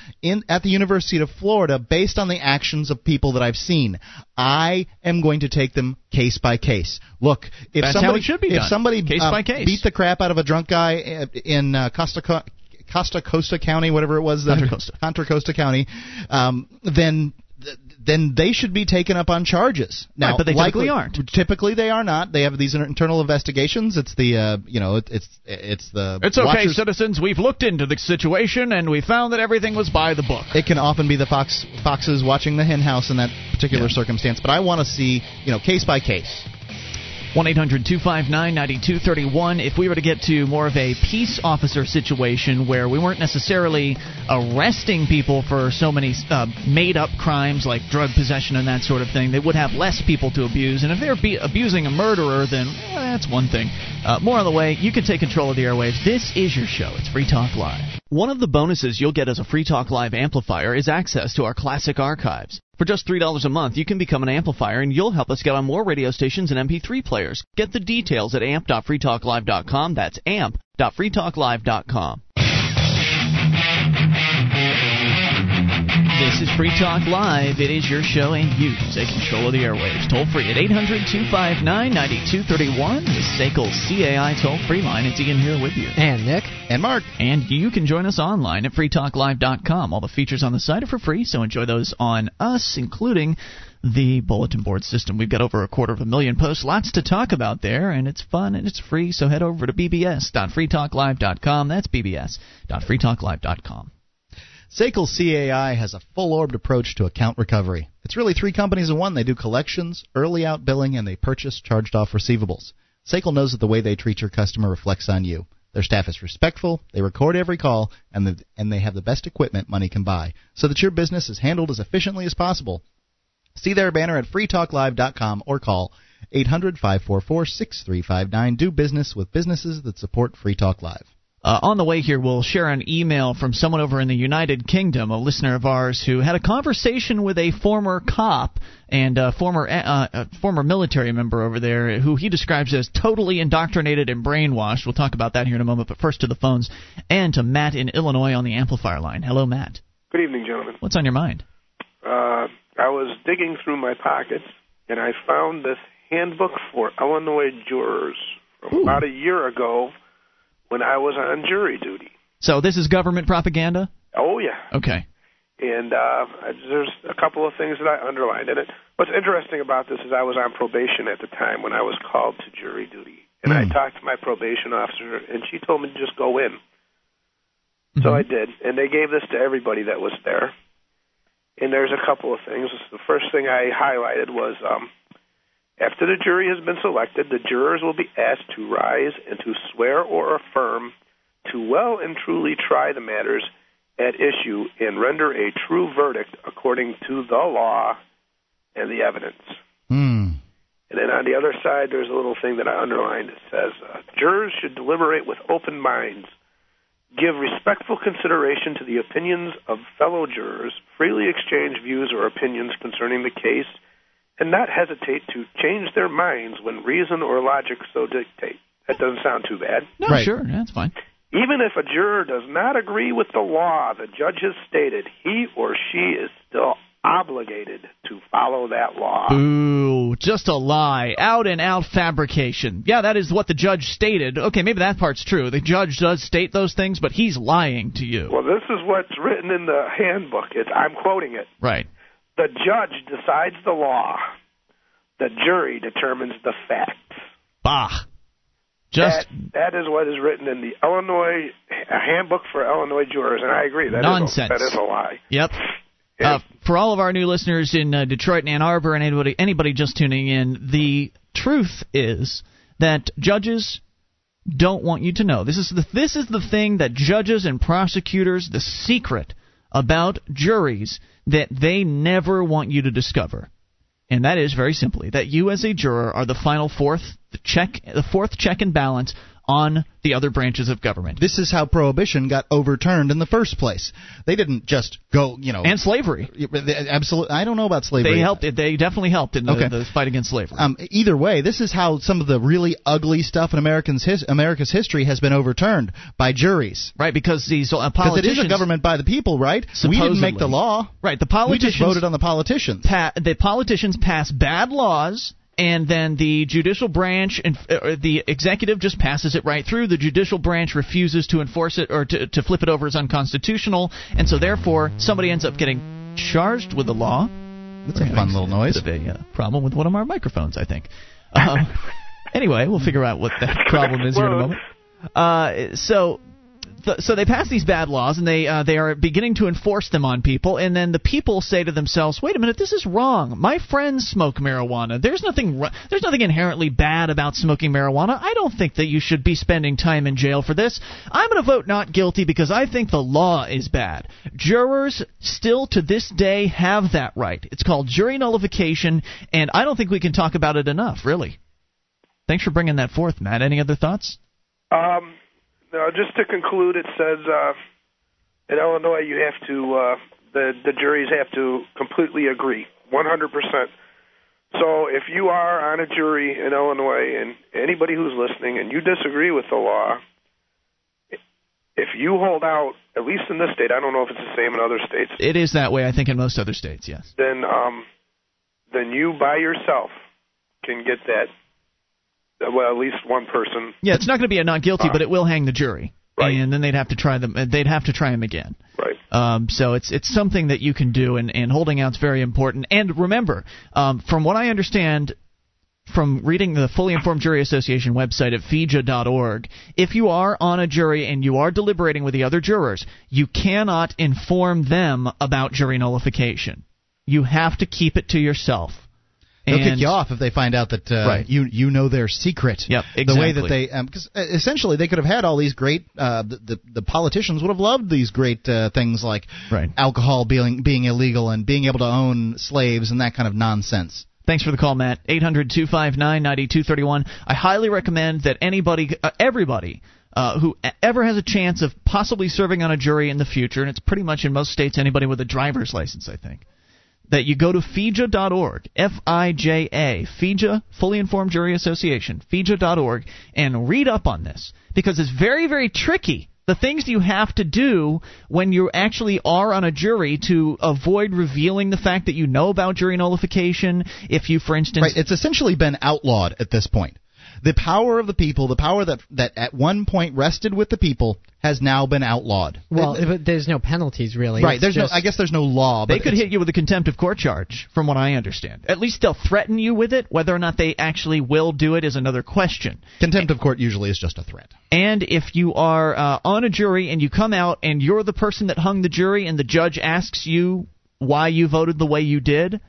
at the University of Florida based on the actions of people that I've seen. I am going to take them case by case. Look, if somebody case by case. Beat the crap out of a drunk guy in Costa County, whatever it was, Contra Costa County, then they should be taken up on charges. Now, right, but they likely aren't. Typically, they are not. They have these internal investigations. It's the, you know, it's the. It's okay, watchers. Citizens. We've looked into the situation and we found that everything was by the book. It can often be the foxes watching the hen house in that particular circumstance. But I want to see, you know, case by case. 1-800-259-9231. If we were to get to more of a peace officer situation where we weren't necessarily arresting people for so many made-up crimes like drug possession and that sort of thing, they would have less people to abuse. And if they're abusing a murderer, then that's one thing. More on the way. You can take control of the airwaves. This is your show. It's Free Talk Live. One of the bonuses you'll get as a Free Talk Live amplifier is access to our classic archives. For just $3 a month, you can become an amplifier, and you'll help us get on more radio stations and MP3 players. Get the details at amp.freetalklive.com. That's amp.freetalklive.com. This is Free Talk Live. It is your show, and you can take control of the airwaves. Toll free at 800-259-9231. The SACL CAI toll-free line. It's Ian here with you. And Nick. And Mark. And you can join us online at freetalklive.com. All the features on the site are for free, so enjoy those on us, including the bulletin board system. We've got over 250,000 posts, lots to talk about there, and it's fun and it's free, so head over to bbs.freetalklive.com. That's bbs.freetalklive.com. SACL CAI has a full-orbed approach to account recovery. It's really three companies in one. They do collections, early outbilling, and they purchase charged-off receivables. SACL knows that the way they treat your customer reflects on you. Their staff is respectful, they record every call, and they have the best equipment money can buy, so that your business is handled as efficiently as possible. See their banner at freetalklive.com or call 800-544-6359. Do business with businesses that support Free Talk Live. On the way here, we'll share an email from someone over in the United Kingdom, a listener of ours, who had a conversation with a former cop and a former military member over there who he describes as totally indoctrinated and brainwashed. We'll talk about that here in a moment, but first to the phones and to Matt in Illinois on the amplifier line. Hello, Matt. Good evening, gentlemen. What's on your mind? I was digging through my pockets, and I found this handbook for Illinois jurors from about a year ago, when I was on jury duty. So this is government propaganda? Oh, yeah. Okay. And there's a couple of things that I underlined in it. What's interesting about this is I was on probation at the time when I was called to jury duty. And I talked to my probation officer, and she told me to just go in. So I did. And they gave this to everybody that was there. And there's a couple of things. The first thing I highlighted was after the jury has been selected, the jurors will be asked to rise and to swear or affirm to well and truly try the matters at issue and render a true verdict according to the law and the evidence. And then on the other side, there's a little thing that I underlined. It says, jurors should deliberate with open minds, give respectful consideration to the opinions of fellow jurors, freely exchange views or opinions concerning the case, and not hesitate to change their minds when reason or logic so dictate. That doesn't sound too bad. No, right. Sure, that's fine. Even if a juror does not agree with the law the judge has stated, he or she is still obligated to follow that law. Ooh, just a lie. Out and out fabrication. Yeah, that is what the judge stated. Okay, maybe that part's true. The judge does state those things, but he's lying to you. Well, this is what's written in the handbook. I'm quoting it. Right. The judge decides the law. The jury determines the facts. Bah. That is what is written in the Illinois handbook for Illinois jurors, and I agree. Nonsense. That is a lie. Yep. For all of our new listeners in Detroit and Ann Arbor and anybody just tuning in, the truth is that judges don't want you to know. This is the thing that judges and prosecutors, the secret about juries that they never want you to discover. And that is, very simply, that you as a juror are the final fourth, the fourth check and balance on the other branches of government. This is how Prohibition got overturned in the first place. They didn't just go, And slavery. Absolutely. I don't know about slavery. They helped. They definitely helped in the fight against slavery. Either way, this is how some of the really ugly stuff in America's history has been overturned by juries. Right, because these politicians... Because it is a government by the people, right? Supposedly. We didn't make the law. Right, the politicians... We just voted on the politicians. The politicians pass bad laws... And then the judicial branch, and the executive just passes it right through. The judicial branch refuses to enforce it or to flip it over as unconstitutional. And so, therefore, somebody ends up getting charged with the law. That's a fun little noise. It's a problem with one of our microphones, I think. Anyway, we'll figure out what that problem is here in a moment. So So they pass these bad laws, and they are beginning to enforce them on people, and then the people say to themselves, wait a minute, this is wrong. My friends smoke marijuana. There's nothing inherently bad about smoking marijuana. I don't think that you should be spending time in jail for this. I'm going to vote not guilty because I think the law is bad. Jurors still to this day have that right. It's called jury nullification, and I don't think we can talk about it enough, really. Thanks for bringing that forth, Matt. Any other thoughts? Just to conclude, it says in Illinois you have to the juries have to completely agree, 100%. So if you are on a jury in Illinois, and anybody who's listening, and you disagree with the law, if you hold out, at least in this state, I don't know if it's the same in other states. It is that way, I think, in most other states, yes. Then you by yourself can get that. Well, at least one person. Yeah, it's not going to be a not guilty, but it will hang the jury, right. And then they'd have to try them. They'd have to try him again. Right. So it's something that you can do, and holding out's very important. And remember, from what I understand, from reading the Fully Informed Jury Association website at FIJA.org, if you are on a jury and you are deliberating with the other jurors, you cannot inform them about jury nullification. You have to keep it to yourself. They'll kick you off if they find out that you know their secret. Yep, exactly. The way that they, because essentially they could have had all these great, the politicians would have loved these great things like alcohol being illegal and being able to own slaves and that kind of nonsense. Thanks for the call, Matt. 800-259-9231. I highly recommend that anybody, everybody, who ever has a chance of possibly serving on a jury in the future, and it's pretty much in most states anybody with a driver's license, I think, that you go to FIJA.org, F-I-J-A, FIJA, Fully Informed Jury Association, FIJA.org, and read up on this, because it's very, very tricky, the things you have to do when you actually are on a jury to avoid revealing the fact that you know about jury nullification, if you, for instance... Right, it's essentially been outlawed at this point. The power of the people, the power that at one point rested with the people, has now been outlawed. Well, but there's no penalties, really. Right. I guess there's no law. But they could hit you with a contempt of court charge, from what I understand. At least they'll threaten you with it. Whether or not they actually will do it is another question. Contempt of court usually is just a threat. And if you are on a jury and you come out and you're the person that hung the jury and the judge asks you why you voted the way you did...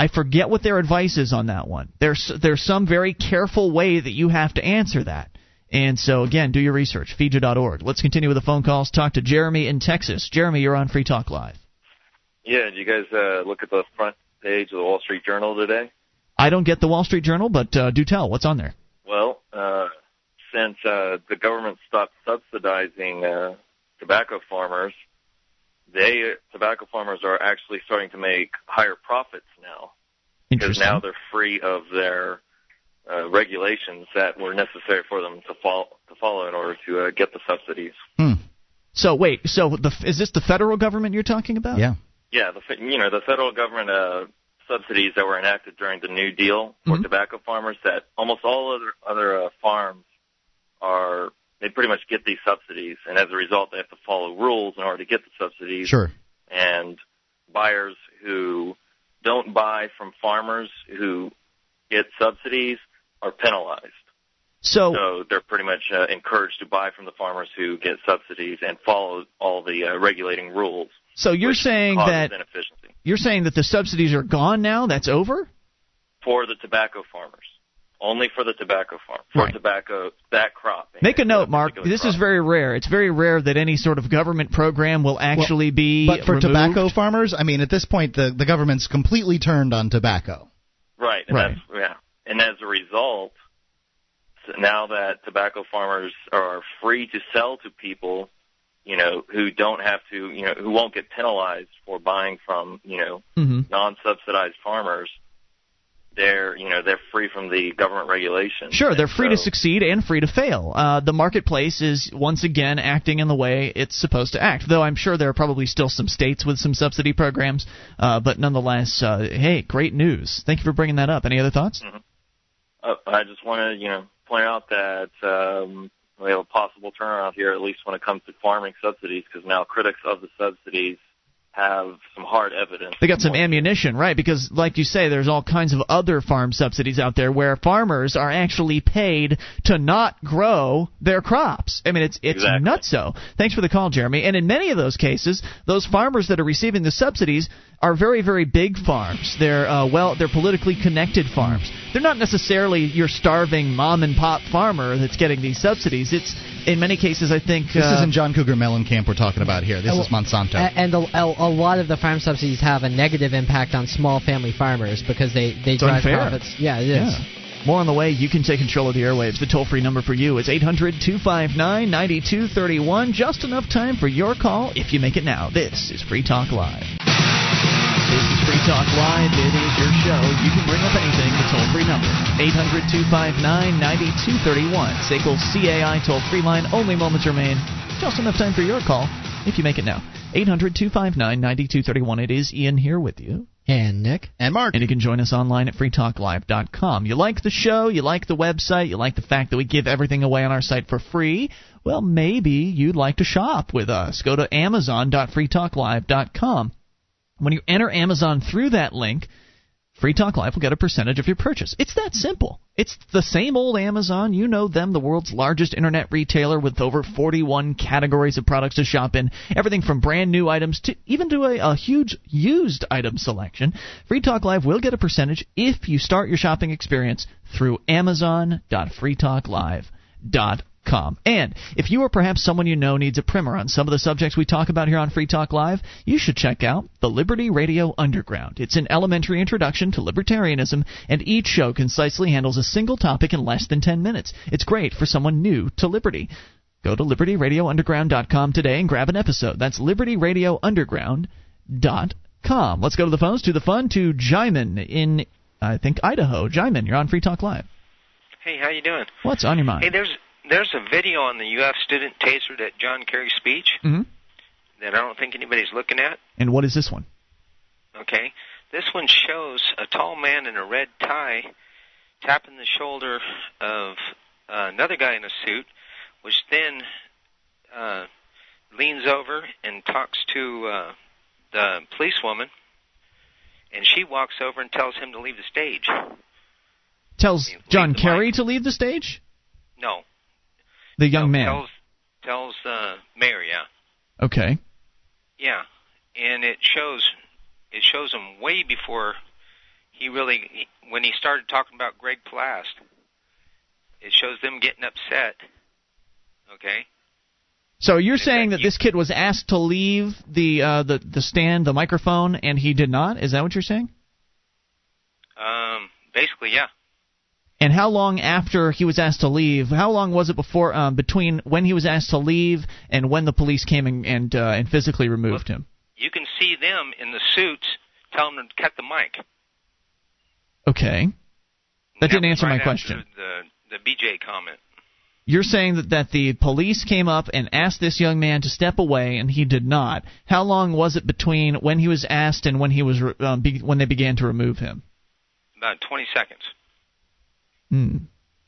I forget what their advice is on that one. There's some very careful way that you have to answer that. And so, again, do your research, FIJA.org. Let's continue with the phone calls. Talk to Jeremy in Texas. Jeremy, you're on Free Talk Live. Yeah, did you guys look at the front page of the Wall Street Journal today? I don't get the Wall Street Journal, but do tell. What's on there? Well, since the government stopped subsidizing tobacco farmers, tobacco farmers are actually starting to make higher profits now, because now they're free of their regulations that were necessary for them to follow in order to get the subsidies. Hmm. So wait, is this the federal government you're talking about? Yeah. Yeah, the federal government subsidies that were enacted during the New Deal for tobacco farmers, that almost all other farms are. They pretty much get these subsidies, and as a result, they have to follow rules in order to get the subsidies. Sure. And buyers who don't buy from farmers who get subsidies are penalized. So they're pretty much encouraged to buy from the farmers who get subsidies and follow all the regulating rules. So you're saying that the subsidies are gone now? That's over? For the tobacco farmers. Only for the tobacco farm, tobacco, that crop. Make a note, Mark. This crop is very rare. It's very rare that any sort of government program will actually be removed. But for tobacco farmers, I mean, at this point, the government's completely turned on tobacco. Right. And and as a result, now that tobacco farmers are free to sell to people, who don't have to, who won't get penalized for buying from, non-subsidized farmers. They're free from the government regulations. Sure, they're free to succeed and free to fail. The marketplace is once again acting in the way it's supposed to act. Though I'm sure there are probably still some states with some subsidy programs, but nonetheless, hey, great news! Thank you for bringing that up. Any other thoughts? Mm-hmm. I just want to point out that we have a possible turnaround here, at least when it comes to farming subsidies, because now critics of the subsidies have some hard evidence. They got some ammunition, right? Because, like you say, there's all kinds of other farm subsidies out there where farmers are actually paid to not grow their crops. I mean, it's exactly. Nutso. Thanks for the call, Jeremy. And in many of those cases, those farmers that are receiving the subsidies are very, very big farms. They're politically connected farms. They're not necessarily your starving mom and pop farmer that's getting these subsidies. It's in many cases, I think this isn't John Cougar Mellencamp we're talking about here. This is Monsanto. And a lot of the farm subsidies have a negative impact on small family farmers because they drive unfair. Profits. Yeah, it is. Yeah. More on the way. You can take control of the airwaves. The toll-free number for you is 800-259-9231. Just enough time for your call if you make it now. This is Free Talk Live. This is Free Talk Live. It is your show. You can bring up anything. The toll-free number, 800-259-9231. SACL CAI toll-free line. Only moments remain. Just enough time for your call if you make it now. 800-259-9231. It is Ian here with you. And Nick. And Mark. And you can join us online at freetalklive.com. You like the show, you like the website, you like the fact that we give everything away on our site for free. Well, maybe you'd like to shop with us. Go to amazon.freetalklive.com. When you enter Amazon through that link, Free Talk Live will get a percentage of your purchase. It's that simple. It's the same old Amazon. You know them, the world's largest internet retailer with over 41 categories of products to shop in. Everything from brand new items to even to a huge used item selection. Free Talk Live will get a percentage if you start your shopping experience through amazon.freetalklive.com. And if you or perhaps someone you know needs a primer on some of the subjects we talk about here on Free Talk Live, you should check out the Liberty Radio Underground. It's an elementary introduction to libertarianism, and each show concisely handles a single topic in less than 10 minutes. It's great for someone new to liberty. Go to libertyradiounderground.com today and grab an episode. That's libertyradiounderground.com. Let's go to the phones, to the fun, to Jaimin in, I think, Idaho. Jaimin, you're on Free Talk Live. Hey, how you doing? What's on your mind? Hey, There's a video on the UF student tasered at John Kerry's speech that I don't think anybody's looking at. And what is this one? Okay. This one shows a tall man in a red tie tapping the shoulder of another guy in a suit, which then leans over and talks to the policewoman, and she walks over and tells him to leave the stage. Tells John Kerry to leave the stage? No. The young man. Tells Mayor, yeah. Okay. Yeah, and it shows him way before he really, when he started talking about Greg Plast, it shows them getting upset, okay? So you're saying that this kid was asked to leave the stand, the microphone, and he did not? Is that what you're saying? Basically, yeah. And how long after he was asked to leave, how long was it before between when he was asked to leave and when the police came and physically removed him? You can see them in the suits telling them to cut the mic. Okay. That didn't answer my question. The BJ comment. You're saying that the police came up and asked this young man to step away, and he did not. How long was it between when he was asked and when he was when they began to remove him? About 20 seconds.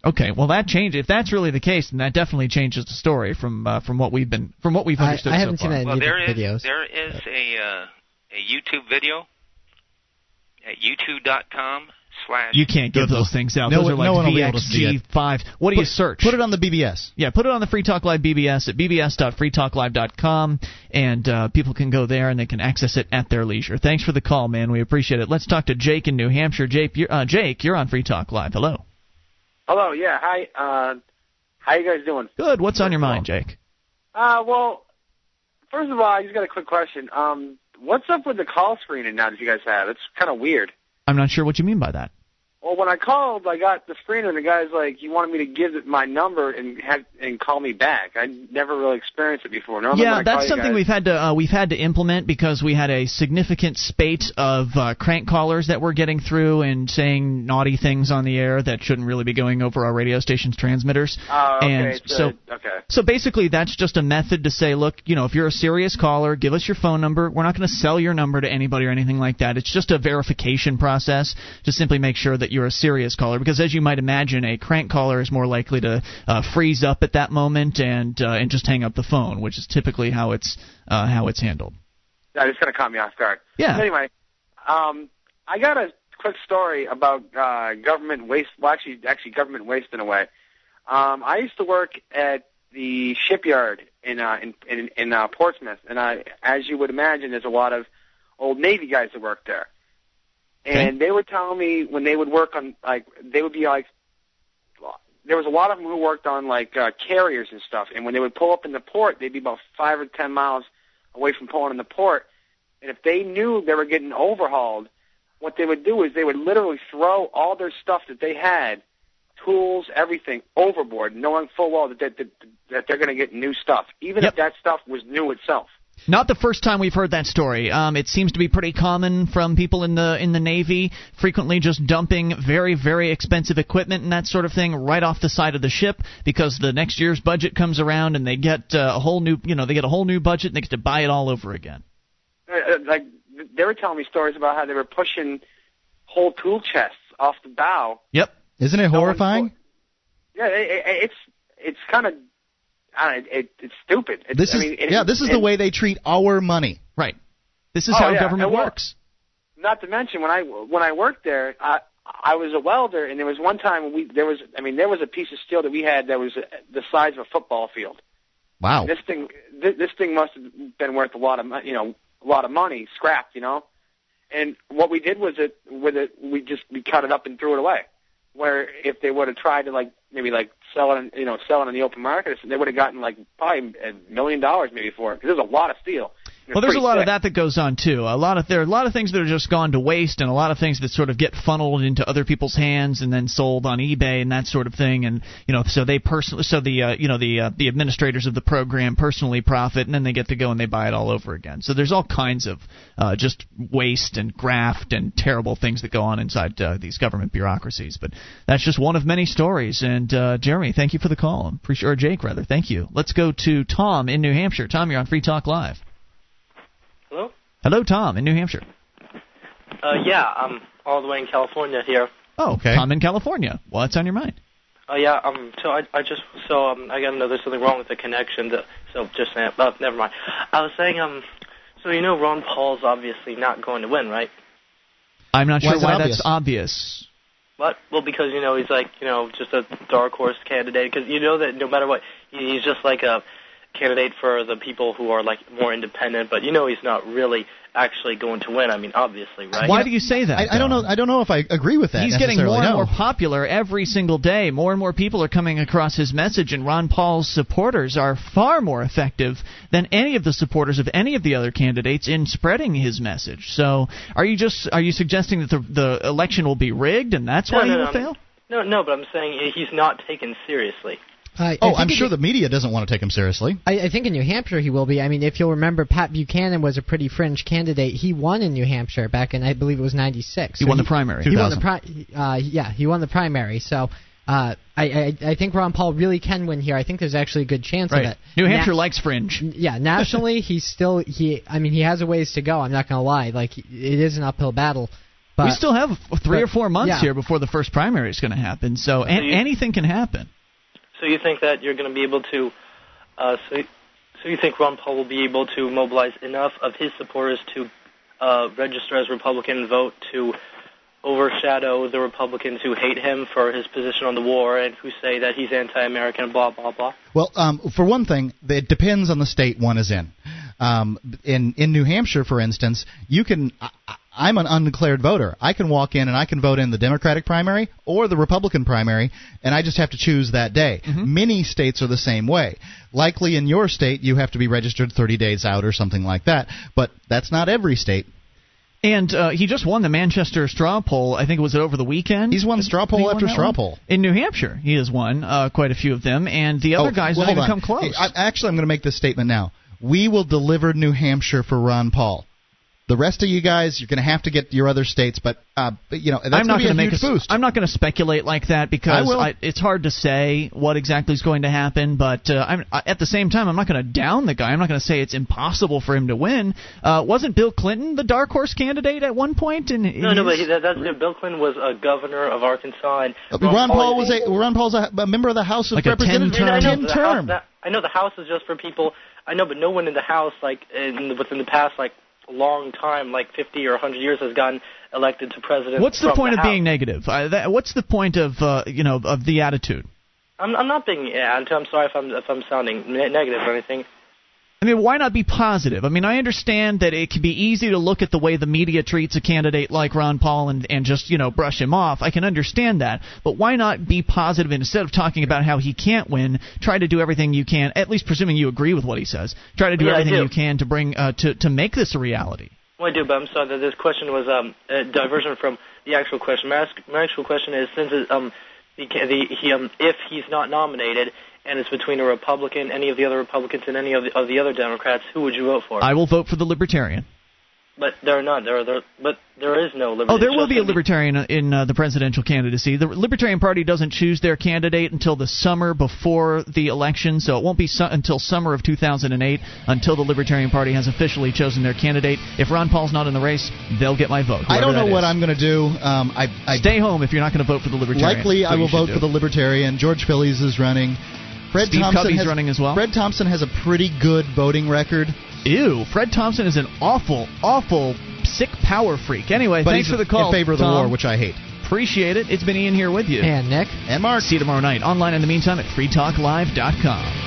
Okay, well that changes. If that's really the case, then that definitely changes the story from what we've understood so far. I haven't seen that in videos. There is a YouTube video at youtube.com/. You can't give those things out. Those are like VXG5. What do you search? Put it on the BBS. Yeah, put it on the Free Talk Live BBS at bbs.freetalklive.com, and people can go there and they can access it at their leisure. Thanks for the call, man. We appreciate it. Let's talk to Jake in New Hampshire. Jake, you're on Free Talk Live. Hello. Hello, yeah, hi. How you guys doing? Good. What's on your mind, Jake? Well, first of all, I just got a quick question. What's up with the call screening now that you guys have? It's kind of weird. I'm not sure what you mean by that. Well, when I called, I got the screener, and the guy's like, "You wanted me to give my number and call me back." I never really experienced it before. Yeah, that's something we've had to implement because we had a significant spate of crank callers that were getting through and saying naughty things on the air that shouldn't really be going over our radio station's transmitters. Okay. And so basically, that's just a method to say, look, you know, if you're a serious caller, give us your phone number. We're not going to sell your number to anybody or anything like that. It's just a verification process to simply make sure that you're a serious caller, because as you might imagine, a crank caller is more likely to freeze up at that moment and just hang up the phone, which is typically how it's handled. It's going to caught me off guard. Yeah. So anyway, I got a quick story about government waste. Well, actually, government waste in a way. I used to work at the shipyard in Portsmouth, and as you would imagine, there's a lot of old Navy guys that work there. And they would tell me when they would work on, like, they would be like, there was a lot of them who worked on, like, carriers and stuff. And when they would pull up in the port, they'd be about 5 or 10 miles away from pulling in the port. And if they knew they were getting overhauled, what they would do is they would literally throw all their stuff that they had, tools, everything, overboard, knowing full well that they're going to get new stuff, even if that stuff was new itself. Not the first time we've heard that story. It seems to be pretty common from people in the Navy, frequently just dumping very, very expensive equipment and that sort of thing right off the side of the ship, because the next year's budget comes around and they get a whole new budget and they get to buy it all over again. Like, they were telling me stories about how they were pushing whole tool chests off the bow. Yep. Isn't it horrifying? Yeah, it's kind of. It's stupid. This is the way they treat our money. Right. This is how government works. Not to mention, when I worked there, I was a welder, and there was one time there was a piece of steel that we had that was the size of a football field. Wow. And this thing must have been worth a lot of money, scrap, you know. And what we did was we cut it up and threw it away. Where if they would have tried to sell it on the open market, they would have gotten probably $1 million maybe for it, because there's a lot of steel. Well, there's a lot of that goes on too. There are a lot of things that are just gone to waste, and a lot of things that sort of get funneled into other people's hands and then sold on eBay and that sort of thing. And the administrators of the program personally profit, and then they get to go and they buy it all over again. So there's all kinds of just waste and graft and terrible things that go on inside these government bureaucracies. But that's just one of many stories. And Jeremy, thank you for the call. I'm pretty sure, or Jake rather, thank you. Let's go to Tom in New Hampshire. Tom, you're on Free Talk Live. Hello? Hello, Tom, in New Hampshire. I'm all the way in California here. Oh, okay. Tom in California. What's on your mind? I got to know there's something wrong with the connection, never mind. I was saying, so you know Ron Paul's obviously not going to win, right? I'm not sure why that's obvious. What? Well, because, he's just a dark horse candidate, because that no matter what, he's just like a candidate for the people who are more independent, but he's not really actually going to win. I mean, obviously, right? Why do you say that? I don't know. I don't know if I agree with that. He's getting more and more popular every single day. More and more people are coming across his message, and Ron Paul's supporters are far more effective than any of the supporters of any of the other candidates in spreading his message. So, are you suggesting that the election will be rigged, and that's why he will fail? No, but I'm saying he's not taken seriously. I'm sure the media doesn't want to take him seriously. I think in New Hampshire he will be. I mean, if you'll remember, Pat Buchanan was a pretty fringe candidate. He won in New Hampshire back in, I believe it was 96. He won the primary. He won the primary. So I think Ron Paul really can win here. I think there's actually a good chance of it. New Hampshire likes fringe. Yeah, nationally he has a ways to go. I'm not going to lie. It is an uphill battle. But we still have 3 or 4 months here before the first primary is going to happen. So anything can happen. So you think that you're going to be able to so you think Ron Paul will be able to mobilize enough of his supporters to register as Republican and vote to overshadow the Republicans who hate him for his position on the war and who say that he's anti-American, blah, blah, blah? Well, for one thing, it depends on the state one is in. In New Hampshire, for instance, I'm an undeclared voter. I can walk in and I can vote in the Democratic primary or the Republican primary, and I just have to choose that day. Mm-hmm. Many states are the same way. Likely in your state, you have to be registered 30 days out or something like that, but that's not every state. And he just won the Manchester straw poll. I think it was over the weekend. He's won straw poll after straw poll. In New Hampshire, he has won quite a few of them, and the other guys don't even come close. Actually, I'm going to make this statement now. We will deliver New Hampshire for Ron Paul. The rest of you guys, you're going to have to get your other states, but that's going to be a huge boost. I'm not going to speculate like that, because it's hard to say what exactly is going to happen. But at the same time, I'm not going to down the guy. I'm not going to say it's impossible for him to win. Wasn't Bill Clinton the dark horse candidate at one point? Bill Clinton was a governor of Arkansas. And Ron Paul's a member of the House of Representatives. 10-term. I know the House is just for people. I know, but no one in the House within the past long time, like 50 or 100 years, has gotten elected to president. What's the point of being negative? What's the point of of the attitude? I'm not being anti. I'm sorry if I'm sounding negative or anything. I mean, why not be positive? I mean, I understand that it can be easy to look at the way the media treats a candidate like Ron Paul and just, brush him off. I can understand that. But why not be positive and instead of talking about how he can't win, try to do everything you can, at least presuming you agree with what he says, try to do everything you can to bring to make this a reality. Well, I do, but I'm sorry that this question was a diversion from the actual question. My actual question is, since if he's not nominated – and it's between a Republican, any of the other Republicans, and any of the other Democrats, who would you vote for? I will vote for the Libertarian. But there are none. But there is no Libertarian. Oh, there will be a Libertarian in the presidential candidacy. The Libertarian Party doesn't choose their candidate until the summer before the election, so it won't be until summer of 2008 until the Libertarian Party has officially chosen their candidate. If Ron Paul's not in the race, they'll get my vote. I don't know what I'm going to do. I stay home if you're not going to vote for the Libertarian. Likely I will vote for the Libertarian. George Phillies is running. Steve Covey's running as well. Fred Thompson has a pretty good voting record. Ew, Fred Thompson is an awful, awful, sick power freak. Anyway, but thanks for the call, in favor of Tom. The war, which I hate. Appreciate it. It's been Ian here with you. And Nick. And Mark. See you tomorrow night. Online in the meantime at freetalklive.com.